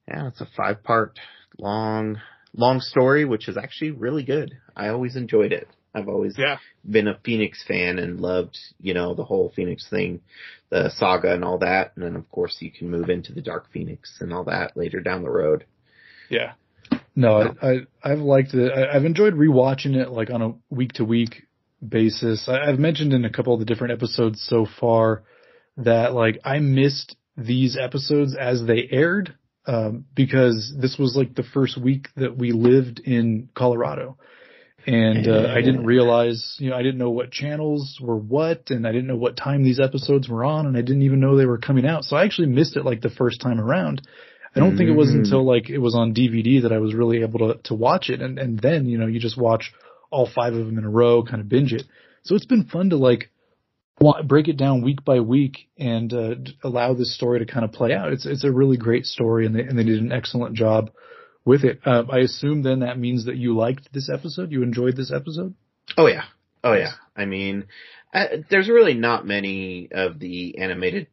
yeah, it's a five-part long, long story, which is actually really good. I always enjoyed it. I've always yeah. been a Phoenix fan and loved, you know, the whole Phoenix thing, the saga and all that. And then of course you can move into the Dark Phoenix and all that later down the road. Yeah. No, no. I, I I've liked it. I, I've enjoyed rewatching it like on a week to week basis. I've mentioned in a couple of the different episodes so far that like I missed these episodes as they aired um, because this was like the first week that we lived in Colorado, and uh, I didn't realize, you know, I didn't know what channels were what, and I didn't know what time these episodes were on, and I didn't even know they were coming out. So I actually missed it like the first time around. I don't mm-hmm. think it was until like it was on D V D that I was really able to to watch it, and and then, you know, you just watch all five of them in a row, kind of binge it. So it's been fun to like break it down week by week and uh, allow this story to kind of play out. It's it's a really great story, and they and they did an excellent job with it. Uh, I assume then that means that you liked this episode, you enjoyed this episode. Oh yeah, oh yeah. I mean, I, there's really not many of the animated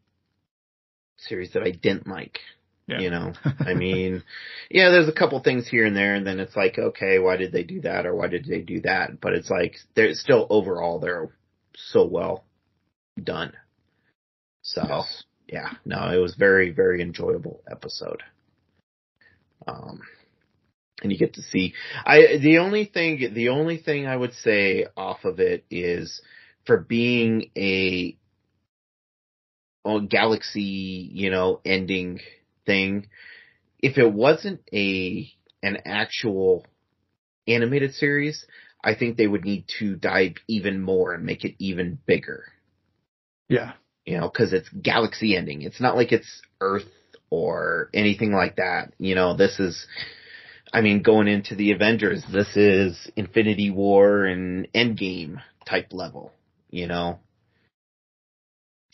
series that I didn't like. Yeah. You know, I mean, yeah, there's a couple things here and there, and then it's like, okay, why did they do that, or why did they do that? But it's like, they're still overall, they're so well done. So, yes. yeah, no, it was very, very enjoyable episode. Um, and you get to see, I, the only thing, the only thing I would say off of it is for being a, a galaxy, you know, ending thing, if it wasn't a, an actual animated series, I think they would need to dive even more and make it even bigger. Yeah. You know, because it's galaxy ending. It's not like it's Earth or anything like that. You know, this is, I mean, going into the Avengers, this is Infinity War and Endgame type level, you know,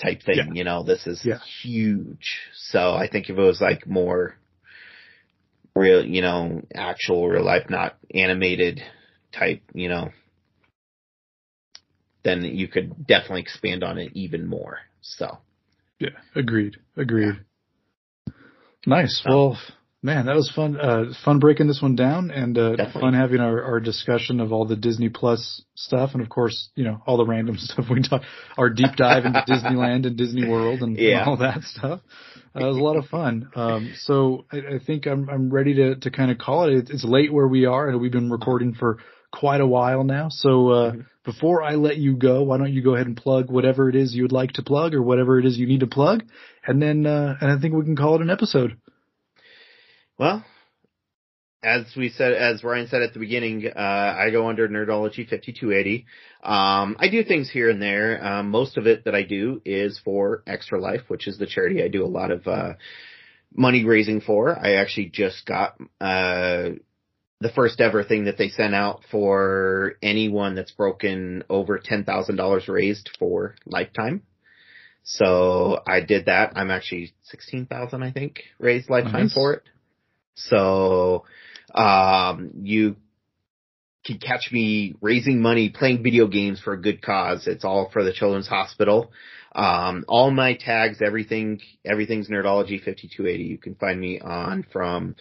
type thing. Yeah. You know, this is yeah. huge. So I think if it was like more real, you know, actual real life, not animated type, you know, then you could definitely expand on it even more. So, yeah, agreed, agreed. Yeah. Nice. Um, well, man, that was fun. Uh, fun breaking this one down, and uh, fun having our, our discussion of all the Disney Plus stuff, and of course, you know, all the random stuff we talk, our deep dive into Disneyland and Disney World, and, yeah. and all that stuff. Uh, it was a lot of fun. Um, so I, I think I'm I'm ready to to kind of call it. It's, it's late where we are, and we've been recording for quite a while now. So uh before I let you go, why don't you go ahead and plug whatever it is you would like to plug or whatever it is you need to plug, and then uh and I think we can call it an episode. Well, as we said, as Ryan said at the beginning, uh I go under Nerdology fifty-two eighty. Um I do things here and there. Um most of it that I do is for Extra Life, which is the charity I do a lot of uh money raising for. I actually just got uh the first ever thing that they sent out for anyone that's broken over ten thousand dollars raised for lifetime. So I did that. I'm actually sixteen thousand, I think, raised lifetime nice. for it. So, um, you can catch me raising money, playing video games for a good cause. It's all for the Children's Hospital. Um, all my tags, everything, everything's Nerdology fifty-two eighty. You can find me on from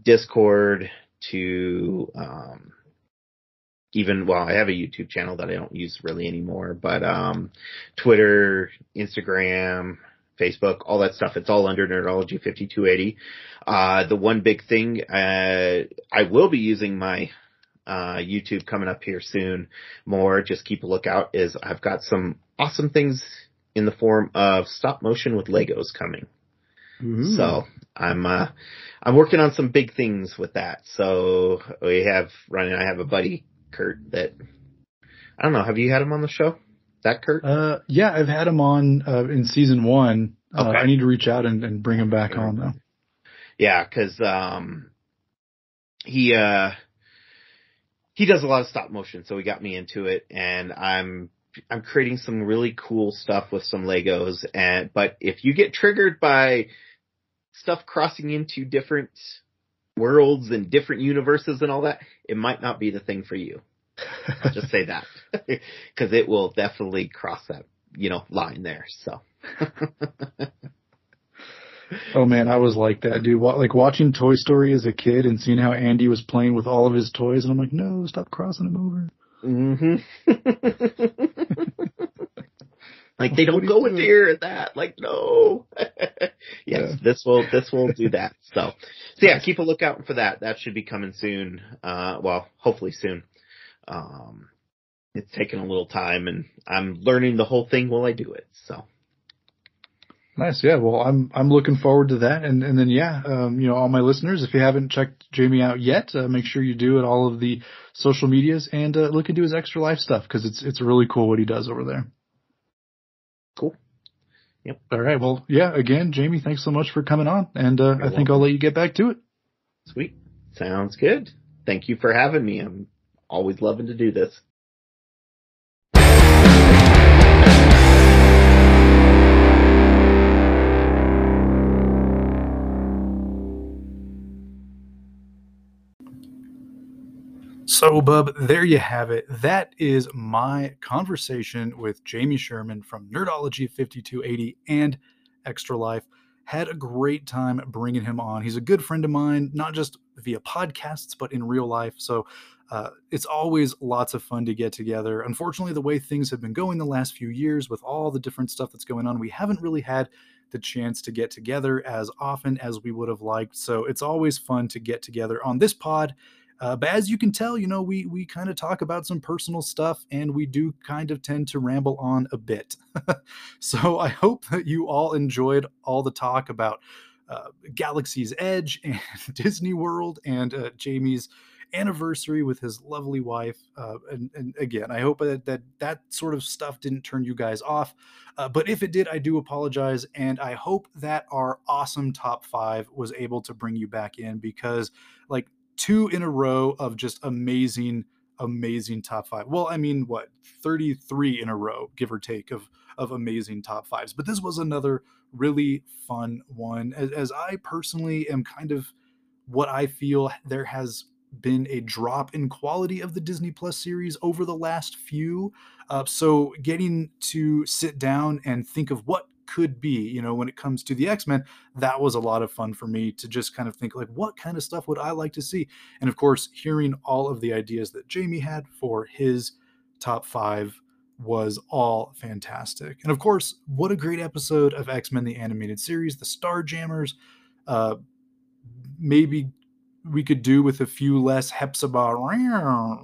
Discord to um even well I have a YouTube channel that I don't use really anymore, but um Twitter, Instagram, Facebook, all that stuff. It's all under Nerdology fifty-two eighty. Uh the one big thing, uh I will be using my uh YouTube coming up here soon more, just keep a lookout, is I've got some awesome things in the form of stop motion with Legos coming. Mm-hmm. So I'm, uh, I'm working on some big things with that. So we have, Ryan and I have a buddy, Kurt, that, I don't know, have you had him on the show? That Kurt? Uh, yeah, I've had him on, uh, in season one. Okay. Uh, I need to reach out and, and bring him back yeah. on though. Yeah, cause, um, he, uh, he does a lot of stop motion. So he got me into it, and I'm, I'm creating some really cool stuff with some Legos, and, but if you get triggered by stuff crossing into different worlds and different universes and all that, it might not be the thing for you. I'll just say that, because it will definitely cross that, you know, line there. So. Oh man, I was like that, dude. Like watching Toy Story as a kid and seeing how Andy was playing with all of his toys, and I'm like, no, stop crossing them over. Mm-hmm. Like they don't go into here at that. Like no. yes, yeah. this will this will do that. So, so yeah, keep a lookout for that. That should be coming soon. Uh, well, hopefully soon. Um, it's taking a little time, and I'm learning the whole thing while I do it. So. Nice. Yeah. Well, I'm, I'm looking forward to that. And, and then, yeah, um, you know, all my listeners, if you haven't checked Jamie out yet, uh, make sure you do at all of the social medias, and uh, look into his Extra Life stuff, 'cause it's, it's really cool what he does over there. Cool. Yep. All right. Well, yeah, again, Jamie, thanks so much for coming on. And, uh, You're I welcome. think I'll let you get back to it. Sweet. Sounds good. Thank you for having me. I'm always loving to do this. So, bub, there you have it. That is my conversation with Jamie Sherman from Nerdology fifty-two eighty and Extra Life. Had a great time bringing him on. He's a good friend of mine, not just via podcasts, but in real life. So uh, it's always lots of fun to get together. Unfortunately, the way things have been going the last few years with all the different stuff that's going on, we haven't really had the chance to get together as often as we would have liked. So it's always fun to get together on this pod. Uh, but as you can tell, you know, we we kind of talk about some personal stuff, and we do kind of tend to ramble on a bit. So I hope that you all enjoyed all the talk about uh, Galaxy's Edge and Disney World and uh, Jamie's anniversary with his lovely wife. Uh, and, and again, I hope that, that that sort of stuff didn't turn you guys off. Uh, but if it did, I do apologize. And I hope that our awesome top five was able to bring you back in, because like two in a row of just amazing, amazing top five. Well, I mean, what, thirty-three in a row, give or take, of, of amazing top fives. But this was another really fun one, as, as I personally am kind of what I feel there has been a drop in quality of the Disney Plus series over the last few. Uh, so getting to sit down and think of what could be, you know, when it comes to the X-Men, that was a lot of fun for me to just kind of think like, what kind of stuff would I like to see? And of course, hearing all of the ideas that Jamie had for his top five was all fantastic. And of course, what a great episode of X-Men, the Animated Series, the Starjammers. Uh, maybe we could do with a few less Hepzibah.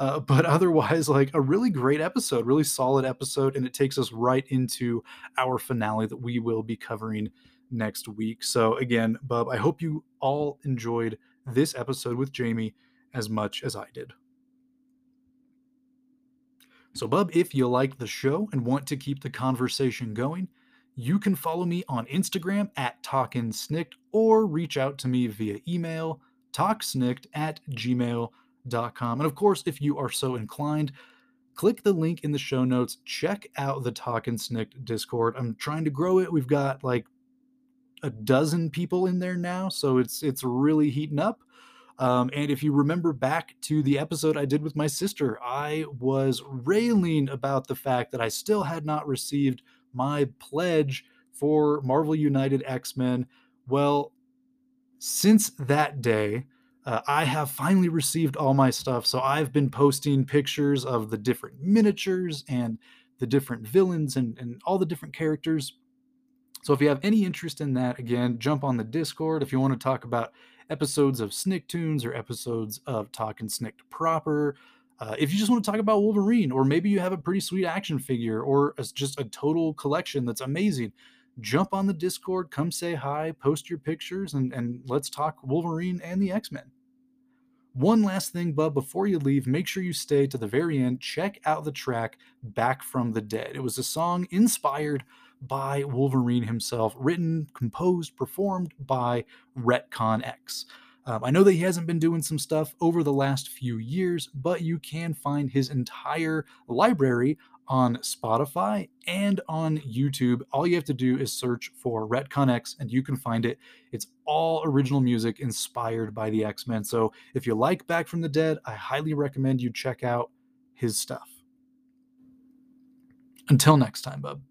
uh, but otherwise, like a really great episode, really solid episode. And it takes us right into our finale that we will be covering next week. So again, Bub, I hope you all enjoyed this episode with Jamie as much as I did. So Bub, if you liked the show and want to keep the conversation going, you can follow me on Instagram at TalkinSnicked, or reach out to me via email, talksnicked at gmail dot com. And of course, if you are so inclined, click the link in the show notes. Check out the Talkin' Snicked Discord. I'm trying to grow it. We've got like a dozen people in there now, so it's it's really heating up. Um, and if you remember back to the episode I did with my sister, I was railing about the fact that I still had not received my pledge for Marvel United X-Men. Well, since that day, uh, I have finally received all my stuff. So I've been posting pictures of the different miniatures and the different villains and, and all the different characters. So if you have any interest in that, again, jump on the Discord. If you want to talk about episodes of Snicktoons or episodes of Talkin' Snicked proper, Uh, if you just want to talk about Wolverine, or maybe you have a pretty sweet action figure, or a, just a total collection that's amazing, jump on the Discord, come say hi, post your pictures, and, and let's talk Wolverine and the X-Men. One last thing, Bub, before you leave, make sure you stay to the very end. Check out the track Back From The Dead. It was a song inspired by Wolverine himself, written, composed, performed by Retcon X. Um, I know that he hasn't been doing some stuff over the last few years, but you can find his entire library on Spotify and on YouTube. All you have to do is search for Retcon X and you can find it. It's all original music inspired by the X-Men. So if you like Back From The Dead, I highly recommend you check out his stuff. Until next time, Bub.